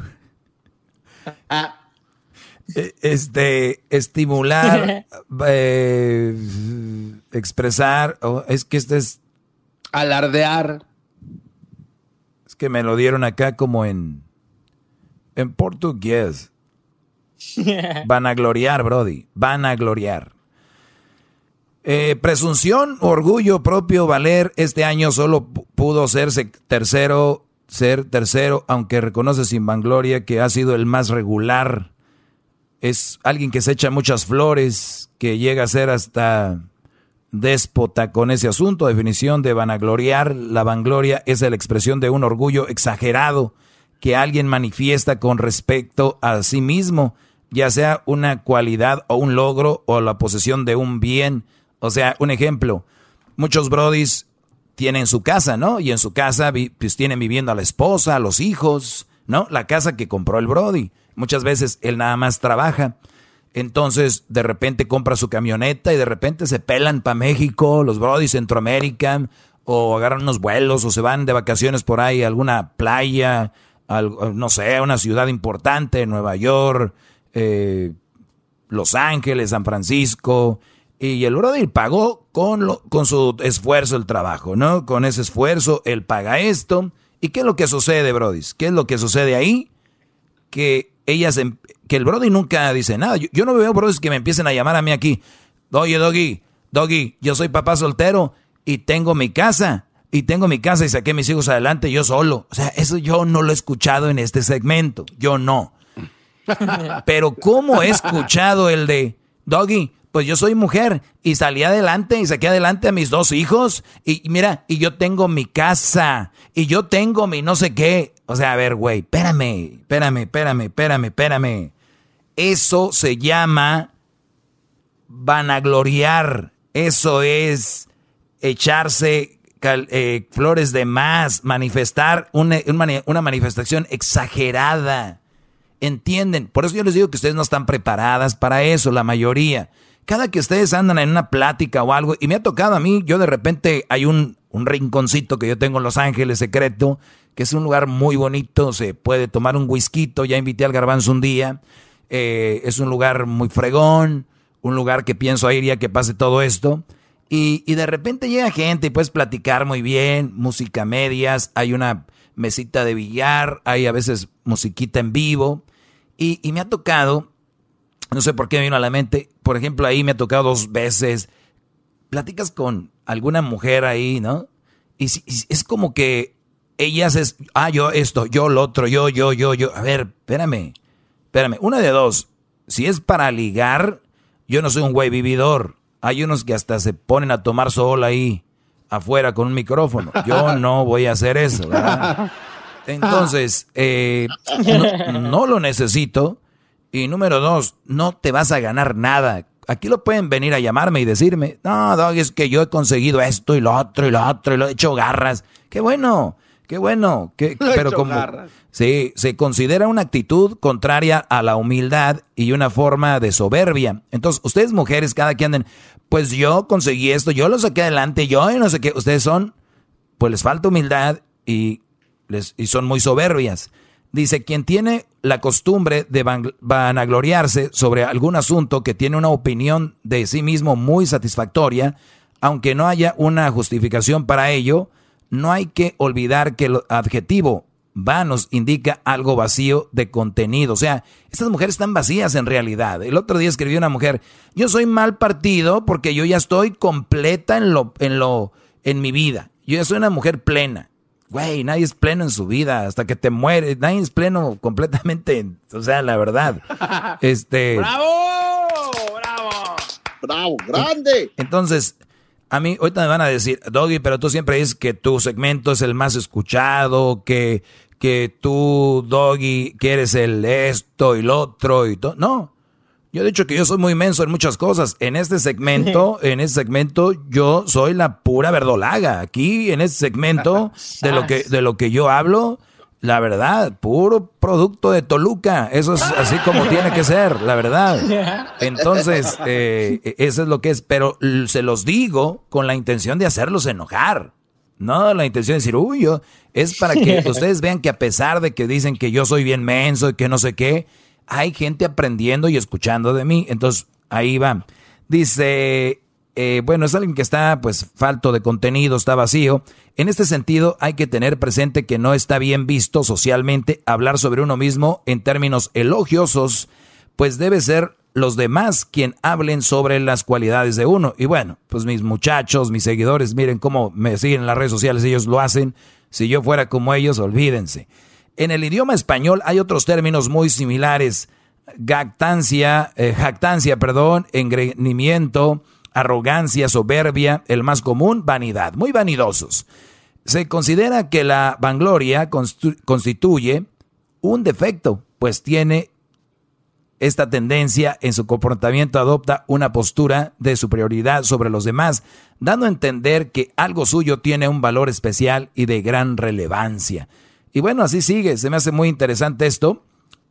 Estimular, expresar. Oh, es que este es. Alardear. Es que me lo dieron acá como en portugués. Vanagloriar, brody. Vanagloriar. Presunción, orgullo propio, valer. Este año solo pudo ser tercero, aunque reconoce sin vangloria que ha sido el más regular. Es alguien que se echa muchas flores, que llega a ser hasta déspota con ese asunto. Definición de vanagloriar: la vangloria es la expresión de un orgullo exagerado que alguien manifiesta con respecto a sí mismo, ya sea una cualidad o un logro o la posesión de un bien. O sea, un ejemplo, muchos brodis tienen su casa, ¿no? Y en su casa pues tienen viviendo a la esposa, a los hijos, ¿no? La casa que compró el brody. Muchas veces él nada más trabaja. Entonces, de repente compra su camioneta y de repente se pelan para México, los brodis, Centroamérica, o agarran unos vuelos o se van de vacaciones por ahí a alguna playa, no sé, a una ciudad importante, Nueva York, Los Ángeles, San Francisco. Y el brody pagó con su esfuerzo el trabajo, ¿no? Con ese esfuerzo él paga esto. ¿Y qué es lo que sucede, brodis? ¿Qué es lo que sucede ahí? Que ellas que el Brody nunca dice nada. Yo no veo Brodys que me empiecen a llamar a mí aquí. Oye, Doggy, yo soy papá soltero y tengo mi casa. Y tengo mi casa y saqué a mis hijos adelante yo solo. O sea, eso yo no lo he escuchado en este segmento. Yo no. Pero ¿cómo he escuchado el de Doggy? Pues yo soy mujer y salí adelante y saqué adelante a mis dos hijos. Y mira, y yo tengo mi casa. Y yo tengo mi no sé qué. O sea, a ver, güey, espérame. Eso se llama vanagloriar. Eso es echarse flores de más, manifestar una manifestación exagerada. ¿Entienden? Por eso yo les digo que ustedes no están preparadas para eso, la mayoría. Cada que ustedes andan en una plática o algo, y me ha tocado a mí, yo de repente hay un rinconcito que yo tengo en Los Ángeles, secreto, que es un lugar muy bonito, se puede tomar un whisky, ya invité al Garbanzo un día, es un lugar muy fregón, un lugar que pienso ahí iría que pase todo esto, y de repente llega gente y puedes platicar muy bien, música medias, hay una mesita de billar, hay a veces musiquita en vivo, y me ha tocado, no sé por qué me vino a la mente, por ejemplo ahí me ha tocado 2 veces, platicas con alguna mujer ahí, ¿no? Y es como que ellas es, yo esto, yo lo otro, yo. A ver, espérame. Una de dos. Si es para ligar, yo no soy un güey vividor. Hay unos que hasta se ponen a tomar sol ahí afuera con un micrófono. Yo no voy a hacer eso, ¿verdad? Entonces, no lo necesito. Y número 2, no te vas a ganar nada. Aquí lo pueden venir a llamarme y decirme, no, Dog, es que yo he conseguido esto y lo otro, y lo he hecho garras. Qué bueno. Pero como sí, se considera una actitud contraria a la humildad y una forma de soberbia. Entonces, ustedes mujeres, cada que anden, pues yo conseguí esto, yo lo saqué adelante, yo no sé qué. Ustedes son, pues les falta humildad y son muy soberbias. Dice, quien tiene la costumbre de vanagloriarse sobre algún asunto que tiene una opinión de sí mismo muy satisfactoria, aunque no haya una justificación para ello, no hay que olvidar que el adjetivo vanos indica algo vacío de contenido. O sea, estas mujeres están vacías en realidad. El otro día escribió una mujer, yo soy mal partido porque yo ya estoy completa en mi vida. Yo ya soy una mujer plena. Güey, nadie es pleno en su vida hasta que te mueres. Nadie es pleno completamente. O sea, la verdad. ¡Bravo! ¡Grande! Entonces, a mí ahorita me van a decir, Doggy, pero tú siempre dices que tu segmento es el más escuchado, que tú, Doggy, que eres el esto y lo otro y todo. No, yo he dicho que yo soy muy menso en muchas cosas. En este segmento, yo soy la pura verdolaga. Aquí, en este segmento, de lo que yo hablo, la verdad, puro producto de Toluca. Eso es así como tiene que ser, la verdad. Entonces, eso es lo que es. Pero se los digo con la intención de hacerlos enojar. No, la intención de decir, es para que ustedes vean que a pesar de que dicen que yo soy bien menso y que no sé qué, hay gente aprendiendo y escuchando de mí. Entonces, ahí va. Dice, es alguien que está, pues, falto de contenido, está vacío. En este sentido, hay que tener presente que no está bien visto socialmente hablar sobre uno mismo en términos elogiosos, pues debe ser los demás quien hablen sobre las cualidades de uno. Y bueno, pues mis muchachos, mis seguidores, miren cómo me siguen en las redes sociales, ellos lo hacen. Si yo fuera como ellos, olvídense. En el idioma español hay otros términos muy similares: jactancia, engreimiento, arrogancia, soberbia, el más común, vanidad, muy vanidosos. Se considera que la vangloria constituye un defecto, pues tiene esta tendencia en su comportamiento, adopta una postura de superioridad sobre los demás, dando a entender que algo suyo tiene un valor especial y de gran relevancia. Y bueno, así sigue, se me hace muy interesante esto.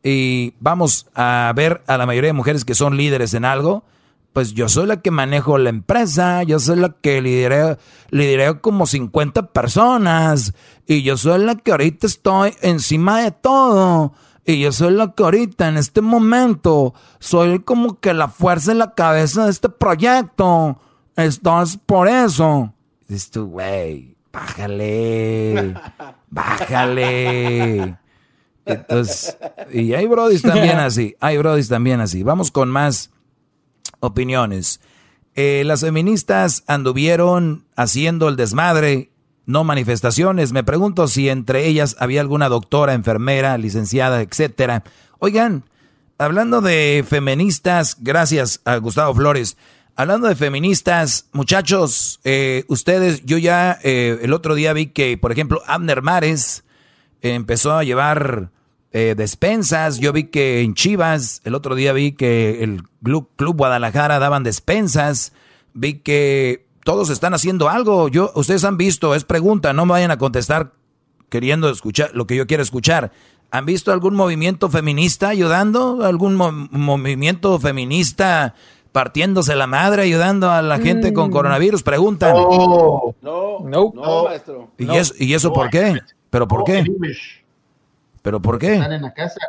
Y vamos a ver a la mayoría de mujeres que son líderes en algo. Pues yo soy la que manejo la empresa, yo soy la que lidereo como 50 personas. Y yo soy la que ahorita estoy encima de todo. Y yo soy la que ahorita en este momento soy como que la fuerza en la cabeza de este proyecto. Estás por eso. Dices tú, güey, bájale. Entonces, y hay brodis también así, hay brodis también así. Vamos con más opiniones. Las feministas anduvieron haciendo el desmadre, no manifestaciones. Me pregunto si entre ellas había alguna doctora, enfermera, licenciada, etcétera. Oigan, hablando de feministas, gracias a Gustavo Flores. Hablando de feministas, muchachos, ustedes, yo ya el otro día vi que, por ejemplo, Abner Mares empezó a llevar despensas. Yo vi que en Chivas, el otro día vi que el Club Guadalajara daban despensas. Vi que todos están haciendo algo. Yo, ustedes han visto, es pregunta, no me vayan a contestar queriendo escuchar lo que yo quiero escuchar. ¿Han visto algún movimiento feminista ayudando? ¿Algún movimiento feminista partiéndose la madre, ayudando a la gente con coronavirus? Preguntan. No, maestro. ¿Y eso por qué? ¿Pero por qué? ¿Pero por qué? Están en la casa.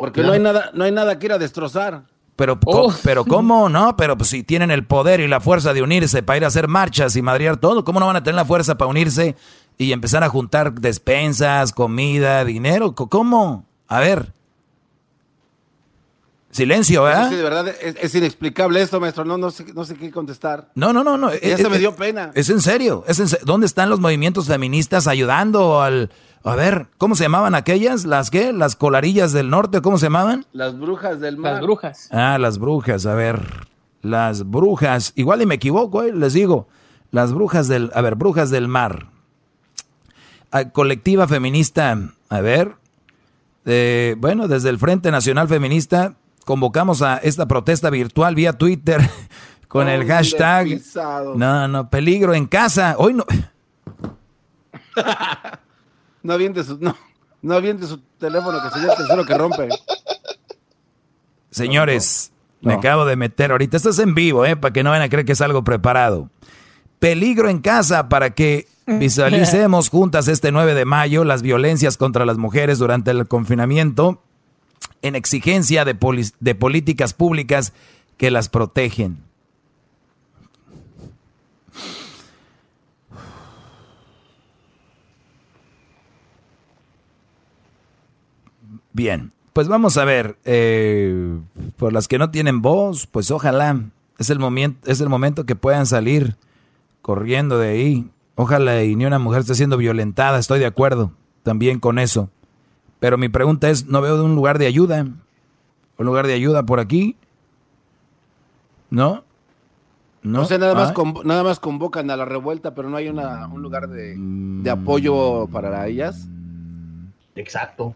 Porque no hay nada que ir a destrozar. Pero ¿cómo? No, pero pues, si tienen el poder y la fuerza de unirse para ir a hacer marchas y madrear todo, ¿cómo no van a tener la fuerza para unirse y empezar a juntar despensas, comida, dinero? ¿Cómo? A ver. Silencio, ¿verdad? Sí, de verdad, es inexplicable esto, maestro. No sé qué contestar. No. Eso me dio pena. Es en serio. ¿Dónde están los movimientos feministas ayudando al... A ver, ¿cómo se llamaban aquellas? ¿Las qué? ¿Las colarillas del norte? ¿Cómo se llamaban? Las brujas del mar. Las brujas. Ah, las brujas. A ver, las brujas. Igual y me equivoco, les digo. Las brujas del... A ver, brujas del mar. Colectiva feminista. A ver. Bueno, desde el Frente Nacional Feminista... Convocamos a esta protesta virtual vía Twitter con el hashtag peligro en casa. Hoy no. No aviente su teléfono, que sería el tercero que rompe. Señores, me acabo de meter ahorita. Esto es en vivo, para que no vayan a creer que es algo preparado. Peligro en casa, para que visualicemos juntas este 9 de mayo las violencias contra las mujeres durante el confinamiento, en exigencia de políticas públicas que las protegen. Bien, pues vamos a ver, por las que no tienen voz, pues ojalá, es el momento que puedan salir corriendo de ahí. Ojalá y ni una mujer esté siendo violentada, estoy de acuerdo también con eso. Pero mi pregunta es, ¿no veo un lugar de ayuda por aquí? ¿No? No, o sea, nada más convocan a la revuelta, pero no hay un lugar de apoyo para ellas. Exacto.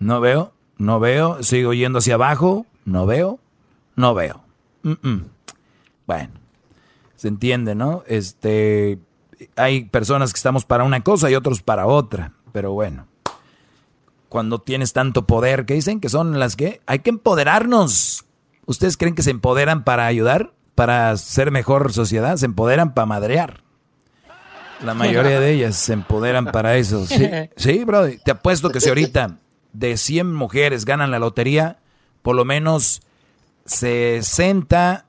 No veo, sigo yendo hacia abajo, no veo. Bueno, se entiende, ¿no? Hay personas que estamos para una cosa y otros para otra. Pero bueno, cuando tienes tanto poder, ¿qué dicen? Que son las que hay que empoderarnos. ¿Ustedes creen que se empoderan para ayudar, para ser mejor sociedad? Se empoderan para madrear. La mayoría de ellas se empoderan para eso. Sí, bro, te apuesto que si ahorita de 100 mujeres ganan la lotería, por lo menos 60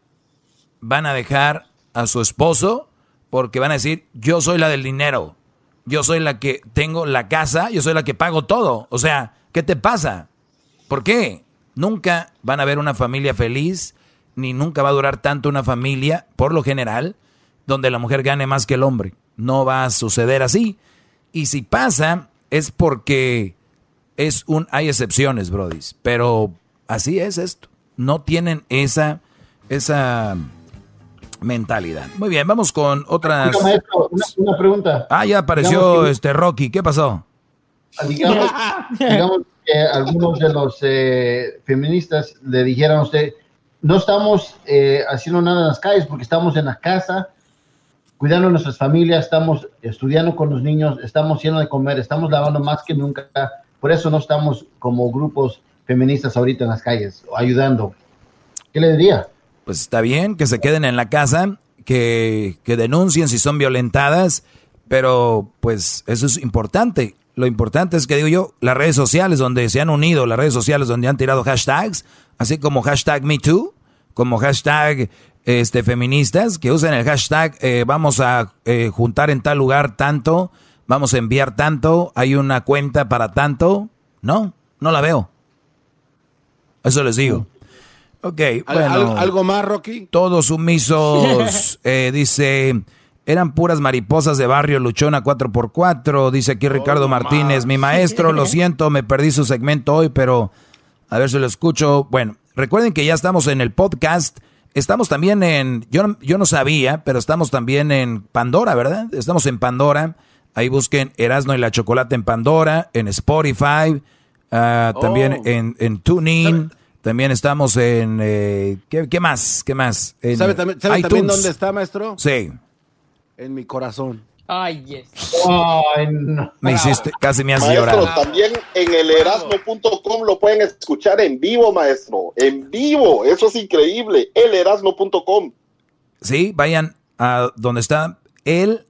van a dejar a su esposo porque van a decir, yo soy la del dinero. Yo soy la que tengo la casa, yo soy la que pago todo. O sea, ¿qué te pasa? ¿Por qué? Nunca van a haber una familia feliz, ni nunca va a durar tanto una familia, por lo general, donde la mujer gane más que el hombre. No va a suceder así. Y si pasa, es porque hay excepciones, brodis. Pero así es esto. No tienen esa mentalidad. Muy bien, vamos con otras. Una pregunta. Ah, ya apareció Rocky. ¿Qué pasó? Digamos que algunos de los feministas le dijeron a usted, no estamos haciendo nada en las calles porque estamos en la casa, cuidando a nuestras familias, estamos estudiando con los niños, estamos haciendo de comer, estamos lavando más que nunca. Por eso no estamos como grupos feministas ahorita en las calles, ayudando. ¿Qué le diría? Pues está bien que se queden en la casa, que denuncien si son violentadas, pero pues eso es importante. Lo importante es que, digo yo, las redes sociales donde se han unido, las redes sociales donde han tirado hashtags, así como hashtag MeToo, como hashtag feministas, que usen el hashtag vamos a juntar en tal lugar tanto, vamos a enviar tanto, hay una cuenta para tanto. No, no la veo. Eso les digo. Ok, bueno. ¿Algo más, Rocky? Todos sumisos, dice... Eran puras mariposas de barrio, luchona 4x4. Dice aquí Ricardo Martínez, mi maestro, lo siento, me perdí su segmento hoy, pero a ver si lo escucho. Bueno, recuerden que ya estamos en el podcast. Estamos también en, yo no sabía, pero estamos también en Pandora, ¿verdad? Estamos en Pandora. Ahí busquen Erazno y la Chocolata en Pandora, en Spotify, también en TuneIn. También estamos en, ¿qué más? ¿Qué más? ¿Sabe también dónde está, maestro? Sí. En mi corazón. Ay, yes. Oh, no. Me hiciste, casi me has llorado. Maestro, también en el erazno.com lo pueden escuchar en vivo, maestro. En vivo, eso es increíble. El erazno.com. Sí, vayan a donde está el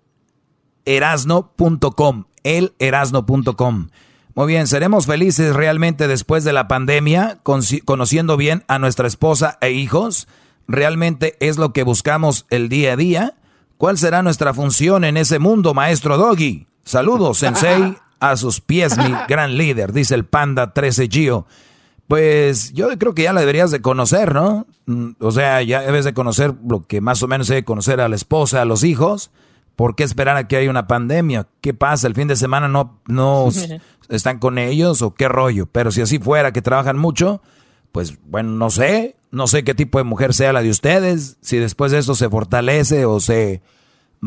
erazno.com. El erazno.com. Muy bien, seremos felices realmente después de la pandemia, conociendo bien a nuestra esposa e hijos. Realmente es lo que buscamos el día a día. ¿Cuál será nuestra función en ese mundo, maestro Doggy? Saludos, sensei, a sus pies, mi gran líder, dice el Panda 13 Gio. Pues yo creo que ya la deberías de conocer, ¿no? O sea, ya debes de conocer lo que más o menos debe conocer a la esposa, a los hijos. ¿Por qué esperar a que haya una pandemia? ¿Qué pasa? ¿El fin de semana no están con ellos o qué rollo? Pero si así fuera, que trabajan mucho, pues bueno, no sé qué tipo de mujer sea la de ustedes, si después de esto se fortalece o se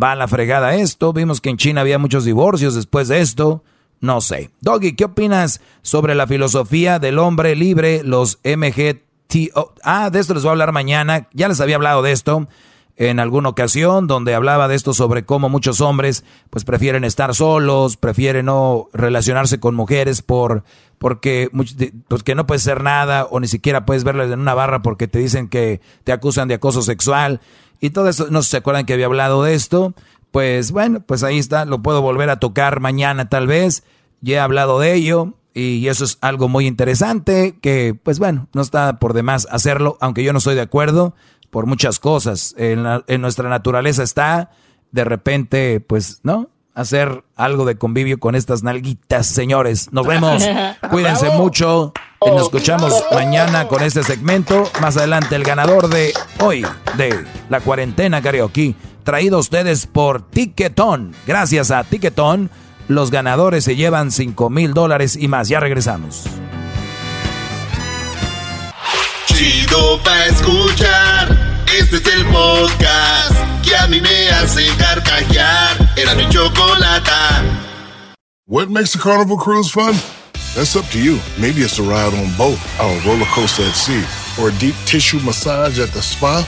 va a la fregada esto. Vimos que en China había muchos divorcios después de esto, no sé. Doggy, ¿qué opinas sobre la filosofía del hombre libre, los MGTO? Ah, de esto les voy a hablar mañana, ya les había hablado de esto en alguna ocasión, donde hablaba de esto sobre cómo muchos hombres pues prefieren estar solos, prefieren no relacionarse con mujeres porque no puedes hacer nada o ni siquiera puedes verlas en una barra porque te dicen que te acusan de acoso sexual y todo eso. No sé si se acuerdan que había hablado de esto. Pues bueno, pues ahí está, lo puedo volver a tocar mañana tal vez. Ya he hablado de ello y eso es algo muy interesante que pues bueno, no está por demás hacerlo, aunque yo no estoy de acuerdo por muchas cosas. En nuestra naturaleza está, de repente, pues, ¿no? Hacer algo de convivio con estas nalguitas, señores. Nos vemos. Cuídense mucho. Nos escuchamos mañana con este segmento. Más adelante, el ganador de hoy, de la cuarentena karaoke, traído a ustedes por Tiquetón. Gracias a Tiquetón, los ganadores se llevan $5,000 y más. Ya regresamos. Chido pa' escuchar, este es el podcast que a mí me hace carcajear. Era mi chocolata. What makes the Carnival Cruise fun? That's up to you. Maybe it's a ride on boat, or a roller coaster at sea, or a deep tissue massage at the spa.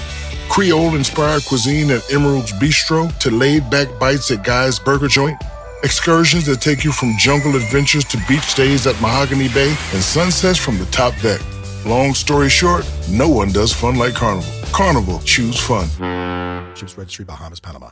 Creole-inspired cuisine at Emerald's Bistro to laid-back bites at Guy's Burger Joint. Excursions that take you from jungle adventures to beach stays at Mahogany Bay and sunsets from the top deck. Long story short, no one does fun like Carnival. Carnival, choose fun. Ships Registry, Bahamas, Panama.